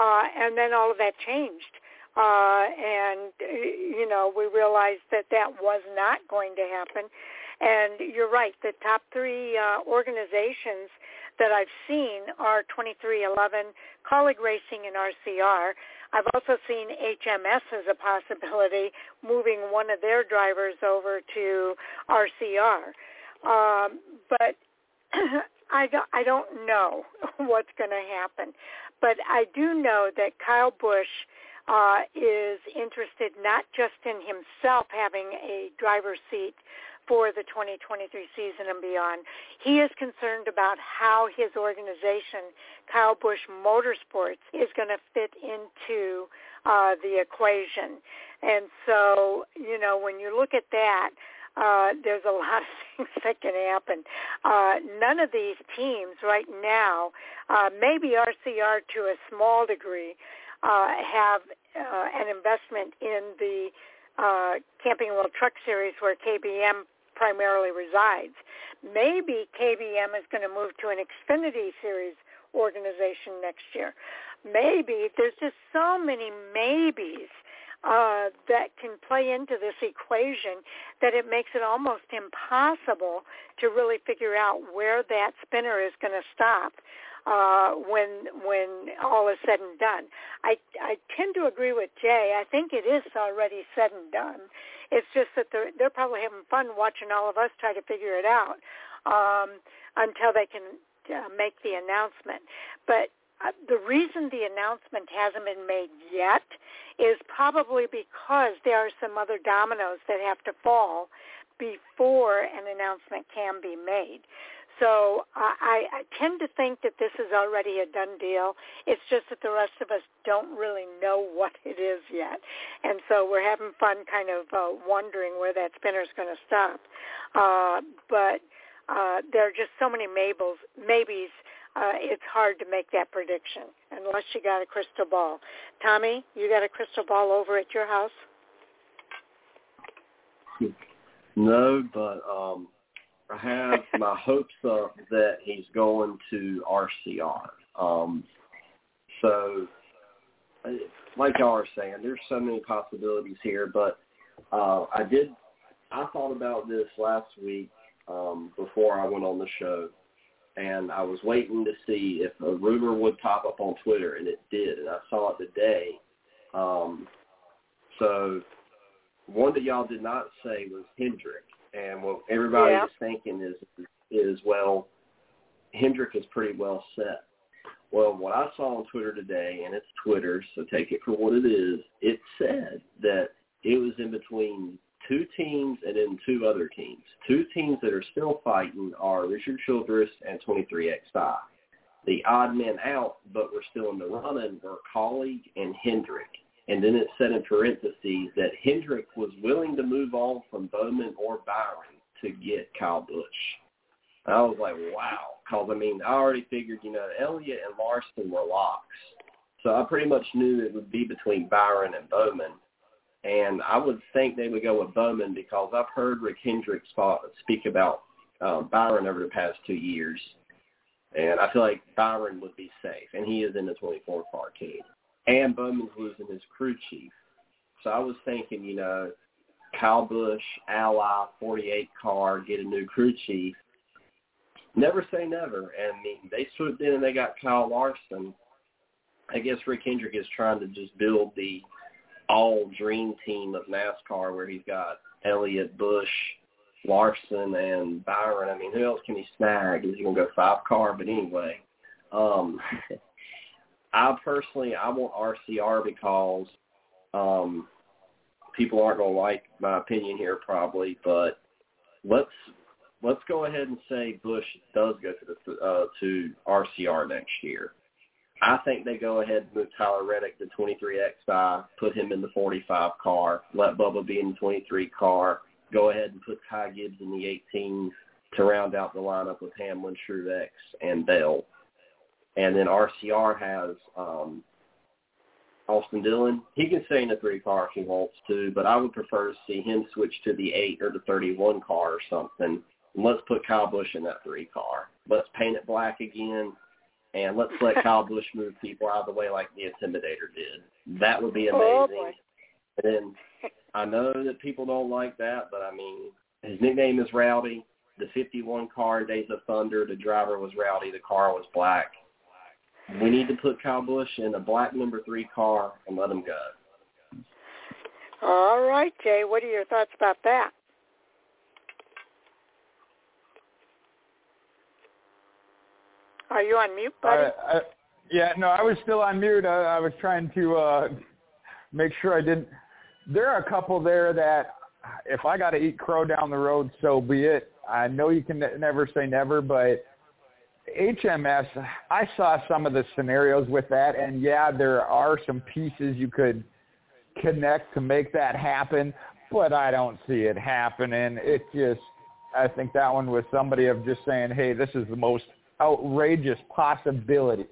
and then all of that changed. And, you know, we realized that was not going to happen. And you're right, the top 3 organizations that I've seen are 2311, Colleague Racing, and RCR. I've also seen HMS as a possibility, moving one of their drivers over to RCR. But I don't know what's going to happen. But I do know that Kyle Busch is interested not just in himself having a driver's seat for the 2023 season and beyond. He is concerned about how his organization, Kyle Busch Motorsports, is going to fit into the equation. And so, you know, when you look at that, there's a lot of things that can happen. None of these teams right now, maybe RCR to a small degree, have an investment in the Camping World Truck Series where KBM primarily resides. Maybe KBM is going to move to an Xfinity Series organization next year. Maybe. There's just so many maybes that can play into this equation that it makes it almost impossible to really figure out where that spinner is going to stop when all is said and done. I tend to agree with Jay. I think it is already said and done. It's just that they're probably having fun watching all of us try to figure it out until they can make the announcement. But the reason the announcement hasn't been made yet is probably because there are some other dominoes that have to fall before an announcement can be made. So I tend to think that this is already a done deal. It's just that the rest of us don't really know what it is yet. And so we're having fun kind of wondering where that spinner's going to stop. But there are just so many maybes. It's hard to make that prediction unless you got a crystal ball. Tommy, you got a crystal ball over at your house? No, but I have my hopes up that he's going to RCR. So, like y'all are saying, there's so many possibilities here. But I thought about this last week before I went on the show. And I was waiting to see if a rumor would pop up on Twitter, and it did. And I saw it today. So one that y'all did not say was Hendrick. And what everybody is thinking is, well, Hendrick is pretty well set. Well, what I saw on Twitter today, and it's Twitter, so take it for what it is, it said that it was in between two teams and then two other teams. Two teams that are still fighting are Richard Childress and 23XI. The odd men out, but we're still in the running, were Colleague and Hendrick. And then it said in parentheses that Hendrick was willing to move on from Bowman or Byron to get Kyle Busch. And I was like, wow, because, I mean, I already figured, Elliott and Larson were locks. So I pretty much knew it would be between Byron and Bowman. And I would think they would go with Bowman because I've heard Rick Hendrick speak about Byron over the past 2 years. And I feel like Byron would be safe, and he is in the 24-car team. And Bowman's losing his crew chief. So I was thinking, Kyle Busch, Ally, 48-car, get a new crew chief. Never say never. And, I mean, they swooped in and they got Kyle Larson. I guess Rick Hendrick is trying to just build the – all dream team of NASCAR where he's got Elliott, Busch, Larson, and Byron. I mean, who else can he snag? Is he going to go 5-car? But anyway, I want RCR because people aren't going to like my opinion here probably, but let's go ahead and say Busch does go to RCR next year. I think they go ahead and move Tyler Reddick to 23XI, put him in the 45-car, let Bubba be in the 23-car, go ahead and put Ty Gibbs in the 18 to round out the lineup with Hamlin, Truex, and Bell. And then RCR has Austin Dillon. He can stay in the 3-car if he wants to, but I would prefer to see him switch to the 8 or the 31-car or something. And let's put Kyle Busch in that 3-car. Let's paint it black again. And let's let Kyle Busch move people out of the way like the Intimidator did. That would be amazing. Oh, and then I know that people don't like that, but, I mean, his nickname is Rowdy. The 51 car in Days of Thunder, the driver was Rowdy. The car was black. We need to put Kyle Busch in a black number 3 car and let him go. All right, Jay. What are your thoughts about that? Are you on mute, buddy? I was still on mute. I was trying to make sure I didn't. There are a couple there that if I got to eat crow down the road, so be it. I know you can never say never, but HMS, I saw some of the scenarios with that, and, yeah, there are some pieces you could connect to make that happen, but I don't see it happening. It just – I think that one was somebody of just saying, hey, this is the most – outrageous possibility.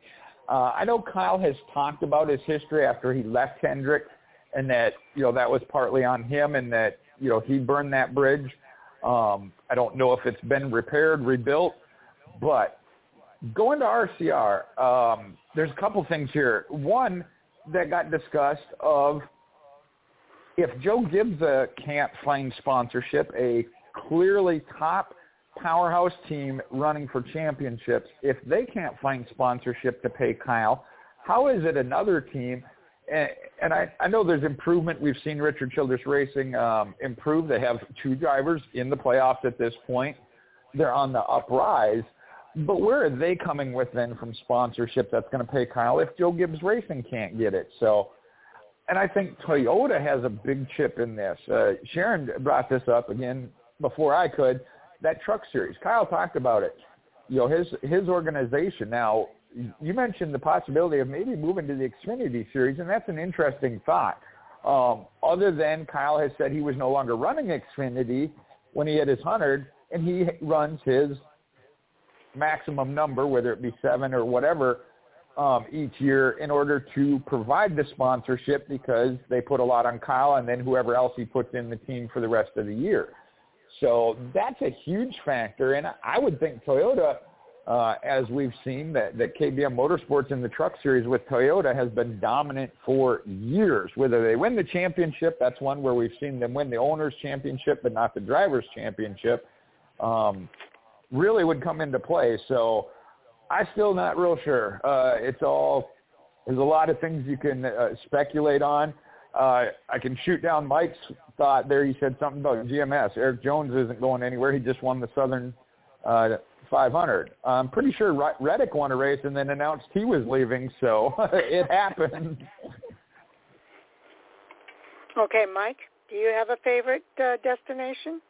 I know Kyle has talked about his history after he left Hendrick and that, that was partly on him and that, he burned that bridge. I don't know if it's been repaired, rebuilt, but going to RCR, there's a couple things here. One that got discussed of if Joe Gibbs can't find sponsorship, a clearly top powerhouse team running for championships, if they can't find sponsorship to pay Kyle, how is it another team? And I know there's improvement. We've seen Richard Childress Racing improve. They have two drivers in the playoffs at this point. They're on the uprise. But where are they coming with then from sponsorship that's going to pay Kyle if Joe Gibbs Racing can't get it? So, and I think Toyota has a big chip in this. Sharon brought this up again before I could. That truck series, Kyle talked about it. You know, his organization now. You mentioned the possibility of maybe moving to the Xfinity Series, and that's an interesting thought. Other than Kyle has said he was no longer running Xfinity when he hit his 100, and he runs his maximum number, whether it be 7 or whatever, each year in order to provide the sponsorship because they put a lot on Kyle and then whoever else he puts in the team for the rest of the year. So that's a huge factor, and I would think Toyota – as we've seen, that KBM Motorsports in the truck series with Toyota has been dominant for years. Whether they win the championship, that's one where we've seen them win the owner's championship but not the driver's championship, really would come into play. So I'm still not real sure. There's a lot of things you can speculate on. I can shoot down Mike's thought there. He said something about GMS. Erik Jones isn't going anywhere. He just won the Southern 500. I'm pretty sure Reddick won a race and then announced he was leaving, so it happened. Okay, Mike, do you have a favorite destination?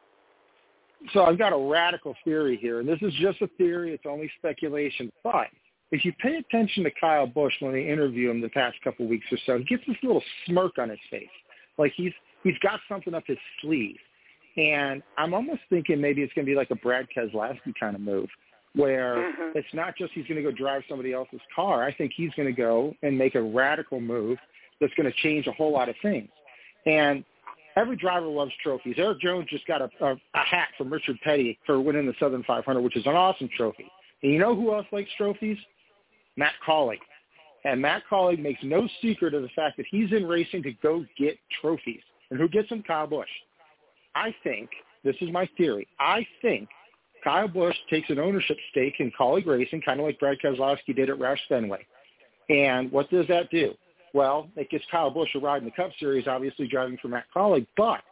So I've got a radical theory here, and this is just a theory. It's only speculation. But if you pay attention to Kyle Busch when they interview him the past couple weeks or so, he gets this little smirk on his face, like he's got something up his sleeve. And I'm almost thinking maybe it's going to be like a Brad Keselowski kind of move where it's not just he's going to go drive somebody else's car. I think he's going to go and make a radical move that's going to change a whole lot of things. And every driver loves trophies. Erik Jones just got a hat from Richard Petty for winning the Southern 500, which is an awesome trophy. And you know who else likes trophies? Matt Colling. And Matt Colling makes no secret of the fact that he's in racing to go get trophies. And who gets them? Kyle Busch. I think, this is my theory, I think Kyle Busch takes an ownership stake in colleague racing, kind of like Brad Keselowski did at Roush Fenway. And what does that do? Well, it gets Kyle Busch a ride in the Cup Series, obviously driving for Matt Colleague, but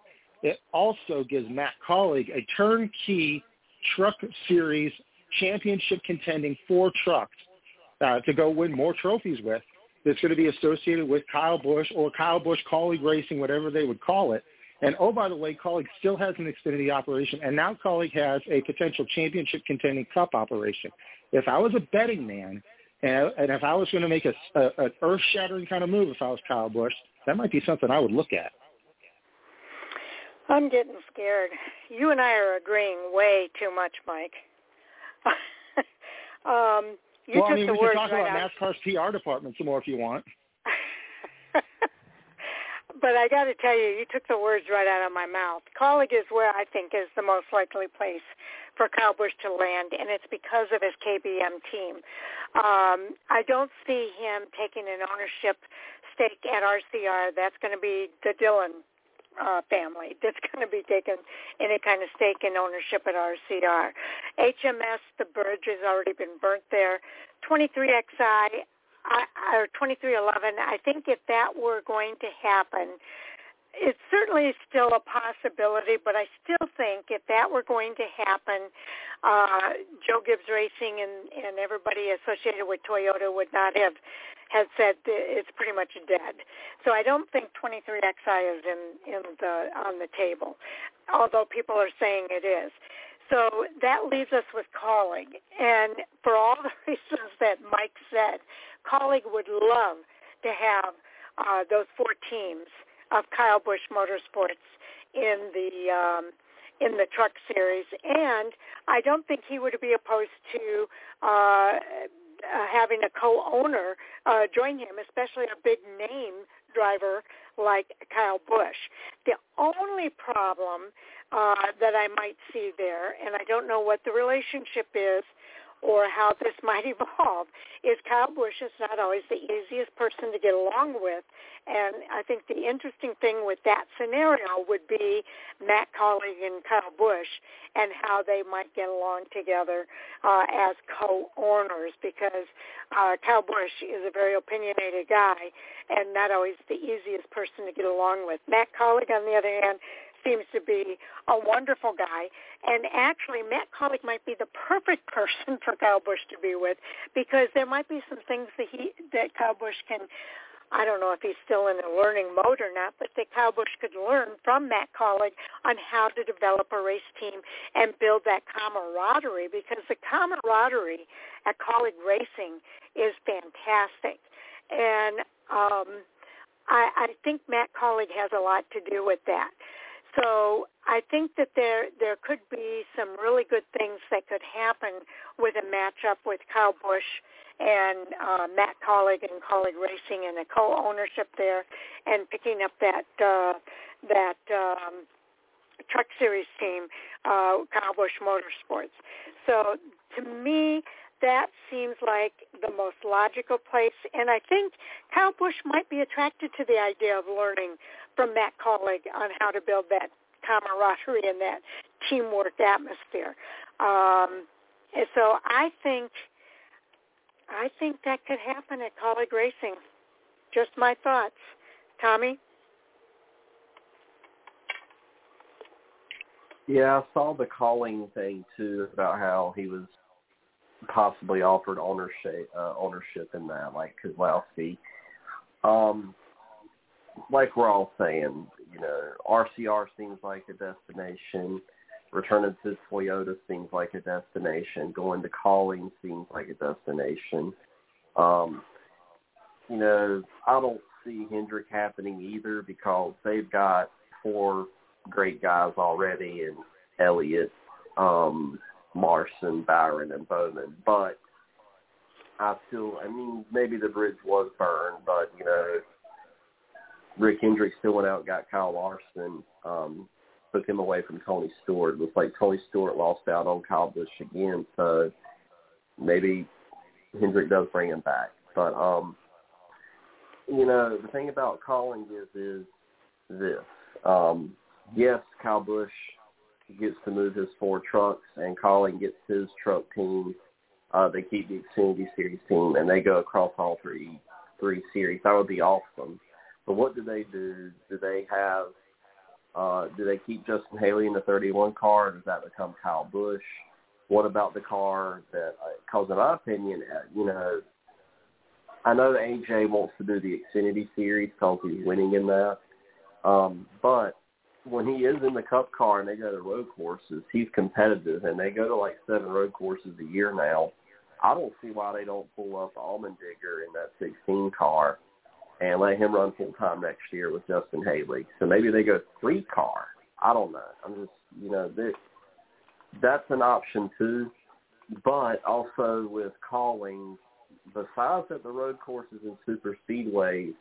it also gives Matt Colleague a turnkey truck series championship contending four trucks to go win more trophies with that's going to be associated with Kyle Busch or Kyle Busch Colleague Racing, whatever they would call it. And, oh, by the way, Colleague still has an Xfinity operation, and now Colleague has a potential championship-contending Cup operation. If I was a betting man, and if I was going to make an earth-shattering kind of move if I was Kyle Busch, that might be something I would look at. I'm getting scared. You and I are agreeing way too much, Mike. We can talk about NASCAR's PR department some more if you want. But I got to tell you, you took the words right out of my mouth. Colleague is where I think is the most likely place for Kyle Busch to land, and it's because of his KBM team. I don't see him taking an ownership stake at RCR. That's going to be the Dillon family that's going to be taking any kind of stake in ownership at RCR. HMS, the bridge has already been burnt there. 23XI. Or 2311, I think if that were going to happen, it certainly is still a possibility, but I still think if that were going to happen, Joe Gibbs Racing and everybody associated with Toyota would not have said it's pretty much dead. So I don't think 23XI is on the table, although people are saying it is. So that leaves us with Colleague. And for all the reasons that Mike said, Colleague would love to have those four teams of Kyle Busch Motorsports in the truck series. And I don't think he would be opposed to having a co-owner join him, especially a big name driver like Kyle Busch. The only problem that I might see there, and I don't know what the relationship is or how this might evolve, is Kyle Busch is not always the easiest person to get along with. And I think the interesting thing with that scenario would be Matt Colling and Kyle Busch and how they might get along together as co-owners, because Kyle Busch is a very opinionated guy and not always the easiest person to get along with. Matt Colling, on the other hand, seems to be a wonderful guy, and actually Matt Collick might be the perfect person for Kyle Busch to be with, because there might be some things that Kyle Busch can, I don't know if he's still in a learning mode or not, but that Kyle Busch could learn from Matt Collick on how to develop a race team and build that camaraderie, because the camaraderie at Collick Racing is fantastic. And I think Matt Collick has a lot to do with that. So I think that there could be some really good things that could happen with a matchup with Kyle Busch and Matt Collig and Collig Racing, and a co-ownership there, and picking up that Truck Series team, Kyle Busch Motorsports. So to me, that seems like the most logical place, and I think Kyle Busch might be attracted to the idea of learning from Matt Collig on how to build that camaraderie and that teamwork atmosphere. And so I think that could happen at Collig Racing. Just my thoughts. Tommy? Yeah, I saw the Colling thing, too, about how he was possibly offered ownership in that, like Kozlowski. Like we're all saying, you know, RCR seems like a destination. Returning to Toyota seems like a destination. Going to Colling seems like a destination. You know, I don't see Hendrick happening either, because they've got 4 great guys already in Elliott, Larson, Byron, and Bowman. But I mean, maybe the bridge was burned, but, you know, Rick Hendrick still went out and got Kyle Larson, took him away from Tony Stewart. It was like Tony Stewart lost out on Kyle Busch again, so maybe Hendrick does bring him back. But, you know, the thing about Colling is this. Yes, Kyle Busch gets to move his 4 trucks, and Colling gets his truck team. They keep the Xfinity Series team, and they go across all three series. That would be awesome. But what do they do? Do they have? Do they keep Justin Haley in the 31 car? Or does that become Kyle Busch? What about the car that? Because in my opinion, you know, I know AJ wants to do the Xfinity Series because he's winning in that, but when he is in the Cup car and they go to road courses, he's competitive, and they go to like 7 road courses a year now. I don't see why they don't pull up Allmendinger in that 16 car and let him run full-time next year with Justin Haley. So maybe they go 3 car. I don't know. I'm just, you know, that's an option too. But also with Colling, besides at the road courses and super speedways,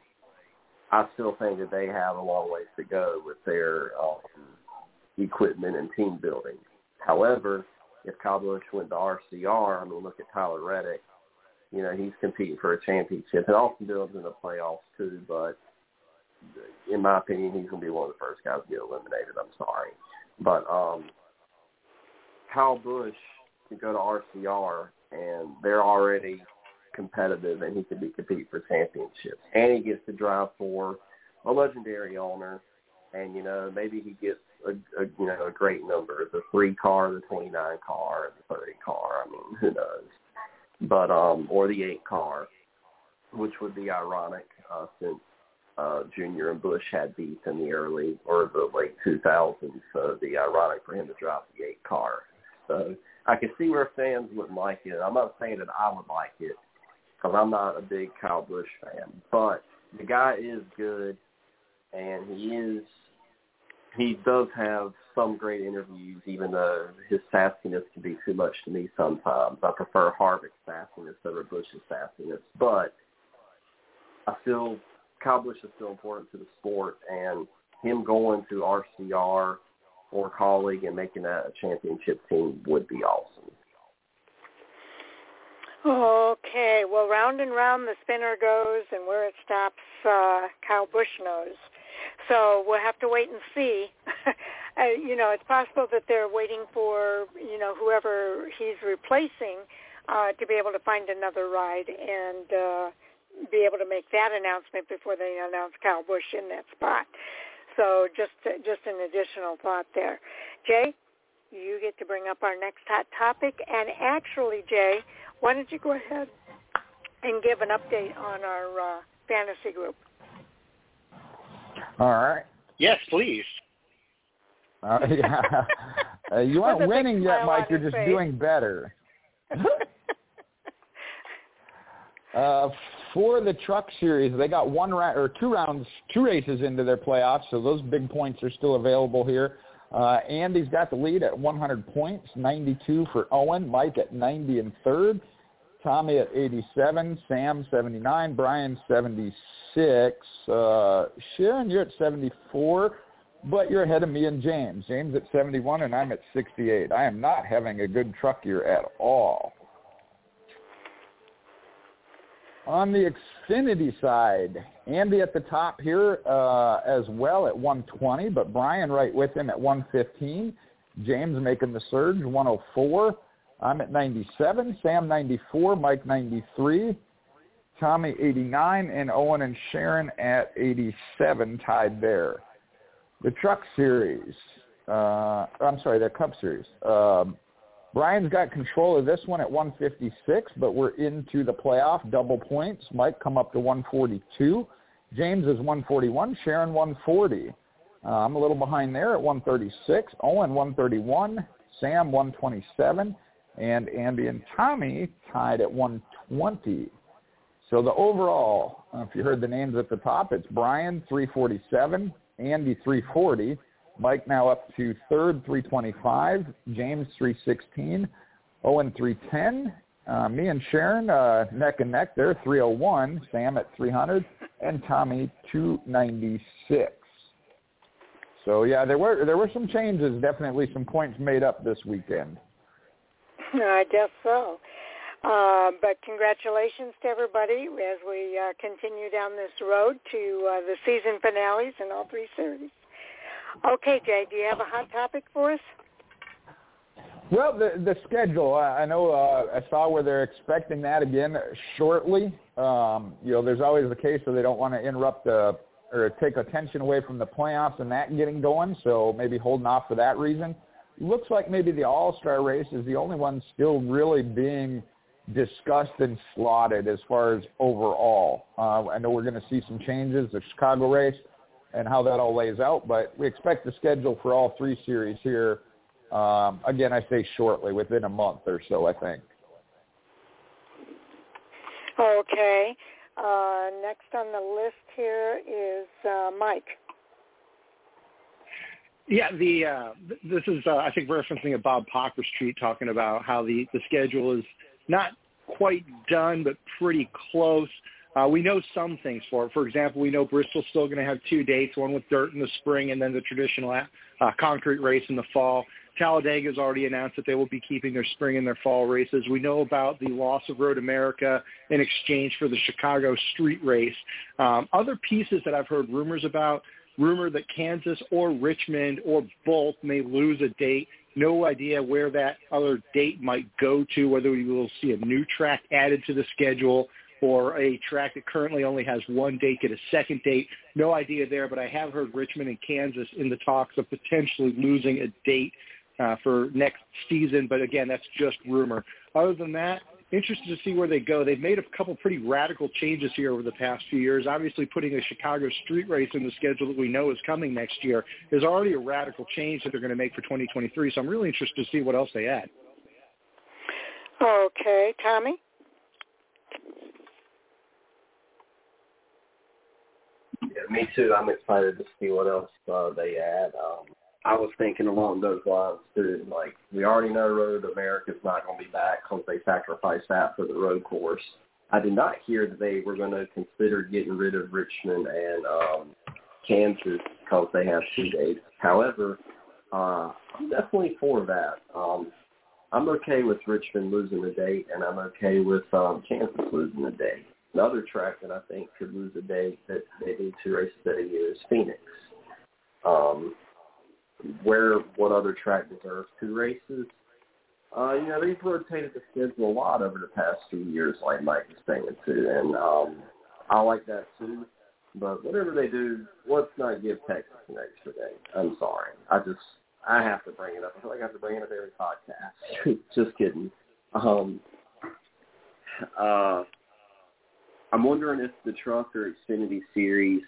I still think that they have a long ways to go with their equipment and team building. However, if Kyle Busch went to RCR, I mean, look at Tyler Reddick. You know, he's competing for a championship. And Austin Dillon's in the playoffs, too, but in my opinion, he's going to be one of the first guys to get eliminated. I'm sorry. But Kyle Busch could go to RCR, and they're already – competitive, and he could be competing for championships, and he gets to drive for a legendary owner, and you know, maybe he gets a great number, the 3 car, the 29 car, the 30 car. I mean, who knows? But or the 8 car, which would be ironic since Junior and Bush had beef in the early or the late 2000s, so it'd be ironic for him to drive the 8 car. So I can see where fans wouldn't like it. I'm not saying that I would like it, because I'm not a big Kyle Busch fan. But the guy is good, and he does have some great interviews, even though his sassiness can be too much to me sometimes. I prefer Harvick's sassiness over Busch's sassiness. But I still Kyle Busch is still important to the sport, and him going to RCR or a colleague and making that a championship team would be awesome. Okay, well, round and round the spinner goes, and where it stops, Kyle Busch knows. So we'll have to wait and see. You know, it's possible that they're waiting for, you know, whoever he's replacing to be able to find another ride and be able to make that announcement before they announce Kyle Busch in that spot. So just an additional thought there. Jay, you get to bring up our next hot topic. And actually, Jay, why don't you go ahead and give an update on our fantasy group? All right. Yes, please. Yeah. You aren't winning yet, Mike. You're just doing better. For the Truck Series, they got two races into their playoffs, so those big points are still available here. Andy's got the lead at 100 points, 92 for Owen, Mike at 90 and third, Tommy at 87, Sam 79, Brian 76. Sharon, you're at 74, but you're ahead of me and James. James at 71, and I'm at 68. I am not having a good truck year at all. On the Xfinity side, Andy at the top here as well at 120, but Brian right with him at 115. James making the surge, 104. I'm at 97, Sam 94, Mike 93, Tommy 89, and Owen and Sharon at 87 tied there. The Truck Series, the Cup Series. Brian's got control of this one at 156, but we're into the playoff, double points. Mike come up to 142. James is 141. Sharon 140. I'm a little behind there at 136. Owen 131. Sam 127. And Andy and Tommy tied at 120. So the overall, if you heard the names at the top, it's Brian 347, Andy 340. Mike now up to third, 325. James, 316. Owen, 310. Me and Sharon, neck and neck there, 301. Sam at 300. And Tommy, 296. So, yeah, there were some changes, definitely some points made up this weekend. I guess so. But congratulations to everybody as we continue down this road to the season finales in all three series. Okay, Jay, do you have a hot topic for us? Well, the schedule, I know I saw where they're expecting that again shortly. There's always the case where they don't want to interrupt or take attention away from the playoffs and that getting going, so maybe holding off for that reason. Looks like maybe the All-Star race is the only one still really being discussed and slotted as far as overall. I know we're going to see some changes, the Chicago race, and how that all lays out, but we expect the schedule for all three series here, again, I say shortly, within a month or so, I think. Okay. Next on the list here is Mike. Yeah, this is, I think, referencing a Bob Popper's tweet talking about how the schedule is not quite done, but pretty close. We know some things for it. For example, we know Bristol's still going to have two dates, one with dirt in the spring and then the traditional concrete race in the fall. Talladega's already announced that they will be keeping their spring and their fall races. We know about the loss of Road America in exchange for the Chicago street race. Other pieces that I've heard rumors about, rumor that Kansas or Richmond or both may lose a date. No idea where that other date might go to, whether we will see a new track added to the schedule or a track that currently only has one date, get a second date. No idea there, but I have heard Richmond and Kansas in the talks of potentially losing a date for next season, but again, that's just rumor. Other than that, interested to see where they go. They've made a couple pretty radical changes here over the past few years. Obviously, putting a Chicago street race in the schedule that we know is coming next year is already a radical change that they're going to make for 2023, so I'm really interested to see what else they add. Okay, Tommy? Yeah, me too. I'm excited to see what else they add. I was thinking along those lines too. Like, we already know Road America's not going to be back because they sacrificed that for the road course. I did not hear that they were going to consider getting rid of Richmond and Kansas because they have 2 days. However, I'm definitely for that. I'm okay with Richmond losing a day, and I'm okay with Kansas losing a day. Another track that I think could lose a day that they do 2 races at a year is Phoenix. What other track deserves 2 races? They've rotated the schedule a lot over the past few years, like Mike was saying, too, and I like that, too. But whatever they do, let's not give Texas an extra day. I'm sorry. I have to bring it up. I feel like I have to bring it up every podcast. Just kidding. I'm wondering if the Truck or Xfinity Series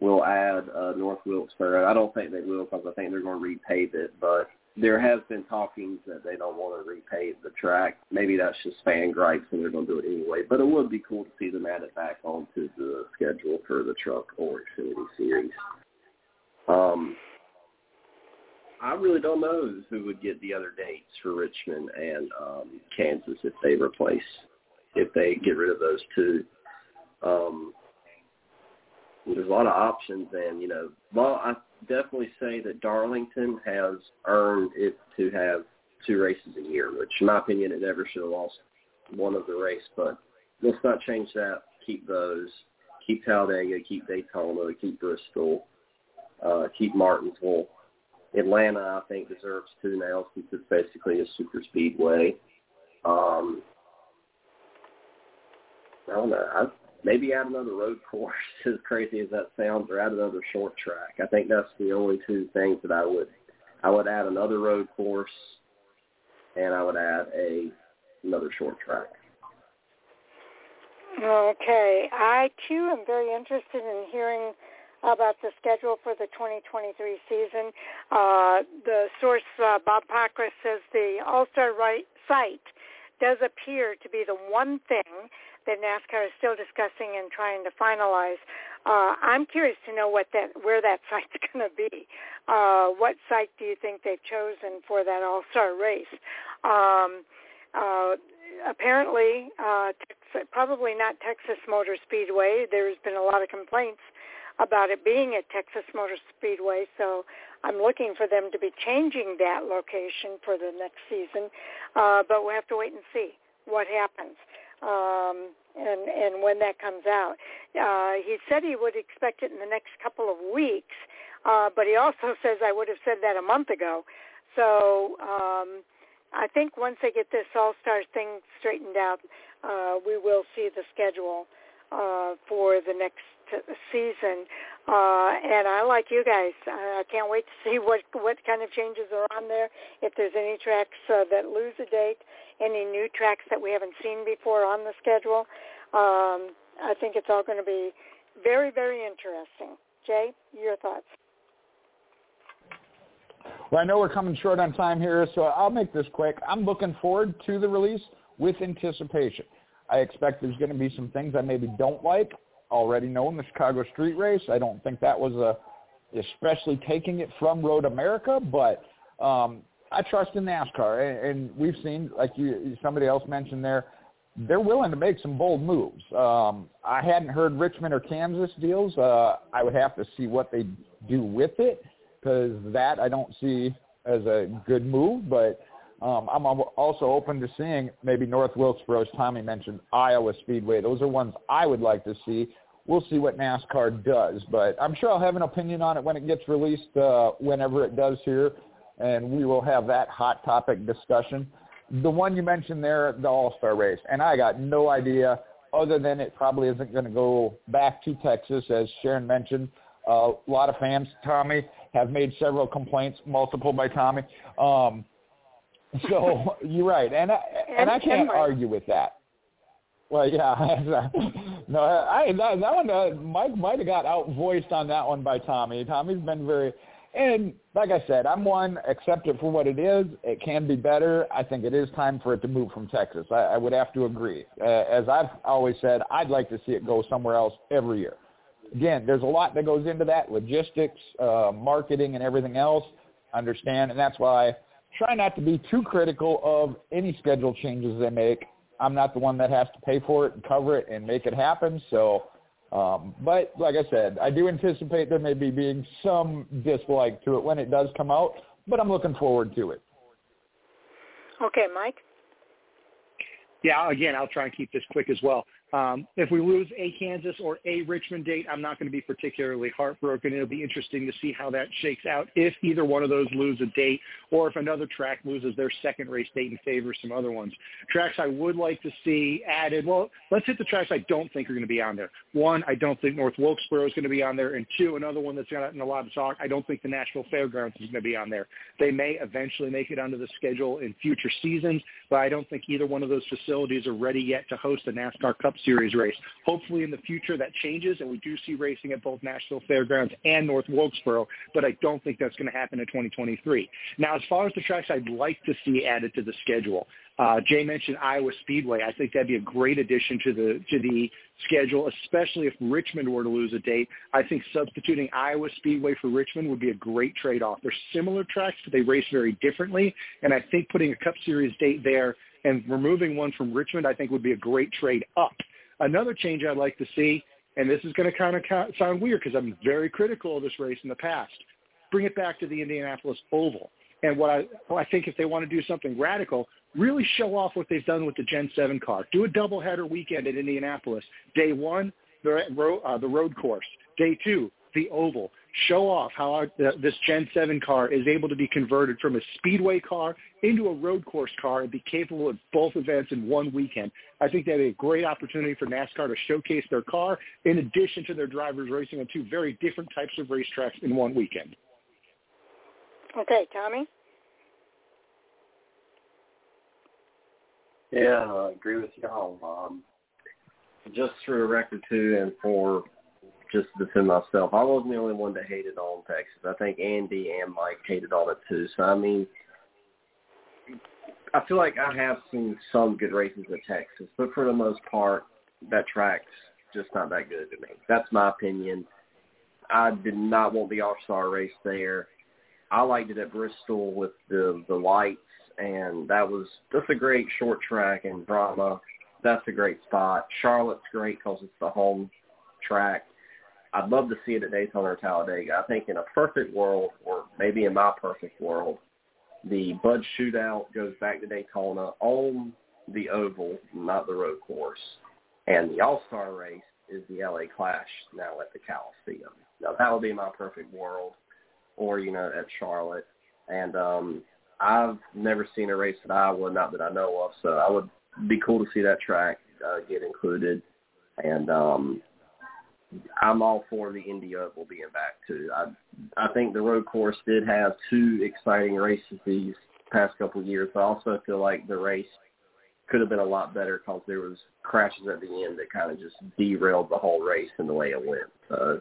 will add North Wilkesboro. I don't think they will because I think they're going to repave it, but there has been talkings that they don't want to repave the track. Maybe that's just fan gripes and they're going to do it anyway. But it would be cool to see them add it back onto the schedule for the Truck or Xfinity Series. I really don't know who would get the other dates for Richmond and Kansas if they get rid of those two. There's a lot of options, and, well, I definitely say that Darlington has earned it to have 2 races a year, which, in my opinion, it never should have lost one of the race, but let's not change that. Keep those. Keep Talladega, keep Daytona, keep Bristol, keep Martinsville. Atlanta, I think, deserves 2 now since it's basically a super speedway. I don't know. Maybe add another road course, as crazy as that sounds, or add another short track. I think that's the only 2 things that I would add another road course, and I would add another short track. Okay. I, too, am very interested in hearing about the schedule for the 2023 season. The source, Bob Pockris, says the All-Star site does appear to be the one thing that NASCAR is still discussing and trying to finalize. I'm curious to know where that site's going to be. What site do you think they've chosen for that All-Star race? Apparently, probably not Texas Motor Speedway. There's been a lot of complaints about it being at Texas Motor Speedway, so I'm looking for them to be changing that location for the next season. But we'll have to wait and see what happens. And when that comes out. He said he would expect it in the next couple of weeks, but he also says I would have said that a month ago. So I think once they get this All-Star thing straightened out, we will see the schedule for the next season. And I like you guys. I can't wait to see what kind of changes are on there, if there's any tracks that lose a date, any new tracks that we haven't seen before on the schedule. I think it's all going to be very, very interesting. Jay, your thoughts? Well, I know we're coming short on time here, so I'll make this quick. I'm looking forward to the release with anticipation. I expect there's going to be some things I maybe don't like. Already known the Chicago street race. I don't think that was especially taking it from Road America, but I trust in NASCAR, and we've seen, like somebody else mentioned there, they're willing to make some bold moves. I hadn't heard Richmond or Kansas deals. I would have to see what they do with it, because that I don't see as a good move, but I'm also open to seeing maybe North Wilkesboro, as Tommy mentioned, Iowa Speedway. Those are ones I would like to see. We'll see what NASCAR does, but I'm sure I'll have an opinion on it when it gets released, whenever it does here, and we will have that hot topic discussion. The one you mentioned there, the All-Star race, and I got no idea other than it probably isn't going to go back to Texas, as Sharon mentioned. A lot of fans, Tommy, have made several complaints, multiple by Tommy. So you're right, and I can't argue with that. Well, yeah, no, that one, Mike might have got outvoiced on that one by Tommy. Tommy's been very, and like I said, I'm one, accept it for what it is. It can be better. I think it is time for it to move from Texas. I would have to agree. As I've always said, I'd like to see it go somewhere else every year. Again, there's a lot that goes into that, logistics, marketing, and everything else. Understand, and that's why. Try not to be too critical of any schedule changes they make. I'm not the one that has to pay for it and cover it and make it happen. So, but like I said, I do anticipate there may be being some dislike to it when it does come out, but I'm looking forward to it. Okay, Mike. Yeah, again, I'll try and keep this quick as well. If we lose a Kansas or a Richmond date, I'm not going to be particularly heartbroken. It'll be interesting to see how that shakes out if either one of those lose a date or if another track loses their second race date in favor of some other ones. Tracks I would like to see added, well, let's hit the tracks I don't think are going to be on there. One, I don't think North Wilkesboro is going to be on there. And two, another one that's gotten a lot of talk, I don't think the Nashville Fairgrounds is going to be on there. They may eventually make it onto the schedule in future seasons, but I don't think either one of those facilities are ready yet to host a NASCAR Cup Series race. Hopefully in the future that changes and we do see racing at both Nashville Fairgrounds and North Wilkesboro, but I don't think that's going to happen in 2023. Now, as far as the tracks I'd like to see added to the schedule, Jay mentioned Iowa Speedway. I think that'd be a great addition to the schedule, especially if Richmond were to lose a date. I think substituting Iowa Speedway for Richmond would be a great trade-off. They're similar tracks, but they race very differently, and I think putting a Cup Series date there and removing one from Richmond, I think, would be a great trade up. Another change I'd like to see, and this is going to kind of sound weird because I'm very critical of this race in the past, bring it back to the Indianapolis Oval. And what I think if they want to do something radical, really show off what they've done with the Gen 7 car. Do a doubleheader weekend at Indianapolis. Day one, the road course. Day two, the Oval. Show off how this Gen 7 car is able to be converted from a speedway car into a road course car and be capable of both events in one weekend. I think that would be a great opportunity for NASCAR to showcase their car in addition to their drivers racing on two very different types of racetracks in one weekend. Okay, Tommy? Yeah, I agree with y'all. Just for the record, too, and for just to defend myself, I wasn't the only one that hated on Texas. I think Andy and Mike hated on it, too. So, I mean, I feel like I have seen some good races at Texas, but for the most part, that track's just not that good to me. That's my opinion. I did not want the All-Star race there. I liked it at Bristol with the lights, and that's a great short track in Brahma. That's a great spot. Charlotte's great because it's the home track. I'd love to see it at Daytona or Talladega. I think in a perfect world, or maybe in my perfect world, the Bud Shootout goes back to Daytona on the oval, not the road course. And the All-Star race is the L.A. Clash now at the Coliseum. Now, that would be my perfect world, or, you know, at Charlotte. And I've never seen a race at Iowa, not that I know of, so I would be cool to see that track get included. And I'm all for the Indy Oval being back, too. I think the road course did have two exciting races these past couple of years. I also feel like the race could have been a lot better because there was crashes at the end that kind of just derailed the whole race and the way it went. So,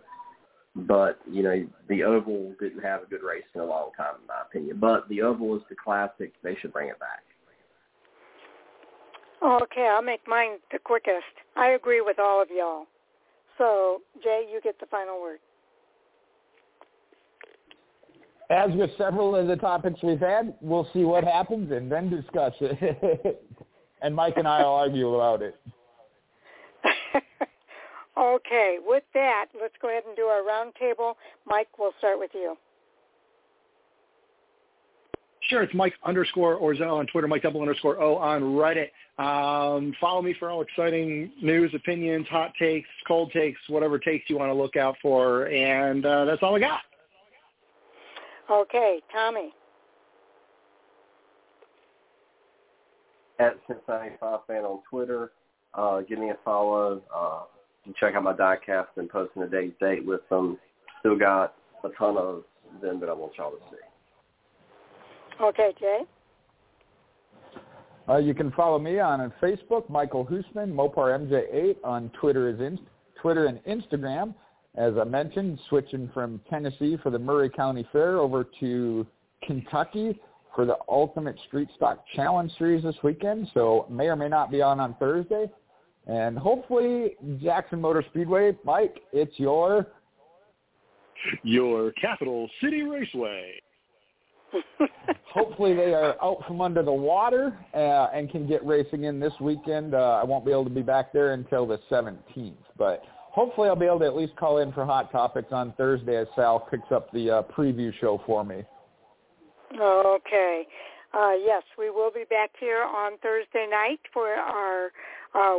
but, you know, the Oval didn't have a good race in a long time, in my opinion. But the Oval is the classic. They should bring it back. Okay, I'll make mine the quickest. I agree with all of y'all. So, Jay, you get the final word. As with several of the topics we've had, we'll see what happens and then discuss it. And Mike and I will argue about it. Okay. With that, let's go ahead and do our roundtable. Mike, we'll start with you. Sure, it's Mike_Orzel on Twitter, Mike_O on Reddit. Follow me for all exciting news, opinions, hot takes, cold takes, whatever takes you want to look out for. And that's all I got. Okay, Tommy. At Cincinnati5 fan on Twitter, give me a follow. You check out my diecast and posting today's date with them. Still got a ton of them that I want y'all to see. Okay, Jay. You can follow me on Facebook, Michael Hoosman, MoparMJ8, on Twitter and Instagram. As I mentioned, switching from Tennessee for the Murray County Fair over to Kentucky for the Ultimate Street Stock Challenge Series this weekend, so may or may not be on Thursday. And hopefully Jackson Motor Speedway, Mike, it's your... Your Capital City Raceway. Hopefully they are out from under the water and can get racing in this weekend. I won't be able to be back there until the 17th, but hopefully I'll be able to at least call in for Hot Topics on Thursday as Sal picks up the preview show for me. Okay. Yes, we will be back here on Thursday night for our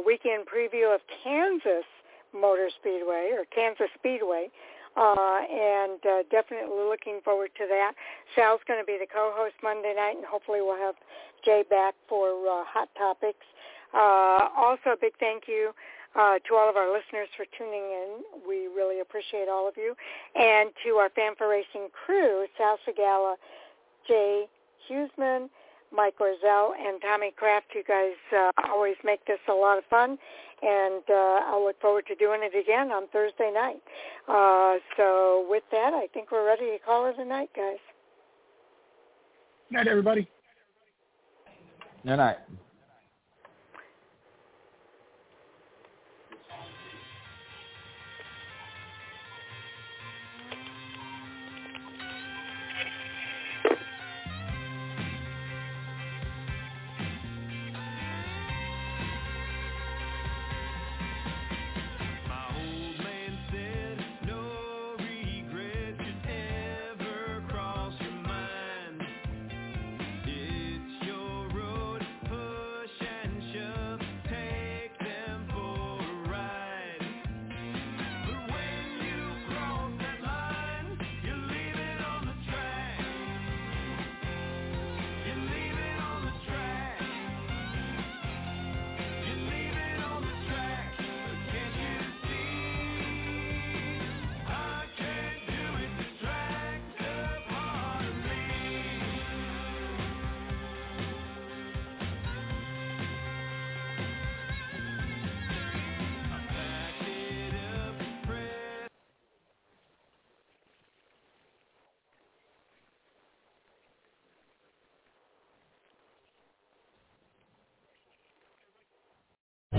weekend preview of Kansas Motor Speedway or Kansas Speedway. And definitely looking forward to that. Sal's going to be the co-host Monday night, and hopefully we'll have Jay back for Hot Topics. Also, a big thank you to all of our listeners for tuning in. We really appreciate all of you. And to our Fan for Racing crew, Sal Segala, Jay Hughesman, Mike Orzel, and Tommy Kraft. You guys always make this a lot of fun, and I'll look forward to doing it again on Thursday night. So with that, I think we're ready to call it a night, guys. Night, everybody. Good night.